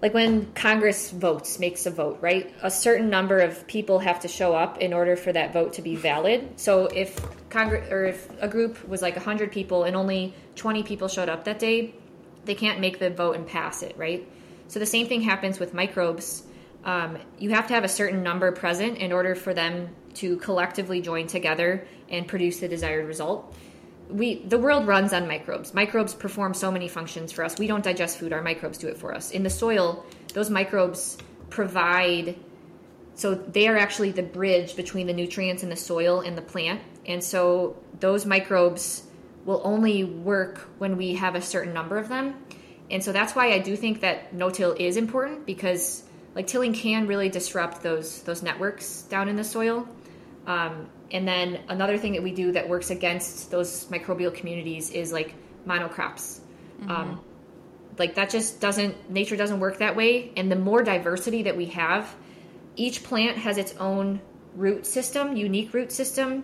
Like when Congress votes, makes a vote, right? A certain number of people have to show up in order for that vote to be valid. So if Congress or if a group was like one hundred people and only twenty people showed up that day, they can't make the vote and pass it, right? So the same thing happens with microbes. Um, you have to have a certain number present in order for them to collectively join together and produce the desired result. We the world runs on microbes. Microbes perform so many functions for us. We don't digest food. Our microbes do it for us. In the soil, those microbes provide, so they are actually the bridge between the nutrients in the soil and the plant. And so those microbes will only work when we have a certain number of them. And so that's why I do think that no-till is important, because like tilling can really disrupt those those networks down in the soil. Um, and then another thing that we do that works against those microbial communities is like monocrops. Mm-hmm. Um, like that just doesn't, nature doesn't work that way. And the more diversity that we have, each plant has its own root system, unique root system,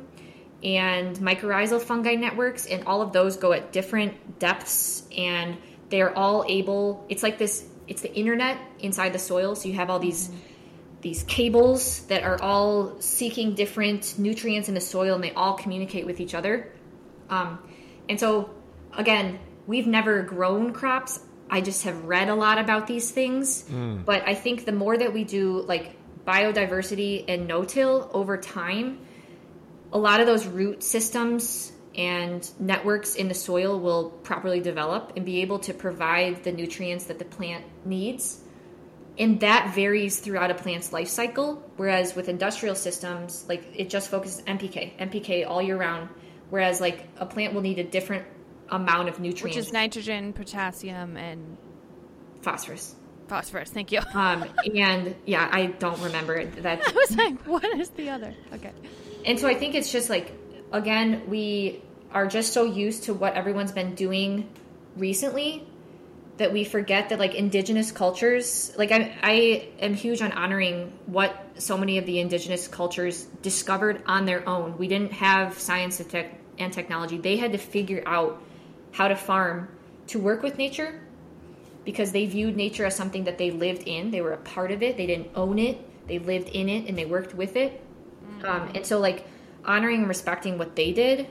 and mycorrhizal fungi networks. And all of those go at different depths, and they're all able, it's like this, it's the internet inside the soil. So you have all these mm-hmm. these cables that are all seeking different nutrients in the soil, and they all communicate with each other. Um, and so, again, we've never grown crops. I just have read a lot about these things. Mm. But I think the more that we do like biodiversity and no-till over time, a lot of those root systems and networks in the soil will properly develop and be able to provide the nutrients that the plant needs. And that varies throughout a plant's life cycle, whereas with industrial systems, like it just focuses N P K, N P K all year round, whereas like a plant will need a different amount of nutrients. Which is nitrogen, potassium, and... Phosphorus. Phosphorus, thank you. um, and yeah, I don't remember it. That's... I was like, what is the other? Okay. And so I think it's just like, again, we are just so used to what everyone's been doing recently that we forget that like indigenous cultures, like I, I am huge on honoring what so many of the indigenous cultures discovered on their own. We didn't have science and, tech, and technology. They had to figure out how to farm, to work with nature, because they viewed nature as something that they lived in. They were a part of it. They didn't own it. They lived in it and they worked with it. Mm-hmm. Um, and so like honoring and respecting what they did.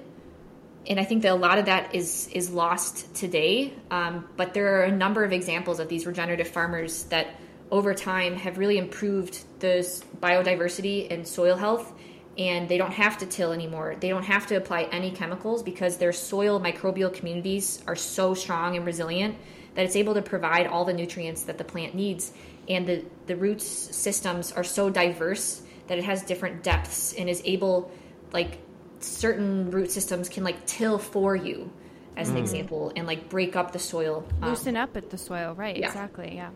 And I think that a lot of that is is lost today. Um, but there are a number of examples of these regenerative farmers that over time have really improved the biodiversity and soil health. And they don't have to till anymore. They don't have to apply any chemicals because their soil microbial communities are so strong and resilient that it's able to provide all the nutrients that the plant needs. And the, the roots systems are so diverse that it has different depths and is able, like, certain root systems can like till for you as an mm. example and like break up the soil, um, loosen up at the soil, right? Yeah. Exactly. Yeah.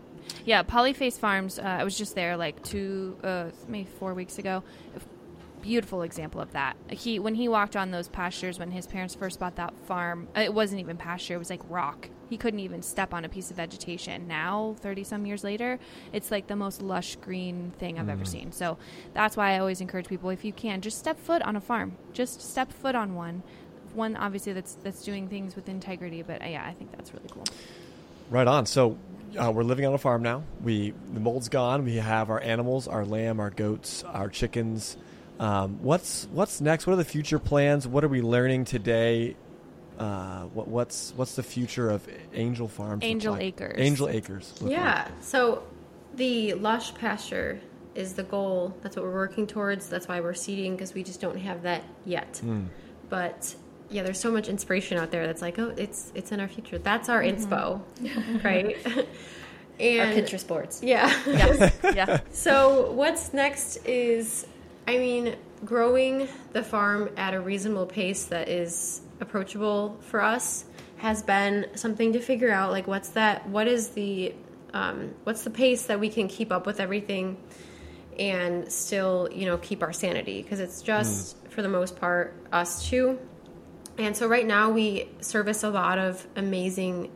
Yeah. Polyface Farms. Uh, I was just there like two, uh, maybe four weeks ago. Beautiful example of that. He, when he walked on those pastures, when his parents first bought that farm, it wasn't even pasture. It was like rock. He couldn't even step on a piece of vegetation. Now, thirty some years later, it's like the most lush green thing I've mm. ever seen. So that's why I always encourage people, if you can, just step foot on a farm. Just step foot on one. One, obviously, that's that's doing things with integrity. But uh, yeah, I think that's really cool. Right on. So uh, we're living on a farm now. We the mold's gone. We have our animals, our lamb, our goats, our chickens. Um, what's what's next? What are the future plans? What are we learning today? Uh, what, what's what's the future of Angel Farms? Angel Acres. Angel Acres. Yeah. Like? So the lush pasture is the goal. That's what we're working towards. That's why we're seeding, because we just don't have that yet. Mm. But yeah, there's so much inspiration out there that's like, oh, it's it's in our future. That's our mm-hmm. inspo, right? And our Pinterest boards. Yeah. Yes. Yeah. So what's next is, I mean, growing the farm at a reasonable pace that is approachable for us has been something to figure out. Like, what's that? What is the um, what's the pace that we can keep up with everything and still, you know, keep our sanity? Because it's just mm. for the most part us two. And so right now we service a lot of amazing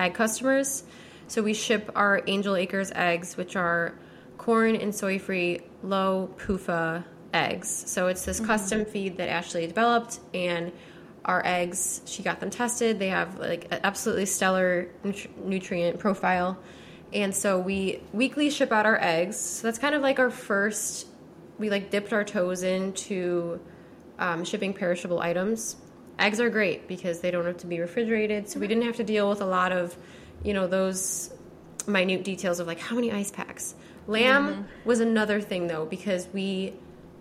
egg customers. So we ship our Angel Acres eggs, which are corn and soy-free, low P U F A eggs. So it's this mm-hmm. custom feed that Ashley developed, and our eggs, she got them tested. They have like an absolutely stellar nut- nutrient profile. And so we weekly ship out our eggs. So that's kind of like our first, we like dipped our toes into um, shipping perishable items. Eggs are great because they don't have to be refrigerated. So we didn't have to deal with a lot of, you know, those minute details of like how many ice packs. Lamb mm-hmm. was another thing, though, because we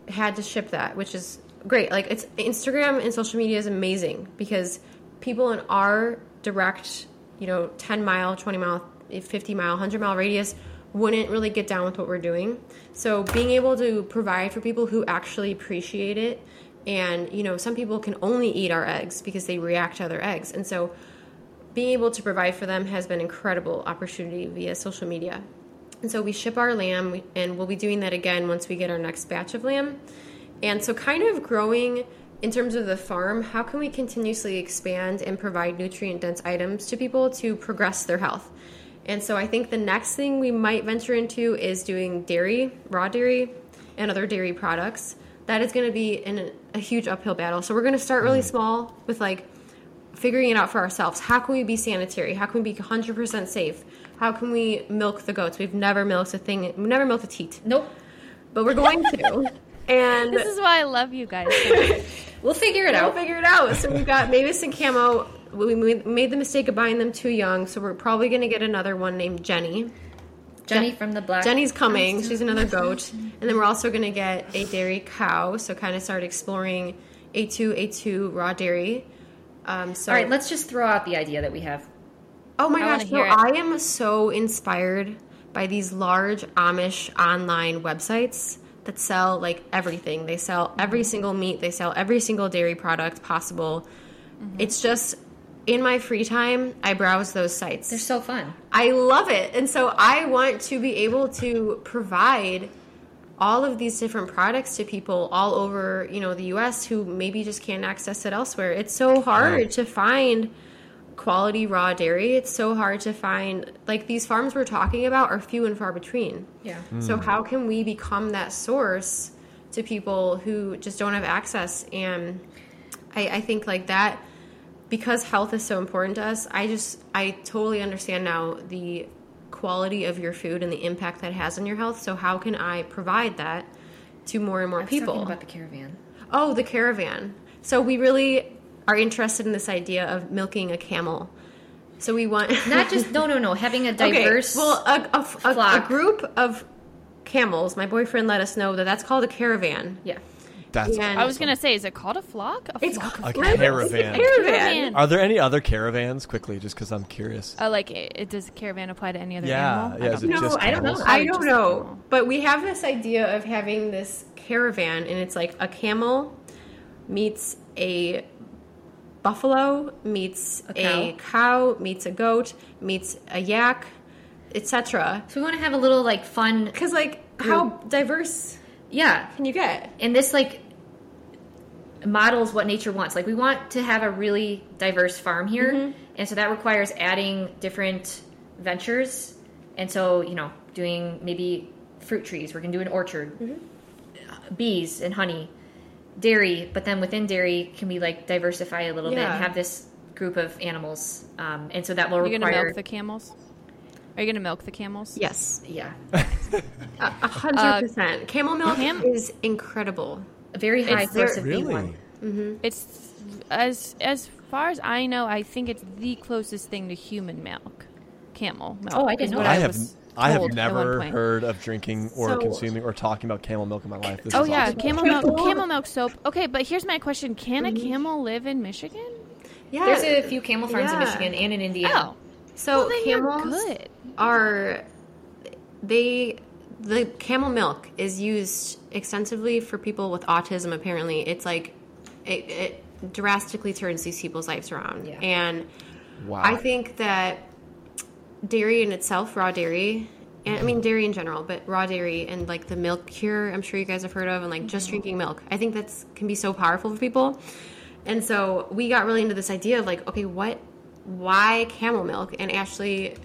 had to ship that, which is great. Like, it's Instagram and social media is amazing because people in our direct, you know, ten mile, twenty mile, fifty mile, one hundred mile radius wouldn't really get down with what we're doing. So being able to provide for people who actually appreciate it. And, you know, some people can only eat our eggs because they react to other eggs. And so being able to provide for them has been an incredible opportunity via social media. And so we ship our lamb, and we'll be doing that again once we get our next batch of lamb. And so kind of growing in terms of the farm, how can we continuously expand and provide nutrient-dense items to people to progress their health? And so I think the next thing we might venture into is doing dairy, raw dairy, and other dairy products. That is going to be in a huge uphill battle. So we're going to start really small with, like, figuring it out for ourselves. How can we be sanitary? How can we be one hundred percent safe? How can we milk the goats? We've never milked a thing. We've never milked a teat. Nope. but we're going to. And this is why I love you guys. We'll figure it out. We'll figure it out. So we've got Mavis and Camo. We made the mistake of buying them too young, so we're probably going to get another one named Jenny. Jenny from the Black. Jenny's coming. She's another goat. And then we're also going to get a dairy cow, so kind of start exploring A two, A two, raw dairy. Um, so, all right, let's just throw out the idea that we have. Oh, my I gosh. No, I am so inspired by these large Amish online websites that sell, like, everything. They sell every single meat. They sell every single dairy product possible. Mm-hmm. It's just... in my free time, I browse those sites. They're so fun. I love it. And so I want to be able to provide all of these different products to people all over, you know, the U S who maybe just can't access it elsewhere. It's so hard yeah. to find quality raw dairy. It's so hard to find, like, these farms we're talking about are few and far between. Yeah. Mm. So how can we become that source to people who just don't have access? And I, I think, like, that... because health is so important to us, I just, I totally understand now the quality of your food and the impact that has on your health. So how can I provide that to more and more I was people? Talking about the caravan. Oh, the caravan. So we really are interested in this idea of milking a camel. So we want... Not just, no, no, no, having a diverse okay. Well, a, a, flock. A, a group of camels. My boyfriend let us know that that's called a caravan. Yeah. That's I was going to say, is it called a flock? A it's flock called a caravan. A caravan. Are there any other caravans? Quickly, just because I'm curious. Uh, like, it, it, does caravan apply to any other yeah, animal? Yeah, I don't, no, just I don't know. I don't know. But we have this idea of having this caravan, and it's like a camel meets a buffalo, meets a cow, a cow meets a goat, meets a yak, et cetera. So we want to have a little, like, fun... Because, like, group. How diverse... Yeah. Can you get? And this, like, models what nature wants. Like, we want to have a really diverse farm here. Mm-hmm. And so that requires adding different ventures. And so, you know, doing maybe fruit trees. We're going to do an orchard. Mm-hmm. Bees and honey. Dairy. But then within dairy, can we, like, diversify a little yeah. bit and have this group of animals. Um, and so that will Are you require... going to milk the camels? Are you going to milk the camels? Yes. Yeah. A hundred percent. Camel milk Cam- is incredible. A very high it's source there, of really? B one. Mm-hmm. It's, as as far as I know, I think it's the closest thing to human milk. Camel milk. Oh, I didn't know that. I, I have, I have never heard of drinking or so, consuming or talking about camel milk in my life. This oh, is yeah. Awesome. Camel milk. Camel milk soap. Okay, but here's my question. Can mm-hmm. a camel live in Michigan? Yeah. There's a few camel farms yeah. in Michigan and in Indiana. Oh. So well, camels good. are... They... The camel milk is used extensively for people with autism, apparently. It's like, it, it drastically turns these people's lives around. Yeah. And wow. I think that dairy in itself, raw dairy, and I mean dairy in general, but raw dairy and, like, the milk cure I'm sure you guys have heard of, and, like, just mm-hmm. drinking milk. I think that's can be so powerful for people. And so we got really into this idea of, like, okay, what, why camel milk? And Ashley...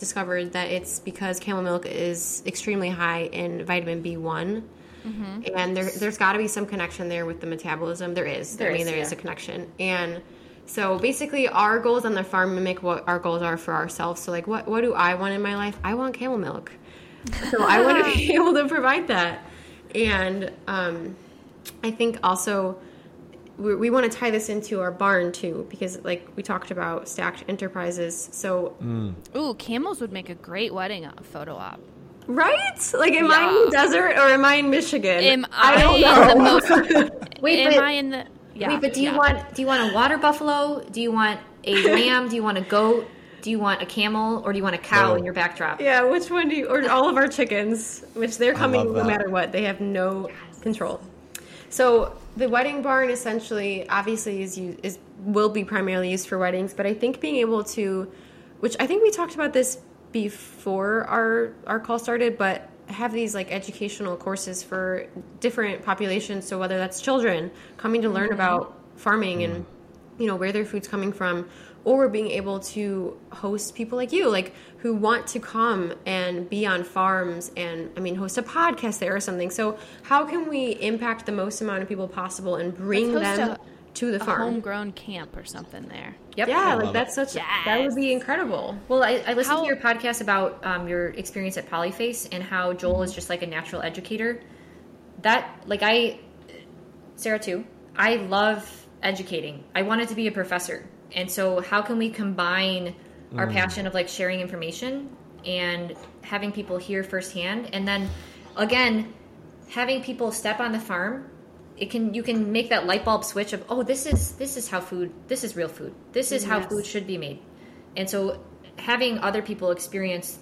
discovered that it's because camel milk is extremely high in vitamin B one, mm-hmm. and there, there's got to be some connection there with the metabolism. There is. There I mean, is, there yeah. is a connection. And so basically our goals on the farm mimic what our goals are for ourselves. So, like, what, what do I want in my life? I want camel milk. So I want to be able to provide that. And um, I think also we, we want to tie this into our barn too, because, like, we talked about stacked enterprises. So, mm. ooh, camels would make a great wedding photo op, right? Like, am yeah. I in the desert or am I in Michigan? Am I, I don't know. In the most, wait, am but, I in the? Yeah, wait, but do you yeah. want? Do you want a water buffalo? Do you want a lamb? Do you want a goat? Do you want a camel, or do you want a cow oh. in your backdrop? Yeah, which one do you? Or all of our chickens, which they're coming no matter what. They have no yes. control. So the wedding barn essentially, obviously, is used, is will be primarily used for weddings. But I think being able to, which I think we talked about this before our, our call started, but have these, like, educational courses for different populations. So whether that's children coming to learn mm-hmm. about farming mm-hmm. and, you know, where their food's coming from, or being able to host people like you, like, who want to come and be on farms and, I mean, host a podcast there or something. So how can we impact the most amount of people possible and bring them a, to the farm? A homegrown camp or something there. Yep. Yeah, like, that's it. such yes. that would be incredible. Well, I, I listened how, to your podcast about um, your experience at Polyface and how Joel mm-hmm. is just, like, a natural educator. that, like I, Sarah too, I love educating. I wanted to be a professor. And so how can we combine our mm. passion of like sharing information and having people hear firsthand? And then again, having people step on the farm, it can, you can make that light bulb switch of, oh, this is, this is how food, this is real food. This is yes. how food should be made. And so having other people experience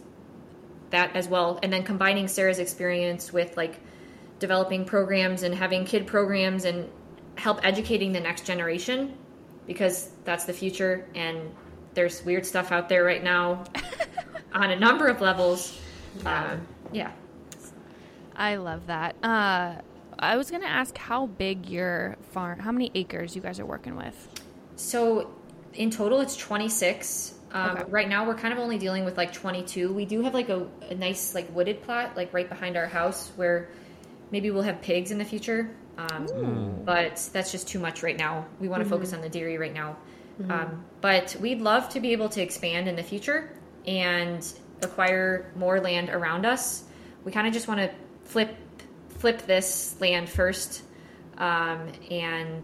that as well. And then combining Sarah's experience with like developing programs and having kid programs and help educating the next generation, because that's the future. And there's weird stuff out there right now on a number of levels. Yeah. Um, yeah. I love that. Uh, I was going to ask how big your farm, how many acres you guys are working with? So in total, it's twenty-six. Um, okay. Right now we're kind of only dealing with like twenty-two. We do have like a, a nice like wooded plot, like right behind our house where maybe we'll have pigs in the future. Um, but that's just too much right now. We want to mm-hmm. focus on the dairy right now. Mm-hmm. Um, but we'd love to be able to expand in the future and acquire more land around us. We kind of just want to flip, flip this land first, um, and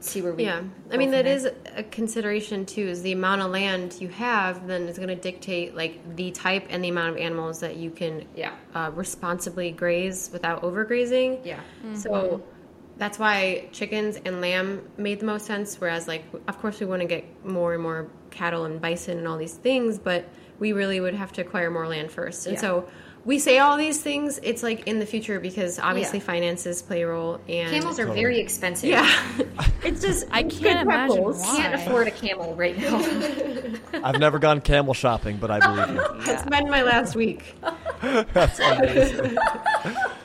see where we, yeah. I mean, that there. Is a consideration too, is the amount of land you have, then it's going to dictate like the type and the amount of animals that you can, yeah. uh, responsibly graze without overgrazing. Yeah. Mm-hmm. So that's why chickens and lamb made the most sense. Whereas like, of course we want to get more and more cattle and bison and all these things, but we really would have to acquire more land first. And yeah. so we say all these things, it's like in the future, because obviously yeah. finances play a role. And camels are totally. very expensive. Yeah. It's just, I can't imagine why. Can't afford a camel right now. I've never gone camel shopping, but I believe you. Yeah. It's been my last week. That's amazing.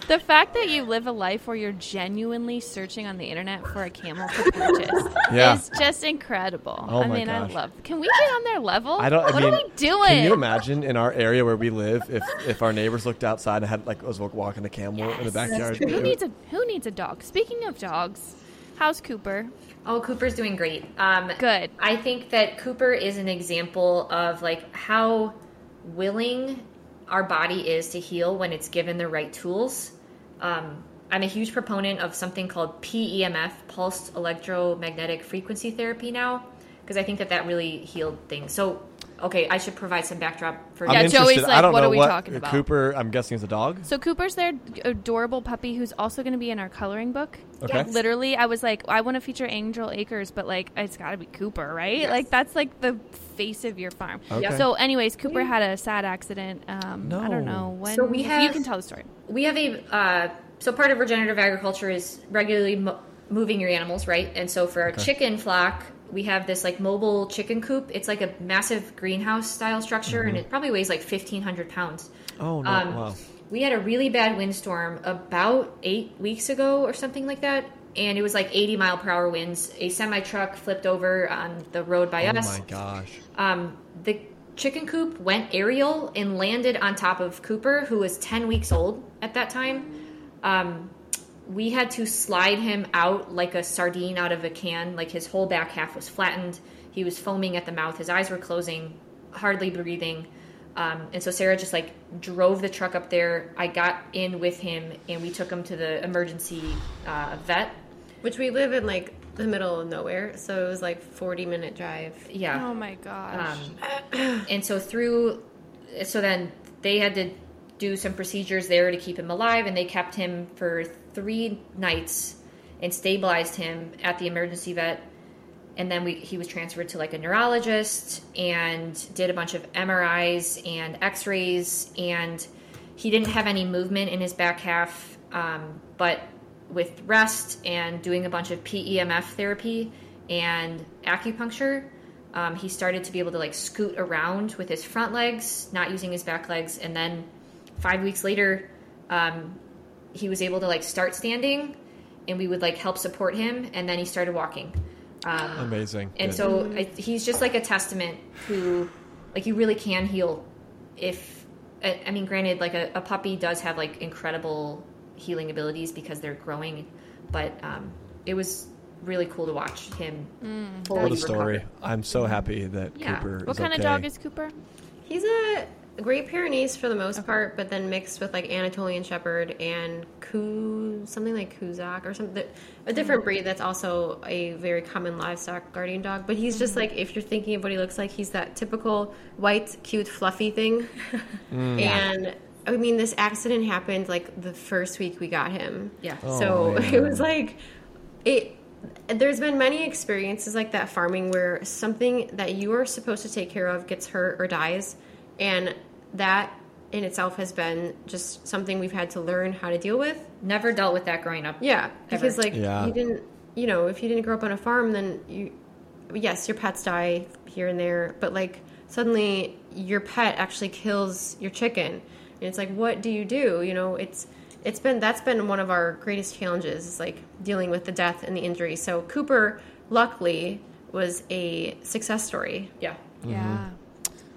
The fact that you live a life where you're genuinely searching on the internet for a camel to purchase yeah. is just incredible. Oh I my mean, gosh. I love, can we get on their level? I don't, I what mean, are we doing? Can you imagine in our area where we live, if, if our neighbors looked outside and had like was walking a camel yes, in the backyard. Who needs a Who needs a dog? Speaking of dogs, how's Cooper? Oh, Cooper's doing great. Um, Good. I think that Cooper is an example of like how willing our body is to heal when it's given the right tools. Um, I'm a huge proponent of something called P E M F, pulsed electromagnetic frequency therapy now, because I think that that really healed things. So. Okay, I should provide some backdrop for. Yeah, Joey's like, I don't what know are we what talking about? Cooper, I'm guessing, is a dog. So Cooper's their adorable puppy who's also going to be in our coloring book. Okay. Yes. Literally, I was like, I want to feature Angel Acres, but like, it's got to be Cooper, right? Yes. Like, that's like the face of your farm. Okay. So, anyways, Cooper had a sad accident. Um, no. I don't know when. So we have, you can tell the story. We have a uh, so part of regenerative agriculture is regularly mo- moving your animals, right? And so for our okay. chicken flock. We have this like mobile chicken coop. It's like a massive greenhouse style structure, mm-hmm. and it probably weighs like fifteen hundred pounds. Oh, no, um, wow. We had a really bad windstorm about eight weeks ago or something like that, and it was like eighty mile per hour winds. A semi-truck flipped over on the road by oh, us. Oh, my gosh. Um, the chicken coop went aerial and landed on top of Cooper, who was ten weeks old at that time. Um We had to slide him out like a sardine out of a can. Like his whole back half was flattened. He was foaming at the mouth. His eyes were closing, hardly breathing. Um, and so Sarah just like drove the truck up there. I got in with him and we took him to the emergency uh, vet. Which we live in like the middle of nowhere. So it was like forty minute drive. Yeah. Oh my gosh. Um, and so through, so then they had to do some procedures there to keep him alive. And they kept him for three nights and stabilized him at the emergency vet. And then we, he was transferred to like a neurologist and did a bunch of M R Is and x-rays, and he didn't have any movement in his back half. Um, but with rest and doing a bunch of P E M F therapy and acupuncture, um, he started to be able to like scoot around with his front legs, not using his back legs. And then five weeks later, um, he was able to like start standing, and we would like help support him. And then he started walking. Um, Amazing. And Good. so I, he's just like a testament who like you really can heal. If, I, I mean, granted, like a, a puppy does have like incredible healing abilities because they're growing, but um, it was really cool to watch him. Mm. What a recover. story. I'm so happy that yeah. Cooper is okay. What kind of dog is Cooper? He's a Great Pyrenees for the most okay. part, but then mixed with like Anatolian Shepherd and Kuz, something like Kuzak or something, a different mm-hmm. breed that's also a very common livestock guardian dog. But he's mm-hmm. just like, if you're thinking of what he looks like, he's that typical white, cute, fluffy thing. Mm. And I mean, this accident happened like the first week we got him. Yeah. Oh, so man. It was like, it. There's been many experiences like that farming where something that you are supposed to take care of gets hurt or dies. And that in itself has been just something we've had to learn how to deal with. Never dealt with that growing up. Yeah. Ever. Because like yeah. you didn't, you know, if you didn't grow up on a farm, then you, yes, your pets die here and there, but like suddenly your pet actually kills your chicken and it's like, what do you do? You know, it's, it's been, that's been one of our greatest challenges is like dealing with the death and the injury. So Cooper luckily was a success story. Yeah. Mm-hmm. Yeah.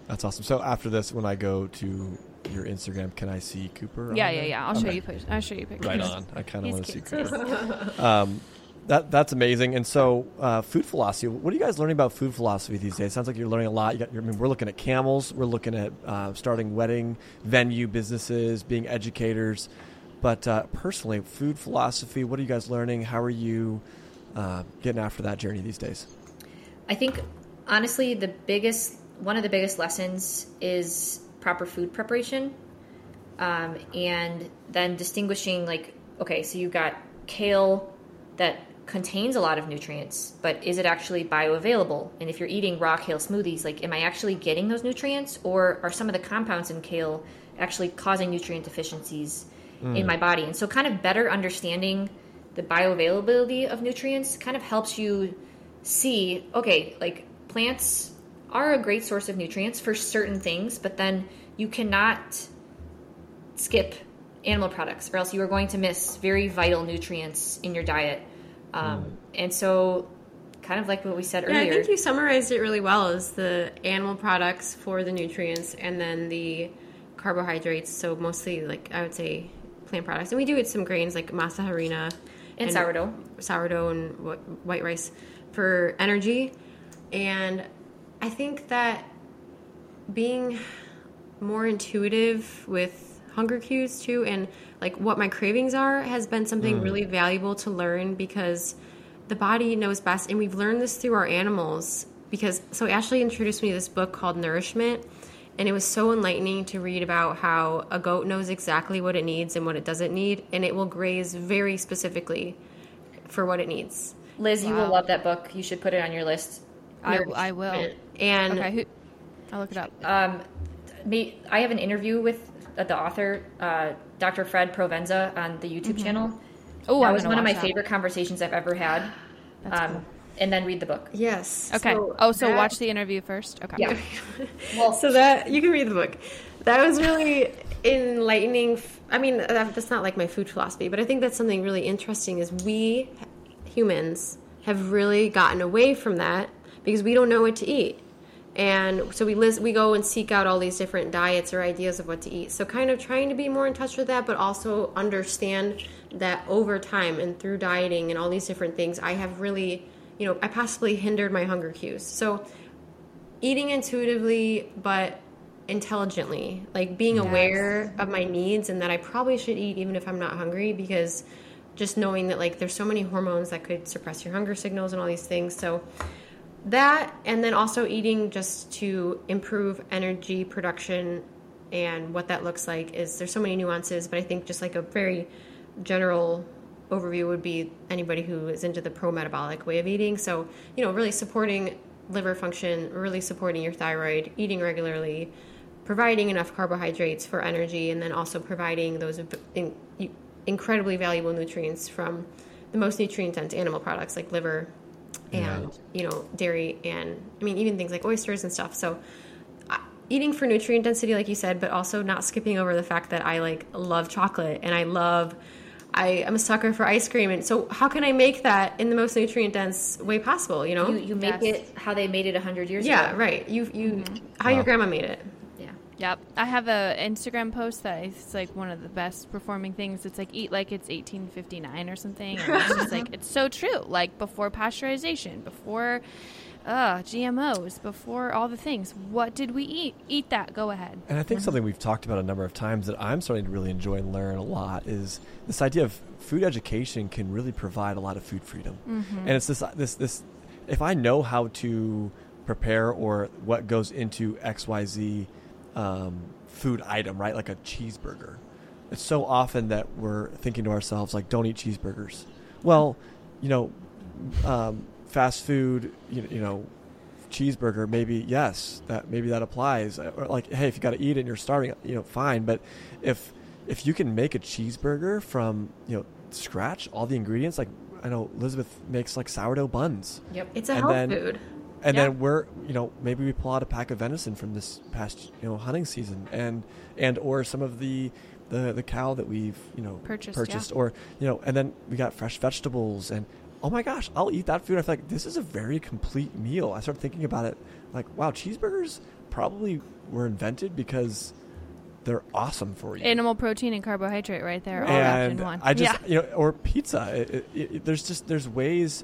That's awesome. So after this, when I go to your Instagram, can I see Cooper? Yeah, yeah, yeah. I'll okay. show you. Pictures. I'll show you pictures. Right on. I kind of want to see Cooper. um, that that's amazing. And so, uh, food philosophy. What are you guys learning about food philosophy these days? Sounds like you're learning a lot. You got, you're, I mean, we're looking at camels. We're looking at uh, starting wedding venue businesses, being educators. But uh, personally, food philosophy. What are you guys learning? How are you uh, getting after that journey these days? I think honestly, the biggest. One of the biggest lessons is proper food preparation, um, and then distinguishing like, okay, so you've got kale that contains a lot of nutrients, but is it actually bioavailable? And if you're eating raw kale smoothies, like, am I actually getting those nutrients, or are some of the compounds in kale actually causing nutrient deficiencies mm. in my body? And so kind of better understanding the bioavailability of nutrients kind of helps you see, okay, like plants are a great source of nutrients for certain things, but then you cannot skip animal products or else you are going to miss very vital nutrients in your diet. Um, mm. And so kind of like what we said yeah, earlier. I think you summarized it really well is the animal products for the nutrients and then the carbohydrates. So mostly like I would say plant products. And we do eat some grains like masa harina. And, and sourdough. Sourdough and white rice for energy. And I think that being more intuitive with hunger cues too and like what my cravings are has been something mm. really valuable to learn because the body knows best. And we've learned this through our animals because so Ashley introduced me to this book called Nourishment, and it was so enlightening to read about how a goat knows exactly what it needs and what it doesn't need, and it will graze very specifically for what it needs. Liz, wow. you will love that book. You should put it on your list. I, I will. And okay, who, I'll look it up. Um, me, I have an interview with uh, the author, uh, Doctor Fred Provenza, on the YouTube mm-hmm. channel. Oh, that was one of my that. favorite conversations I've ever had. That's um, cool. And then read the book. Yes. Okay. So oh, so that, watch the interview first. Okay. Yeah. Well, so that you can read the book. That was really enlightening. I mean, that's not like my food philosophy, but I think that's something really interesting. Is we humans have really gotten away from that. Because we don't know what to eat. And so we list, we go and seek out all these different diets or ideas of what to eat. So kind of trying to be more in touch with that, but also understand that over time and through dieting and all these different things, I have really, you know, I possibly hindered my hunger cues. So eating intuitively, but intelligently, like being yes. aware of my needs and that I probably should eat even if I'm not hungry, because just knowing that like there's so many hormones that could suppress your hunger signals and all these things. So that, and then also eating just to improve energy production, and what that looks like is there's so many nuances, but I think just like a very general overview would be anybody who is into the pro-metabolic way of eating. So, you know, really supporting liver function, really supporting your thyroid, eating regularly, providing enough carbohydrates for energy, and then also providing those in- incredibly valuable nutrients from the most nutrient-dense animal products like liver, and, you know, dairy and, I mean, even things like oysters and stuff. So uh, eating for nutrient density, like you said, but also not skipping over the fact that I, like, love chocolate and I love, I am a sucker for ice cream. And so how can I make that in the most nutrient dense way possible, you know? You, you make yes. it how they made it one hundred years yeah, ago. Yeah, right. You, you mm-hmm. How wow. your grandma made it. Yeah. Yep. I have a Instagram post that is, like, one of the best performing things. It's, like, eat like it's eighteen fifty-nine or something. And it's just, like, it's so true. Like, before pasteurization, before uh, G M Os, before all the things. What did we eat? Eat that. Go ahead. And I think mm-hmm. something we've talked about a number of times that I'm starting to really enjoy and learn a lot is this idea of food education can really provide a lot of food freedom. Mm-hmm. And it's this, this, this, if I know how to prepare or what goes into X Y Z um, food item, right? Like a cheeseburger. It's so often that we're thinking to ourselves, like, don't eat cheeseburgers. Well, you know, um, fast food, you, you know, cheeseburger, maybe, yes, that maybe that applies. Or like, hey, if you got to eat and you're starving, you know, fine. But if if you can make a cheeseburger from, you know, scratch, all the ingredients, like, I know Elizabeth makes like sourdough buns. Yep. It's a and health then, food. And yep. then we're, you know, maybe we pull out a pack of venison from this past, you know, hunting season and, and, or some of the, the, the cow that we've, you know, purchased, purchased yeah. or, you know, and then we got fresh vegetables and, oh my gosh, I'll eat that food. I feel like this is a very complete meal. I started thinking about it like, wow, cheeseburgers probably were invented because they're awesome for you. Animal protein and carbohydrate right there. All wrapped in one. I just, yeah. you know, or pizza. It, it, it, there's just, there's ways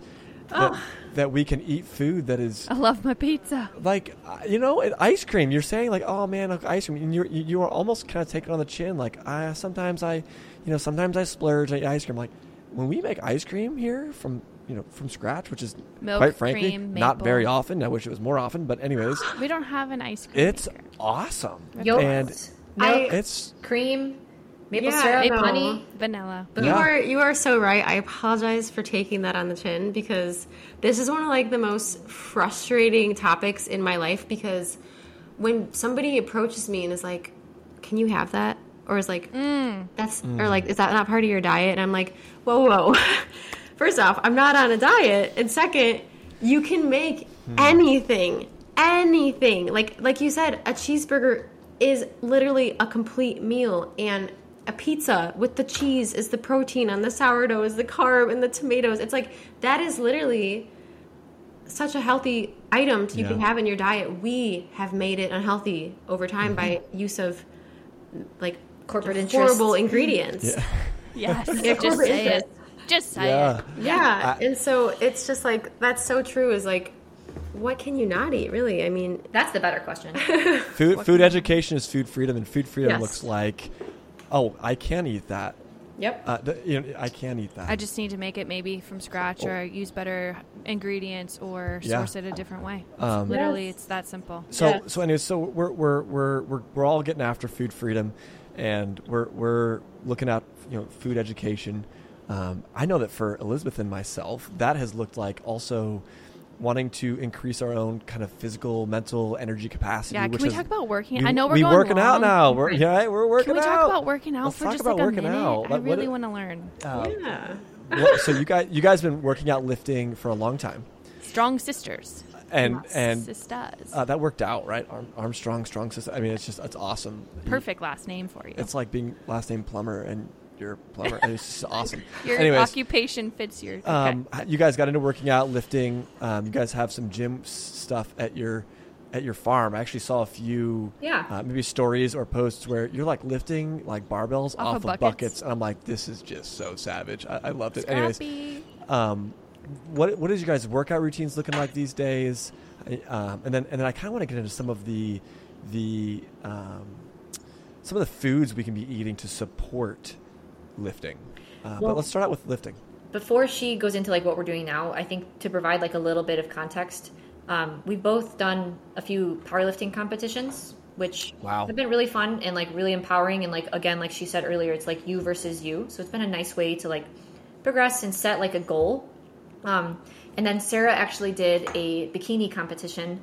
that, oh. that we can eat food that is. I love my pizza. Like, you know, ice cream. You're saying like, oh man, ice cream. And you're, you are almost kind of taking on the chin. Like, I, sometimes I, you know, sometimes I splurge and I eat ice cream. Like, when we make ice cream here from, you know, from scratch, which is Milk, quite frankly cream, not very often. I wish it was more often, but anyways. We don't have an ice cream. It's maker. Awesome. Yogurt. And no, I, it's cream, maple yeah, syrup, maple, honey, vanilla. But yeah. You are you are so right. I apologize for taking that on the chin because this is one of like the most frustrating topics in my life. Because when somebody approaches me and is like, "Can you have that?" or is like, mm. "That's," mm. or like, "Is that not part of your diet?" and I'm like, "Whoa, whoa!" First off, I'm not on a diet, and second, you can make mm. anything, anything. Like like you said, a cheeseburger is literally a complete meal, and a pizza with the cheese is the protein on the sourdough is the carb and the tomatoes. It's like that is literally such a healthy item to, you yeah. can have in your diet. We have made it unhealthy over time mm-hmm. by use of like corporate interests, horrible ingredients. Yeah. Yes, yeah, just say interest. it. Just say yeah. it. Yeah, I, and so it's just like that's so true. Is like. What can you not eat, really? I mean, that's the better question. food food education is food freedom, and food freedom yes. looks like, oh, I can eat that. Yep. Uh, th- you know, I can eat that. I just need to make it maybe from scratch oh. or use better ingredients or yeah. source it a different way. Um, Literally, yes. it's that simple. So yeah. so anyway, so we're we're we're we're we're all getting after food freedom, and we're we're looking at, you know, food education. Um, I know that for Elizabeth and myself, that has looked like also wanting to increase our own kind of physical, mental, energy capacity. Yeah, can which we is, talk about working? We, I know we're we going working long. out now. We're yeah, we're working out. Can we talk out. about working out Let's for talk just about like a minute? Out. I like, really want to learn. Uh, yeah. What, so you guys, you guys have been working out, lifting for a long time. Strong Sisters. And yes. and sisters. Uh, that worked out, right? Arm, Armstrong, Strong Sistas. I mean, it's just it's awesome. Perfect you, last name for you. It's like being last name plumber and. Your plumber. It's just awesome. Your Anyways, occupation fits your. Okay. Um, you guys got into working out, lifting. Um, you guys have some gym stuff at your at your farm. I actually saw a few, yeah. uh, maybe stories or posts where you're like lifting like barbells off, off of buckets. buckets, and I'm like, this is just so savage. I, I loved it. Scrappy. Anyways, um, what what is your guys' workout routines looking like these days? Um, and then and then I kind of want to get into some of the the um, some of the foods we can be eating to support. Lifting. Uh, well, but let's start out with lifting. Before she goes into like what we're doing now, I think to provide like a little bit of context, um, we've both done a few powerlifting competitions, which wow. have been really fun and like really empowering. And like, again, like she said earlier, it's like you versus you. So it's been a nice way to like progress and set like a goal. Um, and then Sarah actually did a bikini competition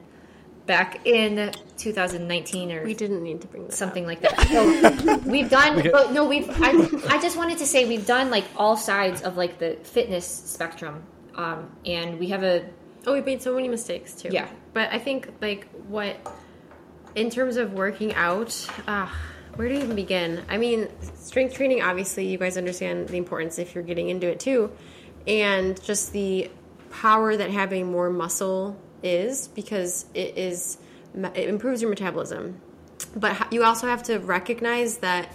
back in two thousand nineteen or we didn't need to bring this something up. Like that. So we've done, we but no, we've, I, I just wanted to say we've done like all sides of like the fitness spectrum. Um, and we have a, oh, we've made so many mistakes too. Yeah. But I think like what, in terms of working out, uh, where do you even begin? I mean, strength training, obviously you guys understand the importance if you're getting into it too. And just the power that having more muscle is because it is it improves your metabolism, but you also have to recognize that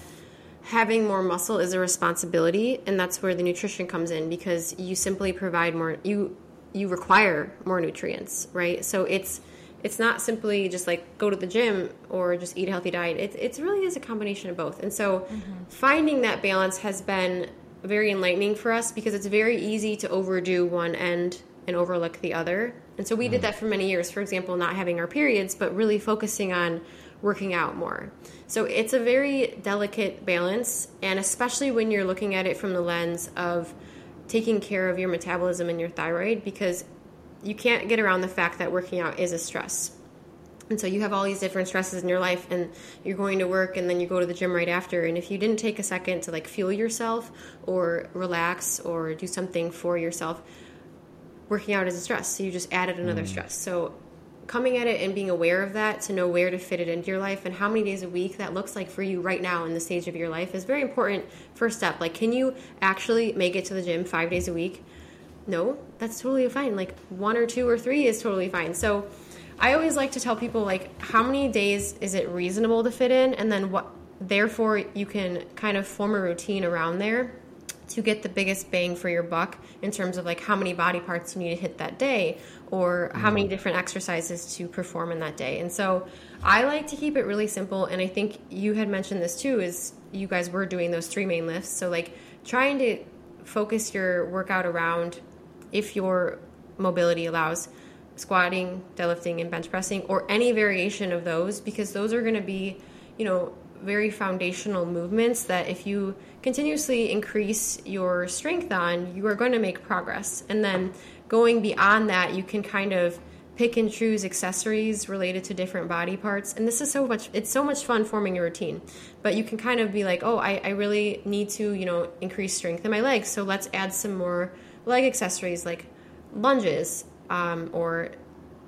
having more muscle is a responsibility, and that's where the nutrition comes in because you simply provide more you you require more nutrients, right? So it's it's not simply just like go to the gym or just eat a healthy diet. It, it really is a combination of both. And so mm-hmm. finding that balance has been very enlightening for us because it's very easy to overdo one end and overlook the other. And so we mm-hmm. did that for many years, for example, not having our periods, but really focusing on working out more. So it's a very delicate balance, and especially when you're looking at it from the lens of taking care of your metabolism and your thyroid, because you can't get around the fact that working out is a stress. And so you have all these different stresses in your life, and you're going to work and then you go to the gym right after. And if you didn't take a second to like fuel yourself or relax or do something for yourself, working out is a stress. So you just added another mm. stress. So coming at it and being aware of that to know where to fit it into your life and how many days a week that looks like for you right now in the stage of your life is very important first step. Like, can you actually make it to the gym five days a week? No, that's totally fine. Like one or two or three is totally fine. So I always like to tell people, like, how many days is it reasonable to fit in? And then what, therefore you can kind of form a routine around there to get the biggest bang for your buck in terms of like how many body parts you need to hit that day or how many different exercises to perform in that day. And so I like to keep it really simple. And I think you had mentioned this too, is you guys were doing those three main lifts. So like trying to focus your workout around, if your mobility allows, squatting, deadlifting, and bench pressing, or any variation of those, because those are going to be, you know, very foundational movements that if you continuously increase your strength on, you are going to make progress. And then going beyond that, you can kind of pick and choose accessories related to different body parts. And this is so much, it's so much fun forming a routine, but you can kind of be like, oh, I, I really need to, you know, increase strength in my legs. So let's add some more leg accessories like lunges, um, or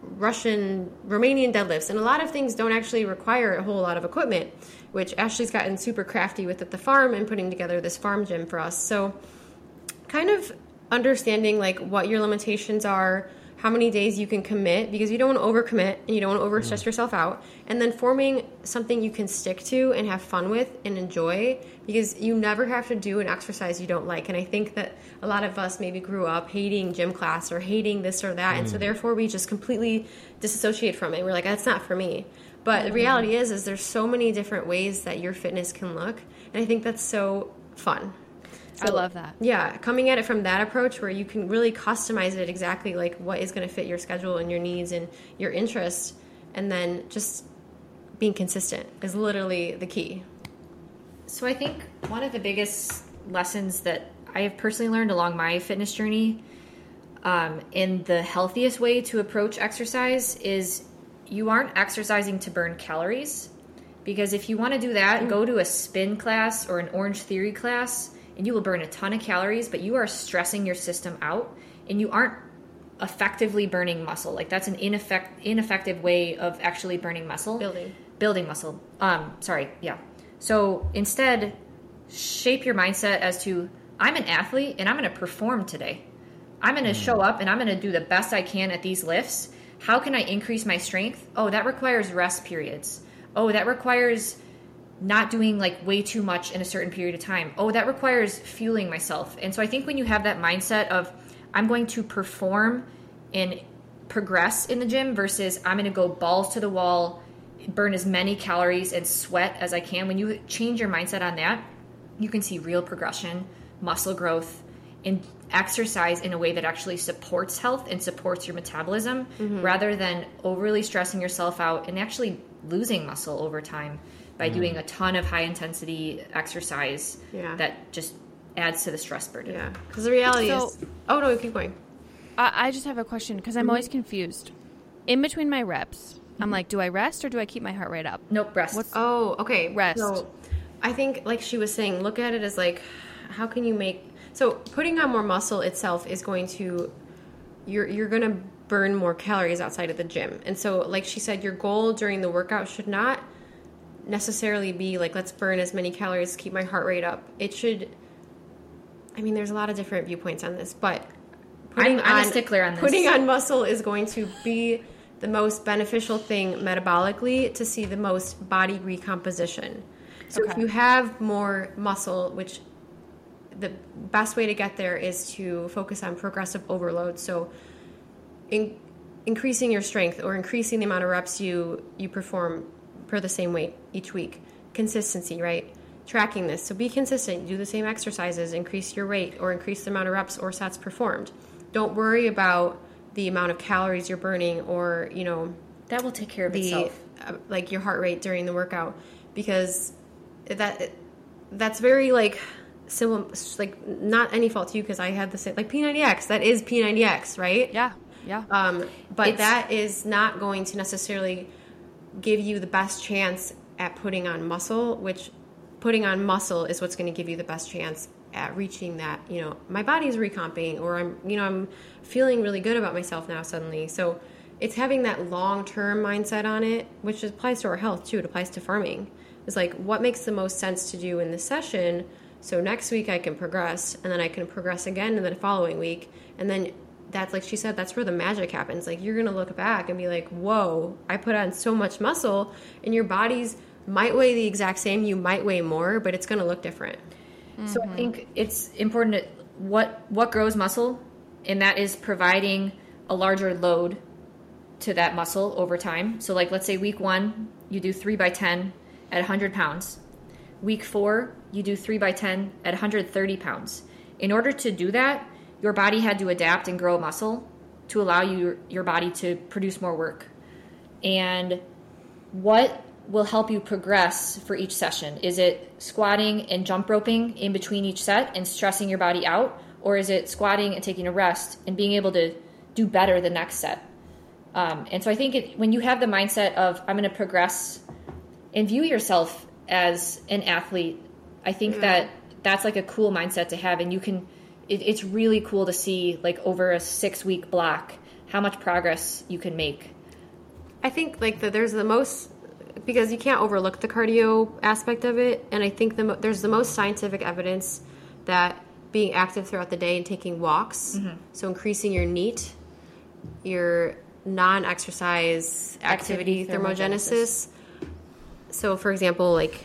Russian, Romanian deadlifts. And a lot of things don't actually require a whole lot of equipment, which Ashley's gotten super crafty with at the farm and putting together this farm gym for us. So kind of understanding like what your limitations are, how many days you can commit, because you don't want to overcommit and you don't want to overstress yourself out. And then forming something you can stick to and have fun with and enjoy, because you never have to do an exercise you don't like. And I think that a lot of us maybe grew up hating gym class or hating this or that. Mm. And so therefore we just completely disassociate from it. We're like, that's not for me. But the reality is, is there's so many different ways that your fitness can look. And I think that's so fun. So, I love that. Yeah, coming at it from that approach where you can really customize it exactly like what is going to fit your schedule and your needs and your interests, and then just being consistent is literally the key. So I think one of the biggest lessons that I have personally learned along my fitness journey, um, in the healthiest way to approach exercise is you aren't exercising to burn calories, because if you want to do that, mm. go to a spin class or an Orange Theory class, and you will burn a ton of calories, but you are stressing your system out and you aren't effectively burning muscle. Like that's an ineffect- ineffective way of actually burning muscle. Building. Building muscle. Um, sorry. Yeah. So instead, shape your mindset as to, I'm an athlete and I'm going to perform today. I'm going to show up and I'm going to do the best I can at these lifts. How can I increase my strength? Oh, that requires rest periods. Oh, that requires not doing like way too much in a certain period of time. Oh, that requires fueling myself. And so I think when you have that mindset of I'm going to perform and progress in the gym versus I'm going to go balls to the wall, burn as many calories and sweat as I can. When you change your mindset on that, you can see real progression, muscle growth, and exercise in a way that actually supports health and supports your metabolism mm-hmm. rather than overly stressing yourself out and actually losing muscle over time by doing a ton of high-intensity exercise yeah. that just adds to the stress burden. Yeah, because the reality so, is... Oh, no, keep going. I, I just have a question, because I'm mm-hmm. always confused. In between my reps, mm-hmm. I'm like, do I rest or do I keep my heart rate up? Nope, rest. What's, oh, okay. Rest. So I think, like she was saying, look at it as, like, how can you make... So putting on more muscle itself is going to... You're You're going to burn more calories outside of the gym. And so, like she said, your goal during the workout should not... necessarily be like, let's burn as many calories, keep my heart rate up. It should, I mean, there's a lot of different viewpoints on this, but putting I'm, I'm on, a stickler on this. Putting on muscle is going to be the most beneficial thing metabolically to see the most body recomposition. So okay. if you have more muscle, which the best way to get there is to focus on progressive overload. So in, increasing your strength or increasing the amount of reps you, you perform per the same weight each week. Consistency, right? Tracking this. So be consistent. Do the same exercises. Increase your weight or increase the amount of reps or sets performed. Don't worry about the amount of calories you're burning or, you know... That will take care of the, itself. Uh, like your heart rate during the workout, because that that's very like... Simple, like not any fault to you, because I had the same, like P ninety X, that is P ninety X, right? Yeah, yeah. Um, but it's, that is not going to necessarily give you the best chance at putting on muscle, which putting on muscle is what's going to give you the best chance at reaching that, you know, my body's recomping, or I'm, you know, I'm feeling really good about myself now suddenly. So it's having that long-term mindset on it, which applies to our health too. It applies to farming. It's like, what makes the most sense to do in this session? So next week I can progress, and then I can progress again, and then the following week. And then that's, like she said, that's where the magic happens. Like, you're going to look back and be like, whoa, I put on so much muscle, and your bodies might weigh the exact same. You might weigh more, but it's going to look different. Mm-hmm. So I think it's important to what, what grows muscle, and that is providing a larger load to that muscle over time. So like, let's say week one, you do three by ten at one hundred pounds. Week four, you do three by ten at one hundred thirty pounds. In order to do that, your body had to adapt and grow muscle to allow you, your body to produce more work. And what will help you progress for each session? Is it squatting and jump roping in between each set and stressing your body out? Or is it squatting and taking a rest and being able to do better the next set? Um, and so I think it, when you have the mindset of, I'm going to progress and view yourself as an athlete, I think mm-hmm. that that's like a cool mindset to have. And you can, it, it's really cool to see like over a six week block, how much progress you can make. I think like the, there's the most, because you can't overlook the cardio aspect of it. And I think the, there's the most scientific evidence that being active throughout the day and taking walks. Mm-hmm. So increasing your N E A T, your non-exercise activity, activity thermogenesis. thermogenesis. So for example, like,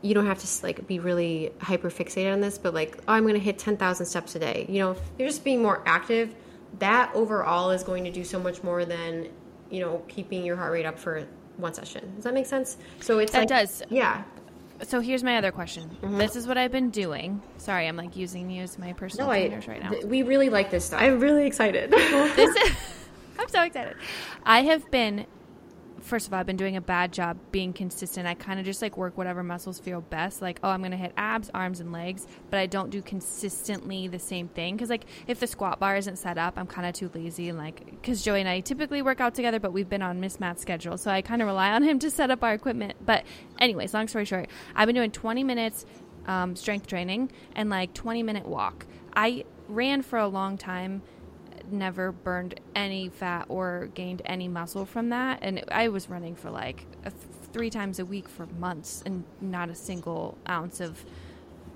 you don't have to like be really hyper fixated on this, but like, oh, I'm going to hit ten thousand steps a day. You know, if you're just being more active, that overall is going to do so much more than, you know, keeping your heart rate up for one session. Does that make sense? So it's that like, does. Yeah. So here's my other question. Mm-hmm. This is what I've been doing. Sorry, I'm like using you as my personal no, trainers I, right now. Th- we really like this stuff. I'm really excited. this is, I'm so excited. I have been. First of all, I've been doing a bad job being consistent. I kind of just like work whatever muscles feel best. Like, oh, I'm going to hit abs, arms, and legs, but I don't do consistently the same thing. Because like if the squat bar isn't set up, I'm kind of too lazy. And like, because Joey and I typically work out together, but we've been on mismatched schedules. So I kind of rely on him to set up our equipment. But anyways, long story short, I've been doing twenty minutes um, strength training and like twenty minute walk. I ran for a long time. Never burned any fat or gained any muscle from that, and I was running for like th- three times a week for months and not a single ounce of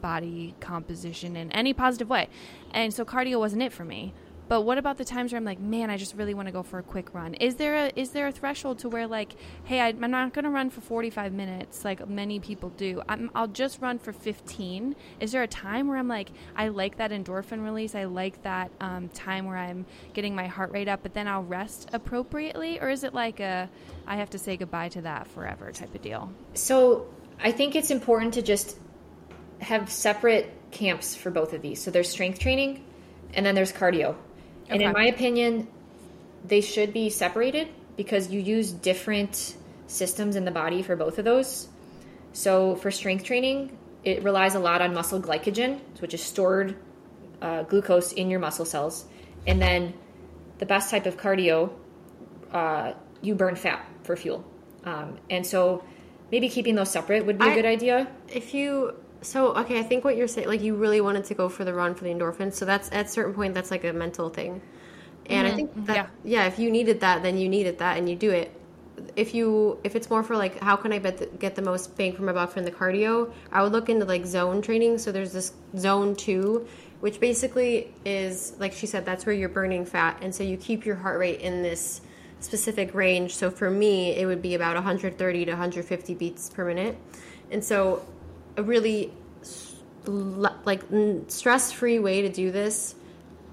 body composition in any positive way. And so cardio wasn't it for me. But what about the times where I'm like, man, I just really want to go for a quick run? Is there a is there a threshold to where like, hey, I, I'm not going to run for forty-five minutes like many people do. I'm, I'll just run for fifteen. Is there a time where I'm like, I like that endorphin release. I like that um, time where I'm getting my heart rate up, but then I'll rest appropriately? Or is it like a I have to say goodbye to that forever type of deal? So I think it's important to just have separate camps for both of these. So there's strength training and then there's cardio. And okay. In my opinion, they should be separated because you use different systems in the body for both of those. So for strength training, it relies a lot on muscle glycogen, which is stored uh, glucose in your muscle cells. And then the best type of cardio, uh, you burn fat for fuel. Um, and so maybe keeping those separate would be I, a good idea. If you... So, okay, I think what you're saying, like you really wanted to go for the run for the endorphins. So that's at a certain point, that's like a mental thing. And mm-hmm. I think that, yeah. yeah, if you needed that, then you needed that and you do it. If you, if it's more for like, how can I bet the, get the most bang for my buck from the cardio? I would look into like zone training. So there's this zone two, which basically is, like she said, that's where you're burning fat. And so you keep your heart rate in this specific range. So for me, it would be about one hundred thirty to one hundred fifty beats per minute. And so... a really like stress-free way to do this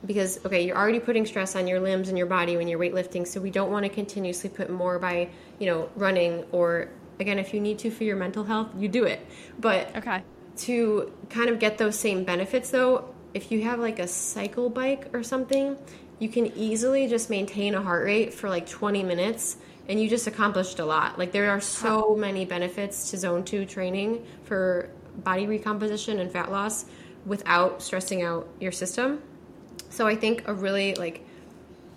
because, okay, you're already putting stress on your limbs and your body when you're weightlifting, so we don't want to continuously put more by, you know, running or, again, if you need to for your mental health, you do it. But okay. to kind of get those same benefits, though, if you have like a cycle bike or something, you can easily just maintain a heart rate for like twenty minutes, and you just accomplished a lot. Like, there are so many benefits to zone two training for body recomposition and fat loss without stressing out your system. So I think a really, like,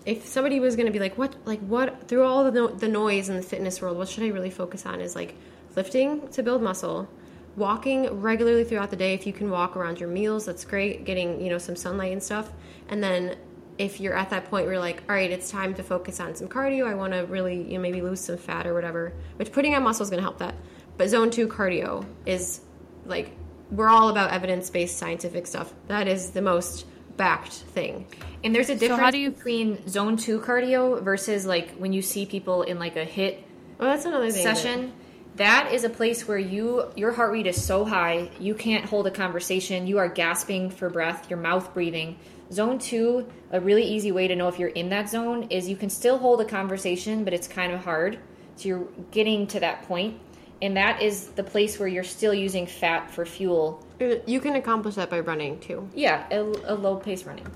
if somebody was going to be like, what, like what, through all the, no- the noise in the fitness world, what should I really focus on is like lifting to build muscle, walking regularly throughout the day. If you can walk around your meals, that's great. Getting, you know, some sunlight and stuff. And then if you're at that point where you're like, all right, it's time to focus on some cardio. I want to really, you know, maybe lose some fat or whatever, which putting on muscle is going to help that. But zone two cardio is like, we're all about evidence-based scientific stuff. That is the most backed thing. And there's a difference so how do you... between zone two cardio versus like when you see people in like a HIIT well, that's another thing session. That is a place where you your heart rate is so high, you can't hold a conversation. You are gasping for breath, your mouth breathing. Zone two, a really easy way to know if you're in that zone is you can still hold a conversation, but it's kind of hard. So you're getting to that point. And that is the place where you're still using fat for fuel. You can accomplish that by running, too. Yeah, a, a low-pace running.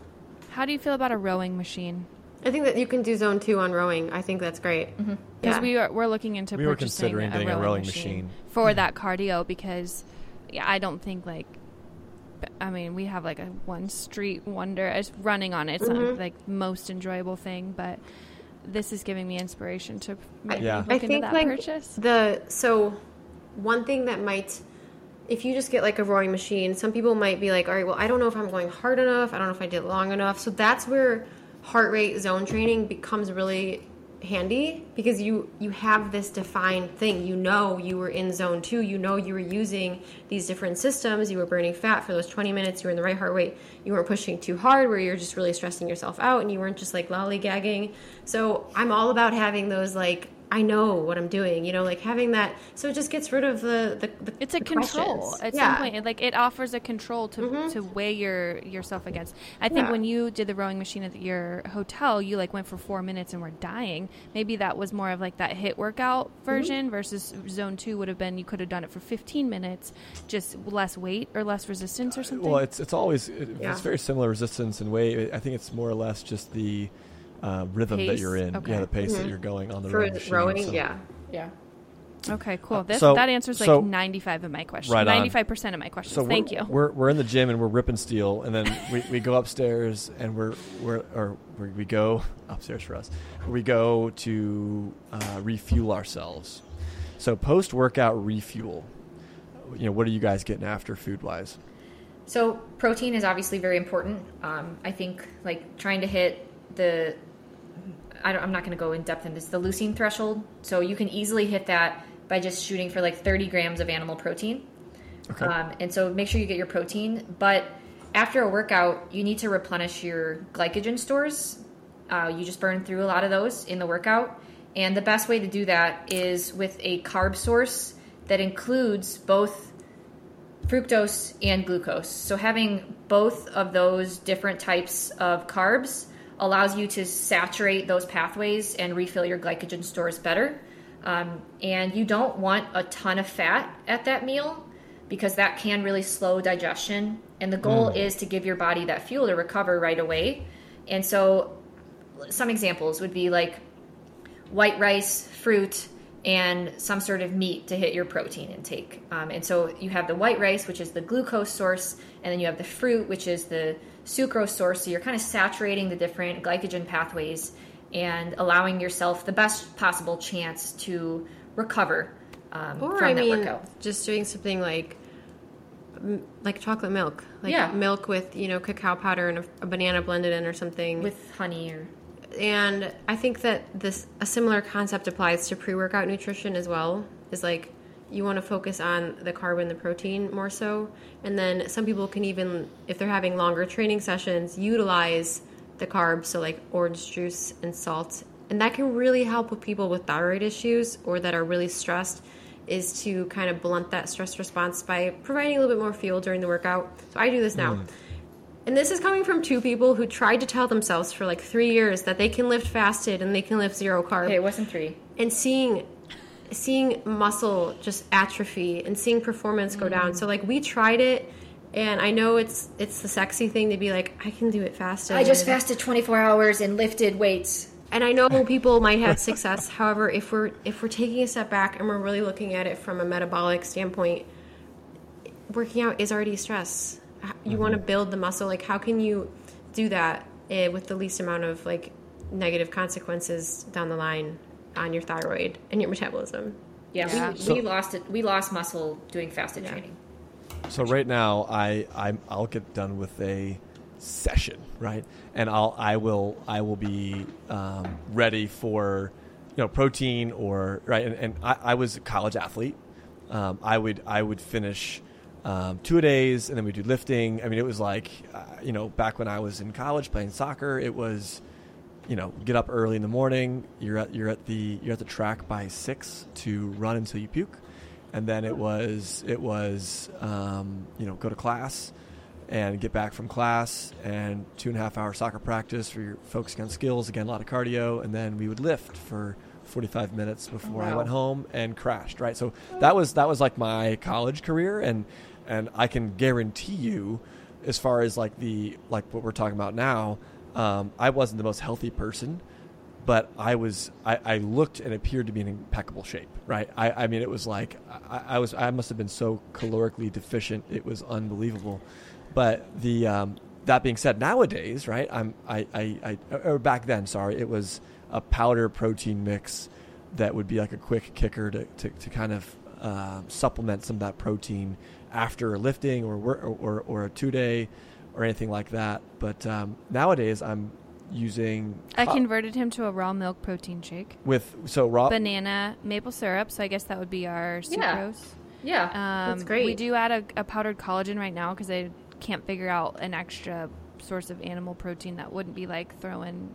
How do you feel about a rowing machine? I think that you can do zone two on rowing. I think that's great. Because mm-hmm. yeah. we are, we're looking into we purchasing were considering a, getting rowing a rowing machine. machine. For mm-hmm. that cardio, because yeah, I don't think, like, I mean, we have, like, a one street wonder. It's running on it. It's mm-hmm. not, like, the most enjoyable thing, but... This is giving me inspiration to maybe yeah. look I into think that like purchase. The, so one thing that might, if you just get like a rowing machine, some people might be like, all right, well, I don't know if I'm going hard enough. I don't know if I did long enough. So that's where heart rate zone training becomes really handy because you, you have this defined thing. You know you were in zone two. You know you were using these different systems. You were burning fat for those twenty minutes. You were in the right heart rate. You weren't pushing too hard where you're just really stressing yourself out and you weren't just like lollygagging. So I'm all about having those like, I know what I'm doing, you know, like having that. So it just gets rid of the, the, the It's a the control at yeah. some point. It, like it offers a control to mm-hmm. to weigh your yourself against. I think yeah. when you did the rowing machine at your hotel, you like went for four minutes and were dying. Maybe that was more of like that HIIT workout version mm-hmm. versus zone two would have been you could have done it for fifteen minutes, just less weight or less resistance or something. Well, it's it's always it, yeah. it's very similar resistance and weight. I think it's more or less just the. Uh, rhythm pace. That you're in, okay. yeah, the pace mm-hmm. that you're going on the road. For rowing, rowing so. yeah, yeah. Okay, cool. This, so, that answers like so, ninety-five of my questions. Right ninety-five percent of my questions. So Thank you. We're we're in the gym and we're ripping steel, and then we, we go upstairs and we're we're or we go upstairs for us. We go to uh, refuel ourselves. So post workout refuel. You know, what are you guys getting after food wise? So protein is obviously very important. Um, I think like trying to hit the I don't, I'm not going to go in depth in this, the leucine threshold. So you can easily hit that by just shooting for like thirty grams of animal protein. Okay. Um, and so make sure you get your protein. But after a workout, you need to replenish your glycogen stores. Uh, you just burn through a lot of those in the workout. And the best way to do that is with a carb source that includes both fructose and glucose. So having both of those different types of carbs allows you to saturate those pathways and refill your glycogen stores better. Um, and you don't want a ton of fat at that meal because that can really slow digestion. And the goal mm. is to give your body that fuel to recover right away. And so some examples would be like white rice, fruit, and some sort of meat to hit your protein intake. Um, and so you have the white rice, which is the glucose source, and then you have the fruit, which is the sucrose source. So you're kind of saturating the different glycogen pathways and allowing yourself the best possible chance to recover um, or, from I that mean, workout. Just doing something like like chocolate milk, like yeah. milk with you know cacao powder and a, a banana blended in or something with honey or. And I think that this a similar concept applies to pre-workout nutrition as well. Is like you want to focus on the carb and the protein more so. And then some people can even, if they're having longer training sessions, utilize the carbs, so like orange juice and salt. And that can really help with people with thyroid issues or that are really stressed, is to kind of blunt that stress response by providing a little bit more fuel during the workout. So I do this now. Mm. And this is coming from two people who tried to tell themselves for like three years that they can lift fasted and they can lift zero carb. Okay, it wasn't three. And seeing seeing muscle just atrophy and seeing performance go mm. down. So like we tried it, and I know it's it's the sexy thing to be like, I can do it fasted. I just fasted twenty-four hours and lifted weights. And I know people might have success. However, if we're if we're taking a step back and we're really looking at it from a metabolic standpoint, working out is already stress. You want to build the muscle. Like, how can you do that eh, with the least amount of like negative consequences down the line on your thyroid and your metabolism? Yeah, yeah. We, so, we lost it. We lost muscle doing fasted yeah. training. So right now, I I'm, I'll get done with a session, right, and I'll I will I will be um, ready for you know protein or right. And, and I, I was a college athlete. Um, I would I would finish. Um, two days, and then we do lifting. I mean, it was like, uh, you know, back when I was in college playing soccer, it was, you know, get up early in the morning. You're at you're at the you're at the track by six to run until you puke, and then it was it was um, you know go to class, and get back from class, and two and a half hour soccer practice for your focusing on skills. Again, a lot of cardio, and then we would lift for forty-five minutes before wow. I went home and crashed. Right, so that was that was like my college career, and. And I can guarantee you, as far as like the like what we're talking about now, um, I wasn't the most healthy person, but I was. I, I looked and appeared to be in impeccable shape, right? I, I mean, it was like I, I was. I must have been so calorically deficient, it was unbelievable. But the um, that being said, nowadays, right? I'm. I, I. I. Or back then, sorry, it was a powder protein mix that would be like a quick kicker to to, to kind of uh, supplement some of that protein after lifting or, or, or a two day or anything like that. But, um, nowadays I'm using, I uh, converted him to a raw milk protein shake with so raw banana, maple syrup. So I guess that would be our sucrose. Yeah. yeah. Um, that's great. We do add a, a powdered collagen right now, cause I can't figure out an extra source of animal protein that wouldn't be like throwing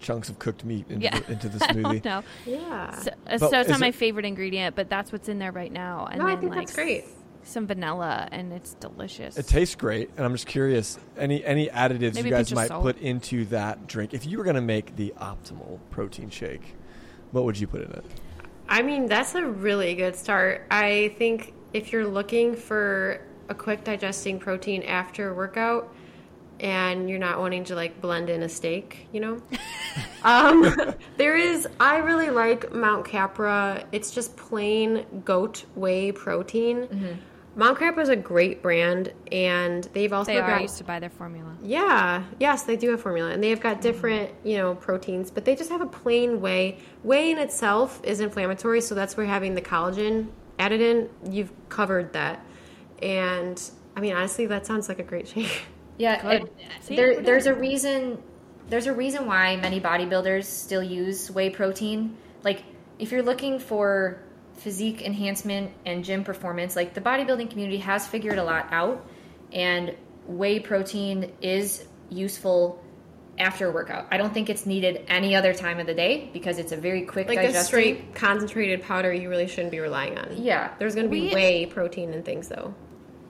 chunks of cooked meat into, yeah. the, into the smoothie. No. Yeah. So, uh, so it's not it, my favorite ingredient, but that's what's in there right now. And no, then, I think like, that's great. Some vanilla, and it's delicious. It tastes great, and I'm just curious, any any additives Maybe you guys might salt. put into that drink? If you were going to make the optimal protein shake, what would you put in it? I mean, that's a really good start. I think if you're looking for a quick digesting protein after a workout, and you're not wanting to like blend in a steak, you know? um, there is, I really like Mount Capra. It's just plain goat whey protein. Mm-hmm. Mount Capra is a great brand, and they've also they got... They are used to buy their formula. Yeah. Yes, they do have formula, and they've got different, mm-hmm. you know, proteins, but they just have a plain whey. Whey in itself is inflammatory, so that's where having the collagen added in, you've covered that. And, I mean, honestly, that sounds like a great shake. Yeah, it, there, there's a reason. There's a reason why many bodybuilders still use whey protein. Like, if you're looking for physique enhancement and gym performance, like the bodybuilding community has figured a lot out, and whey protein is useful after a workout. I don't think it's needed any other time of the day because it's a very quick like digestion. Like a straight concentrated powder, you really shouldn't be relying on. Yeah, there's going to be we, whey protein and things though.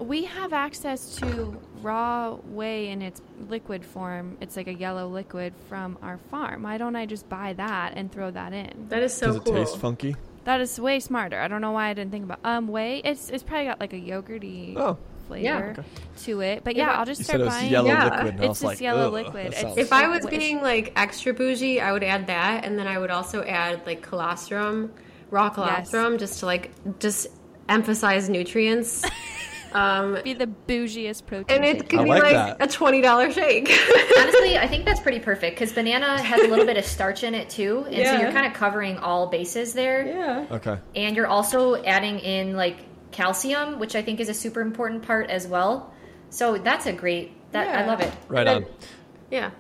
We have access to raw whey in its liquid form. It's like a yellow liquid from our farm. Why don't I just buy that and throw that in? That is so cool. Does it cool. taste funky? That is way smarter. I don't know why I didn't think about um whey. It's it's probably got like a yogurty oh. flavor yeah. okay. to it. But yeah, yeah, I'll just you start said buying. It was yellow yeah. liquid. And it's just like, yellow liquid. It's if I was wish. being like extra bougie, I would add that, and then I would also add like colostrum, raw colostrum, yes. just to like just emphasize nutrients. Um, be the bougiest protein and it shake. could I be like, like a twenty dollar shake. Honestly, I think that's pretty perfect because banana has a little bit of starch in it too, and yeah. so you're kind of covering all bases there. Yeah. Okay. And you're also adding in like calcium, which I think is a super important part as well. So that's a great that yeah. I love it. Right on. Yeah.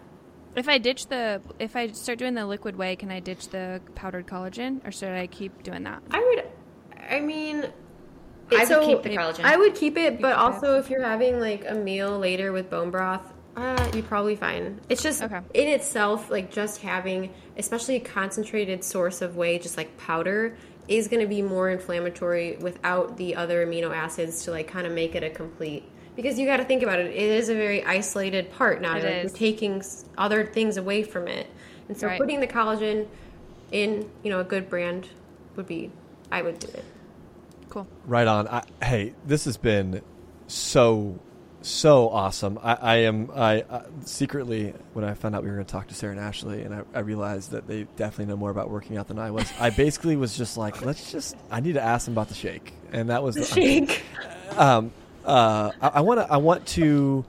If I ditch the, if I start doing the liquid whey, can I ditch the powdered collagen, or should I keep doing that? I would. I mean. I so, would keep the collagen. I would keep it, but keep also it. If you're having like a meal later with bone broth, uh, you're probably fine. It's just okay. in itself, like just having, especially a concentrated source of whey, just like powder, is going to be more inflammatory without the other amino acids to like kind of make it a complete Because you got to think about it. It is a very isolated part now. It like is. You're taking other things away from it. And so right. putting the collagen in, you know, a good brand would be, I would do it. Cool. Right on. I, hey, this has been so, so awesome. I, I am, I uh, secretly, when I found out we were going to talk to Sarah and Ashley, and I, I realized that they definitely know more about working out than I was. I basically was just like, let's just, I need to ask them about the shake. And that was the, the shake. I, um, Uh, I, I want to, I want to,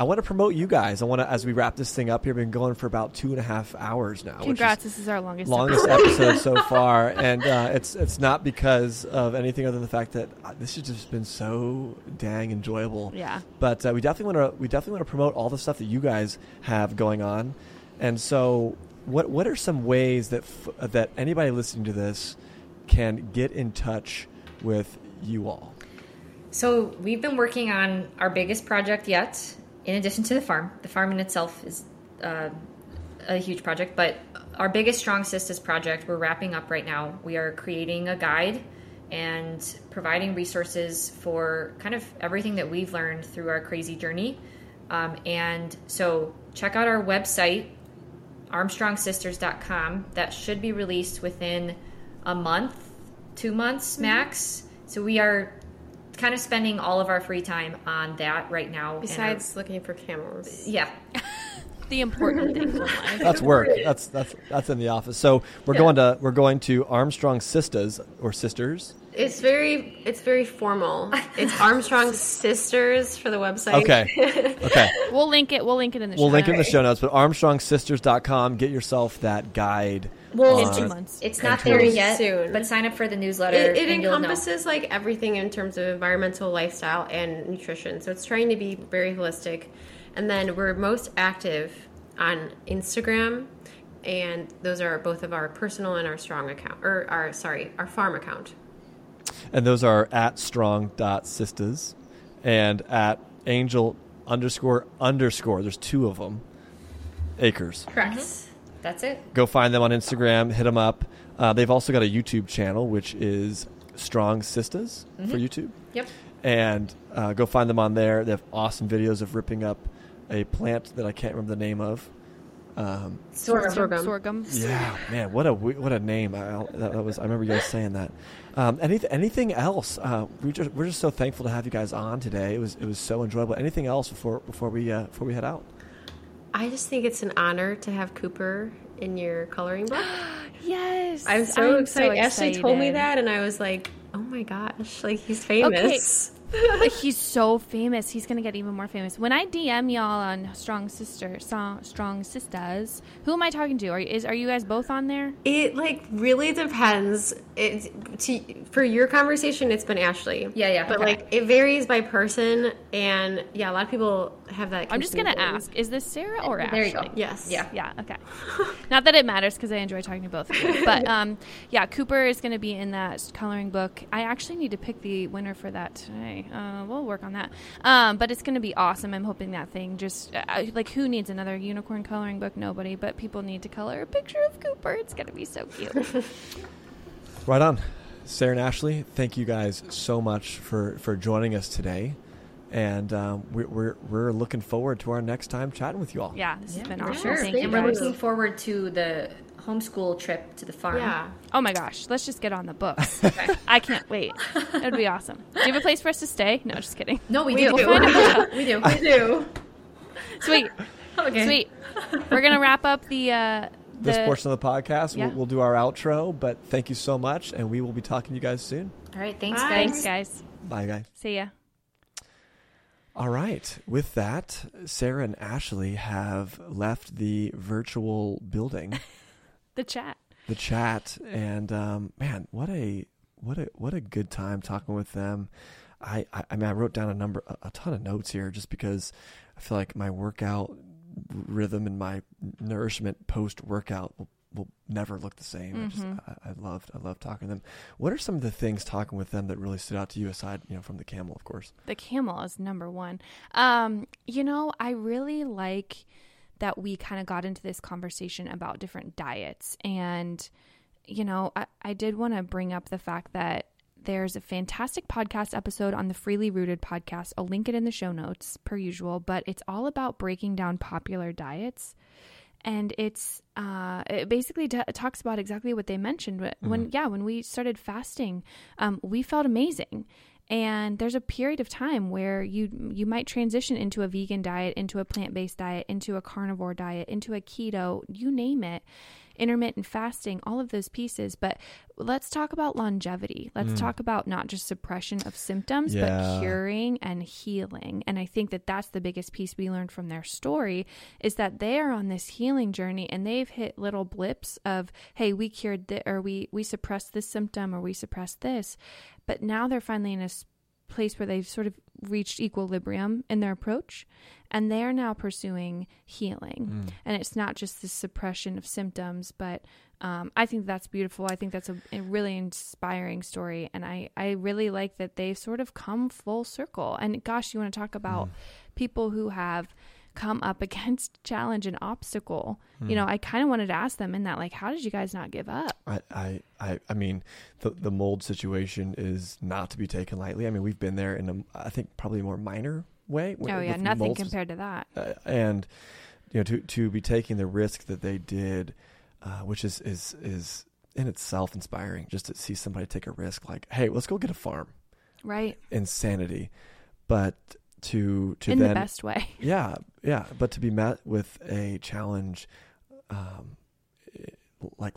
I want to promote you guys. I want to, as we wrap this thing up here, we've been going for about two and a half hours now. Congrats. Which is this is our longest, longest episode so far. And, uh, it's, it's not because of anything other than the fact that this has just been so dang enjoyable. Yeah. But, uh, we definitely want to, we definitely want to promote all the stuff that you guys have going on. And so what, what are some ways that, f- that anybody listening to this can get in touch with you all? So we've been working on our biggest project yet, in addition to the farm. The farm in itself is uh, a huge project, but our biggest Strong Sistas project we're wrapping up right now. We are creating a guide and providing resources for kind of everything that we've learned through our crazy journey. Um, and so check out our website, armstrong sisters dot com. That should be released within a month, two months max. Mm-hmm. So we are kind of spending all of our free time on that right now. Besides our, looking for camels. Yeah. The important things in life. That's work. That's that's that's in the office. So we're yeah. going to we're going to Armstrong Sistas or Sisters. It's very it's very formal. It's Armstrong Sisters for the website. Okay. Okay. We'll link it. We'll link it in the we'll show notes. We'll link it in the show notes, but armstrong sisters dot com, get yourself that guide. Well, uh, two months. It's not there yet, soon. But sign up for the newsletter. It, it and encompasses like everything in terms of environmental, lifestyle, and nutrition. So it's trying to be very holistic. And then we're most active on Instagram, and those are both of our personal and our strong account, or our sorry, our farm account. And those are at strong.sistas and at angel underscore underscore. There's two of them. Acres. Correct. Mm-hmm. That's it. Go find them on Instagram. Hit them up. Uh, they've also got a YouTube channel, which is Strong Sistas mm-hmm. for YouTube. Yep. And uh, go find them on there. They have awesome videos of ripping up a plant that I can't remember the name of. Um, sorghum. sorghum. Sorghum. Yeah, man, what a what a name! I, that, that was I remember you guys saying that. Um, anything anything else? Uh, we just we're just so thankful to have you guys on today. It was it was so enjoyable. Anything else before before we uh, before we head out? I just think it's an honor to have Cooper in your coloring book. Yes, I'm so, I'm excited. so excited. Ashley told me that, and I was like, oh my gosh, like he's famous. Okay. Like he's so famous. He's going to get even more famous. When I D M y'all on Strong Sister, Strong Sistas, who am I talking to? Are, is, are you guys both on there? It, like, really depends. It, to, for your conversation, it's been Ashley. Yeah, yeah. But, okay. like, it varies by person. And, yeah, a lot of people have that confusion. I'm just going to ask, is this Sarah or there Ashley? There you go. Yes. Yeah. Yeah, okay. Not that it matters because I enjoy talking to both of you. But, um, yeah, Cooper is going to be in that coloring book. I actually need to pick the winner for that tonight. Uh, we'll work on that. Um, but it's going to be awesome. I'm hoping that thing just uh, like who needs another unicorn coloring book? Nobody, but people need to color a picture of Cooper. It's going to be so cute. Right on. Sarah and Ashley, thank you guys so much for, for joining us today. And um, we're, we're, we're looking forward to our next time chatting with you all. Yeah, this yeah, has been awesome. Sure. Thank and you we're looking forward to the homeschool trip to the farm. Yeah. Oh my gosh. Let's just get on the books. Okay. I can't wait. It would be awesome. Do you have a place for us to stay? No, just kidding. No, we, we do. do. We'll find we do. We do. Sweet. Okay. Sweet. We're going to wrap up the, uh, the... This portion of the podcast. Yeah. We'll, we'll do our outro, but thank you so much, and we will be talking to you guys soon. All right. Thanks, Bye. guys. Thanks, guys. Bye, guys. See ya. All right. With that, Sarah and Ashley have left the virtual building. The chat. The chat. And um, man, what a what a what a good time talking with them. I, I, I mean I wrote down a number a, a ton of notes here just because I feel like my workout rhythm and my nourishment post workout will, will never look the same. Mm-hmm. I just I, I loved I loved talking to them. What are some of the things talking with them that really stood out to you aside, you know, from the camel, of course? The camel is number one. Um, you know, I really like that we kind of got into this conversation about different diets. And, you know, I, I did want to bring up the fact that there's a fantastic podcast episode on the Freely Rooted Podcast. I'll link it in the show notes per usual, but it's all about breaking down popular diets. And it's uh, it basically t- talks about exactly what they mentioned. When mm-hmm. yeah, when we started fasting, um, we felt amazing. And there's a period of time where you you might transition into a vegan diet, into a plant-based diet, into a carnivore diet, into a keto, you name it, intermittent fasting, all of those pieces. But let's talk about longevity. Let's mm. talk about not just suppression of symptoms, yeah. but curing and healing. And I think that that's the biggest piece we learned from their story, is that they are on this healing journey and they've hit little blips of, hey, we cured this, or we, we suppressed this symptom, or we suppressed this. But now they're finally in a place where they've sort of reached equilibrium in their approach, and they are now pursuing healing. Mm. And it's not just the suppression of symptoms, but um, I think that's beautiful. I think that's a, a really inspiring story. And I, I really like that they've sort of come full circle. And gosh, you want to talk about mm. people who have come up against challenge and obstacle. Mm. You know, I kind of wanted to ask them in that, like, how did you guys not give up? I, I, I, I mean, the, the mold situation is not to be taken lightly. I mean, we've been there in a, I think probably more minor way. Oh yeah. Nothing molds. Compared to that. Uh, and you know, to, to be taking the risk that they did, uh, which is, is, is in itself inspiring, just to see somebody take a risk, like, hey, let's go get a farm. Right. Insanity. But to, to in then, the best way. Yeah. Yeah. But to be met with a challenge, um, like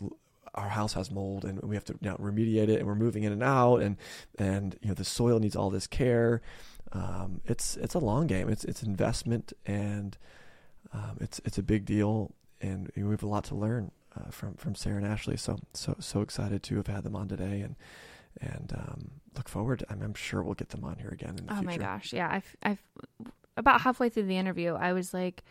our house has mold and we have to you know, remediate it, and we're moving in and out, and, and, you know, the soil needs all this care. Um, it's, it's a long game. It's, it's investment, and, um, it's, it's a big deal, and we have a lot to learn, uh, from, from Sarah and Ashley. So, so, so excited to have had them on today, and, and, um, look forward. I'm, I'm sure we'll get them on here again in the oh future. My gosh. Yeah. I've, I've about halfway through the interview, I was like,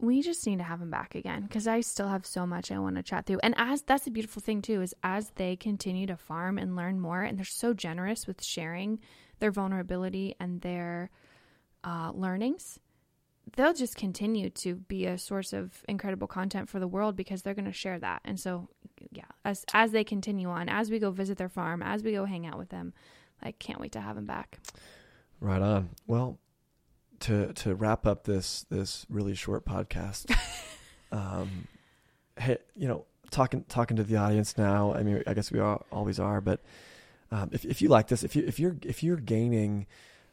we just need to have them back again, because I still have so much I want to chat through. And as that's a beautiful thing too, is as they continue to farm and learn more, and they're so generous with sharing their vulnerability and their uh, learnings, they'll just continue to be a source of incredible content for the world, because they're going to share that. And so, yeah, as as they continue on, as we go visit their farm, as we go hang out with them, I can't wait to have them back. Right on. Well, to to wrap up this this really short podcast, um, hey, you know, talking talking to the audience now. I mean, I guess we all, always are, but um, if if you like this, if you if you're if you're gaining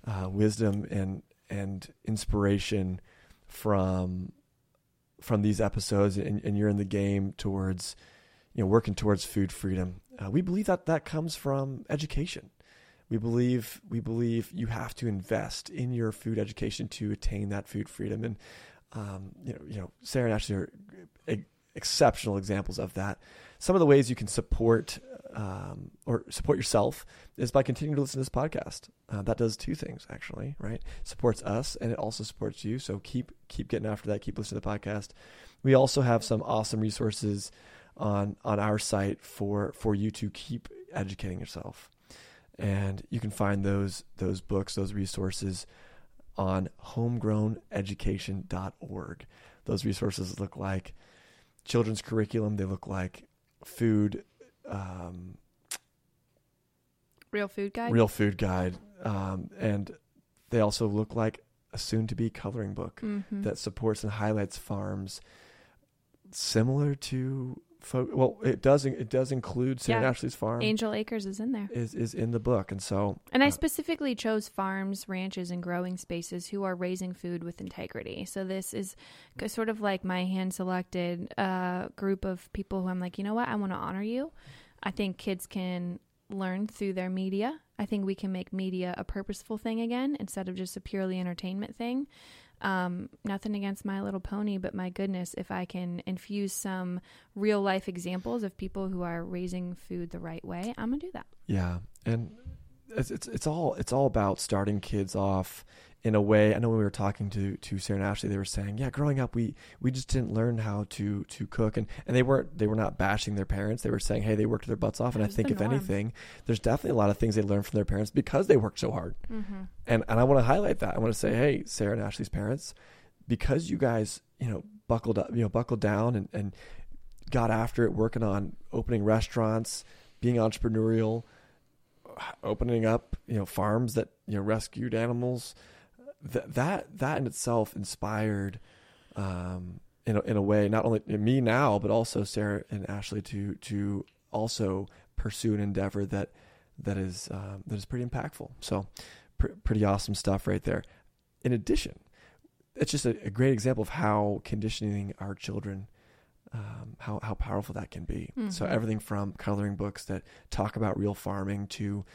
uh, wisdom and and inspiration from from these episodes, and, and you're in the game towards, you know, working towards food freedom, uh, we believe that that comes from education. We believe we believe you have to invest in your food education to attain that food freedom, and um, you know, you know, Sarah and Ashley are e- exceptional examples of that. Some of the ways you can support um, or support yourself is by continuing to listen to this podcast. Uh, that does two things, actually, right? Supports us, and it also supports you. So keep keep getting after that. Keep listening to the podcast. We also have some awesome resources on on our site for for you to keep educating yourself. And you can find those those books, those resources on homegrown education dot org. Those resources look like children's curriculum. They look like food. Um, real food guide? Real food guide. Um, and they also look like a soon-to-be coloring book mm-hmm. that supports and highlights farms similar to... Well, it does. It does include Sarah yeah. and Ashley's farm. Angel Acres is in there. Is is in the book, and so. And I uh, specifically chose farms, ranches, and growing spaces who are raising food with integrity. So this is sort of like my hand-selected uh, group of people who I'm like, you know what, I want to honor you. I think kids can learn through their media. I think we can make media a purposeful thing again, instead of just a purely entertainment thing. Um, nothing against My Little Pony, but my goodness, if I can infuse some real life examples of people who are raising food the right way, I'm gonna do that. Yeah. And it's, it's, it's all, it's all about starting kids off in a way. I know when we were talking to, to Sarah and Ashley, they were saying, yeah, growing up, we, we just didn't learn how to, to cook. And, and they weren't, they were not bashing their parents. They were saying, hey, they worked their butts off. And I think if anything, there's definitely a lot of things they learned from their parents because they worked so hard. Mm-hmm. And, and I want to highlight that. I want to say, hey, Sarah and Ashley's parents, because you guys, you know, buckled up, you know, buckled down and, and got after it, working on opening restaurants, being entrepreneurial, opening up, you know, farms that, you know, rescued animals, that, that, that in itself inspired, um, in a, in a way, not only me now, but also Sarah and Ashley to, to also pursue an endeavor that, that is, um, that is pretty impactful. So pr- pretty awesome stuff right there. In addition, it's just a, a great example of how conditioning our children, um, how, how powerful that can be. Mm-hmm. So everything from coloring books that talk about real farming to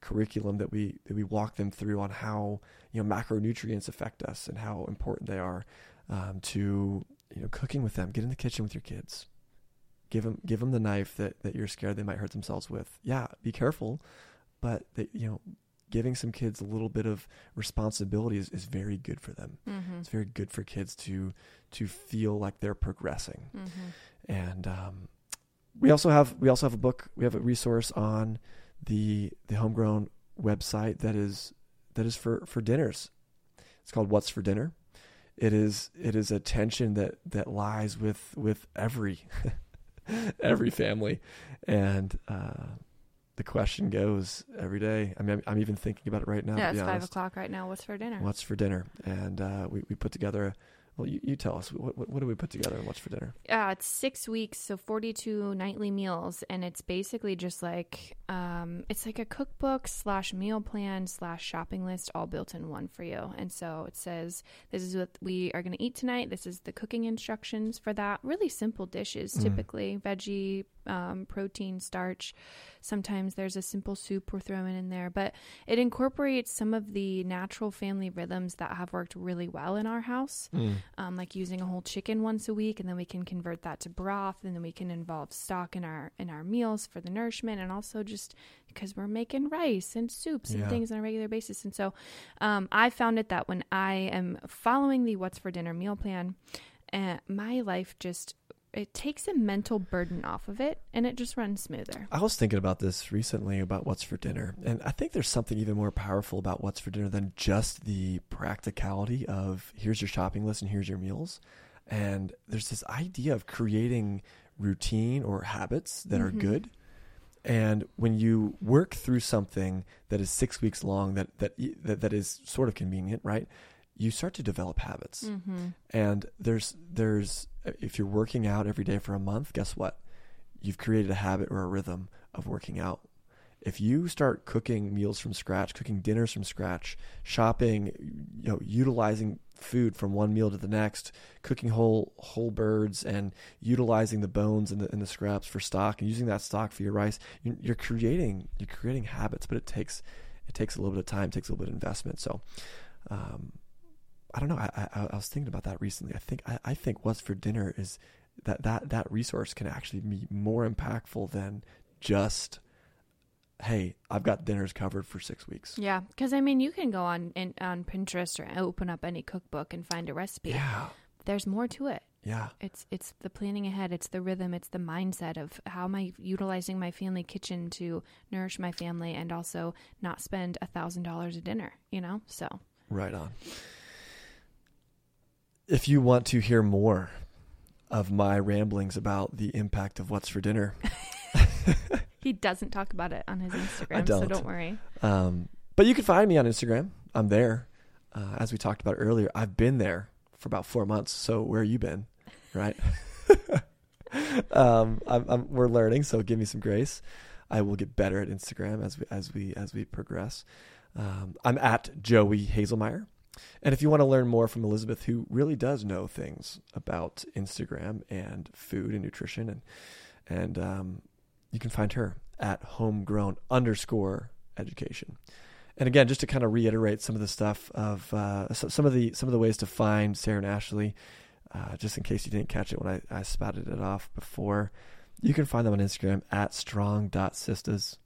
curriculum that we, that we walk them through on how, you know, macronutrients affect us and how important they are, um, to, you know, cooking with them, get in the kitchen with your kids, give them, give them the knife that, that you're scared they might hurt themselves with. Yeah. Be careful, but they, you know, giving some kids a little bit of responsibility is, is very good for them. Mm-hmm. It's very good for kids to, to feel like they're progressing. Mm-hmm. And, um, we also have, we also have a book, we have a resource on the, the Homegrown website that is, that is for, for dinners. It's called What's for Dinner. It is, it is a tension that, that lies with, with every, every family. And, uh, the question goes every day. I mean, I'm, I'm even thinking about it right now. Yeah, it's five o'clock right now. What's for dinner? What's for dinner? And uh, we, we put together, a, well, you, you tell us, what, what, what do we put together and what's for dinner? Yeah, uh, it's six weeks, so forty-two nightly meals. And it's basically just like, um, it's like a cookbook slash meal plan slash shopping list all built in one for you. And so it says, this is what we are going to eat tonight. This is the cooking instructions for that. Really simple dishes, typically mm. veggie, um, protein, starch. Sometimes there's a simple soup we're throwing in there, but it incorporates some of the natural family rhythms that have worked really well in our house. Mm. Um, like using a whole chicken once a week, and then we can convert that to broth, and then we can involve stock in our, in our meals for the nourishment. And also just because we're making rice and soups and yeah. things on a regular basis. And so, um, I found it that when I am following the What's for Dinner meal plan, uh, my life just, it takes a mental burden off of it, and it just runs smoother. I was thinking about this recently about What's for Dinner. And I think there's something even more powerful about What's for Dinner than just the practicality of here's your shopping list and here's your meals. And there's this idea of creating routine or habits that mm-hmm. are good. And when you work through something that is six weeks long, that, that, that, that is sort of convenient, right? You start to develop habits. Mm-hmm. And there's, there's, if you're working out every day for a month, guess what? You've created a habit or a rhythm of working out. If you start cooking meals from scratch, cooking dinners from scratch, shopping, you know, utilizing food from one meal to the next, cooking whole whole birds and utilizing the bones and the, and the scraps for stock and using that stock for your rice, you're creating you're creating habits, but it takes it takes a little bit of time, it takes a little bit of investment. So, um, I don't know. I, I, I was thinking about that recently. I think I, I think What's for Dinner is that, that that resource can actually be more impactful than just, hey, I've got dinners covered for six weeks. Yeah, because I mean, you can go on in, on Pinterest or open up any cookbook and find a recipe. Yeah, there's more to it. Yeah, it's it's the planning ahead. It's the rhythm. It's the mindset of how am I utilizing my family kitchen to nourish my family and also not spend a thousand dollars a dinner. You know, so right on. If you want to hear more of my ramblings about the impact of What's for Dinner. He doesn't talk about it on his Instagram, I don't. So don't worry. Um, but you can find me on Instagram. I'm there. Uh, as we talked about earlier, I've been there for about four months. So where have you been? Right? um, I'm, I'm, we're learning, so give me some grace. I will get better at Instagram as we, as we, as we progress. Um, I'm at Joey Hazelmeyer. And if you want to learn more from Elizabeth, who really does know things about Instagram and food and nutrition, and and um, you can find her at homegrown underscore education. And again, just to kind of reiterate some of the stuff of uh, some of the some of the ways to find Sarah and Ashley, uh, just in case you didn't catch it when I, I spouted it off before, you can find them on Instagram at strong dot sistas.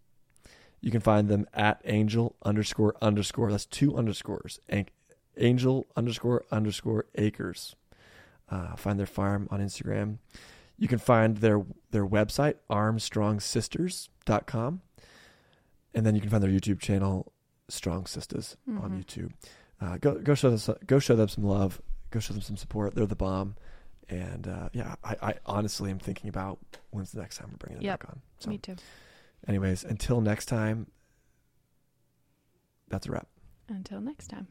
You can find them at angel underscore underscore. That's two underscores. And Angel underscore underscore acres. Uh, find their farm on Instagram. You can find their their website, armstrong sisters dot com. And then you can find their YouTube channel, Strong Sistas, mm-hmm. on YouTube. Uh, go go show them go show them some love. Go show them some support. They're the bomb. And uh, yeah, I, I honestly am thinking about when's the next time we're bringing them yep, back on. So, me too. Anyways, until next time, that's a wrap. Until next time.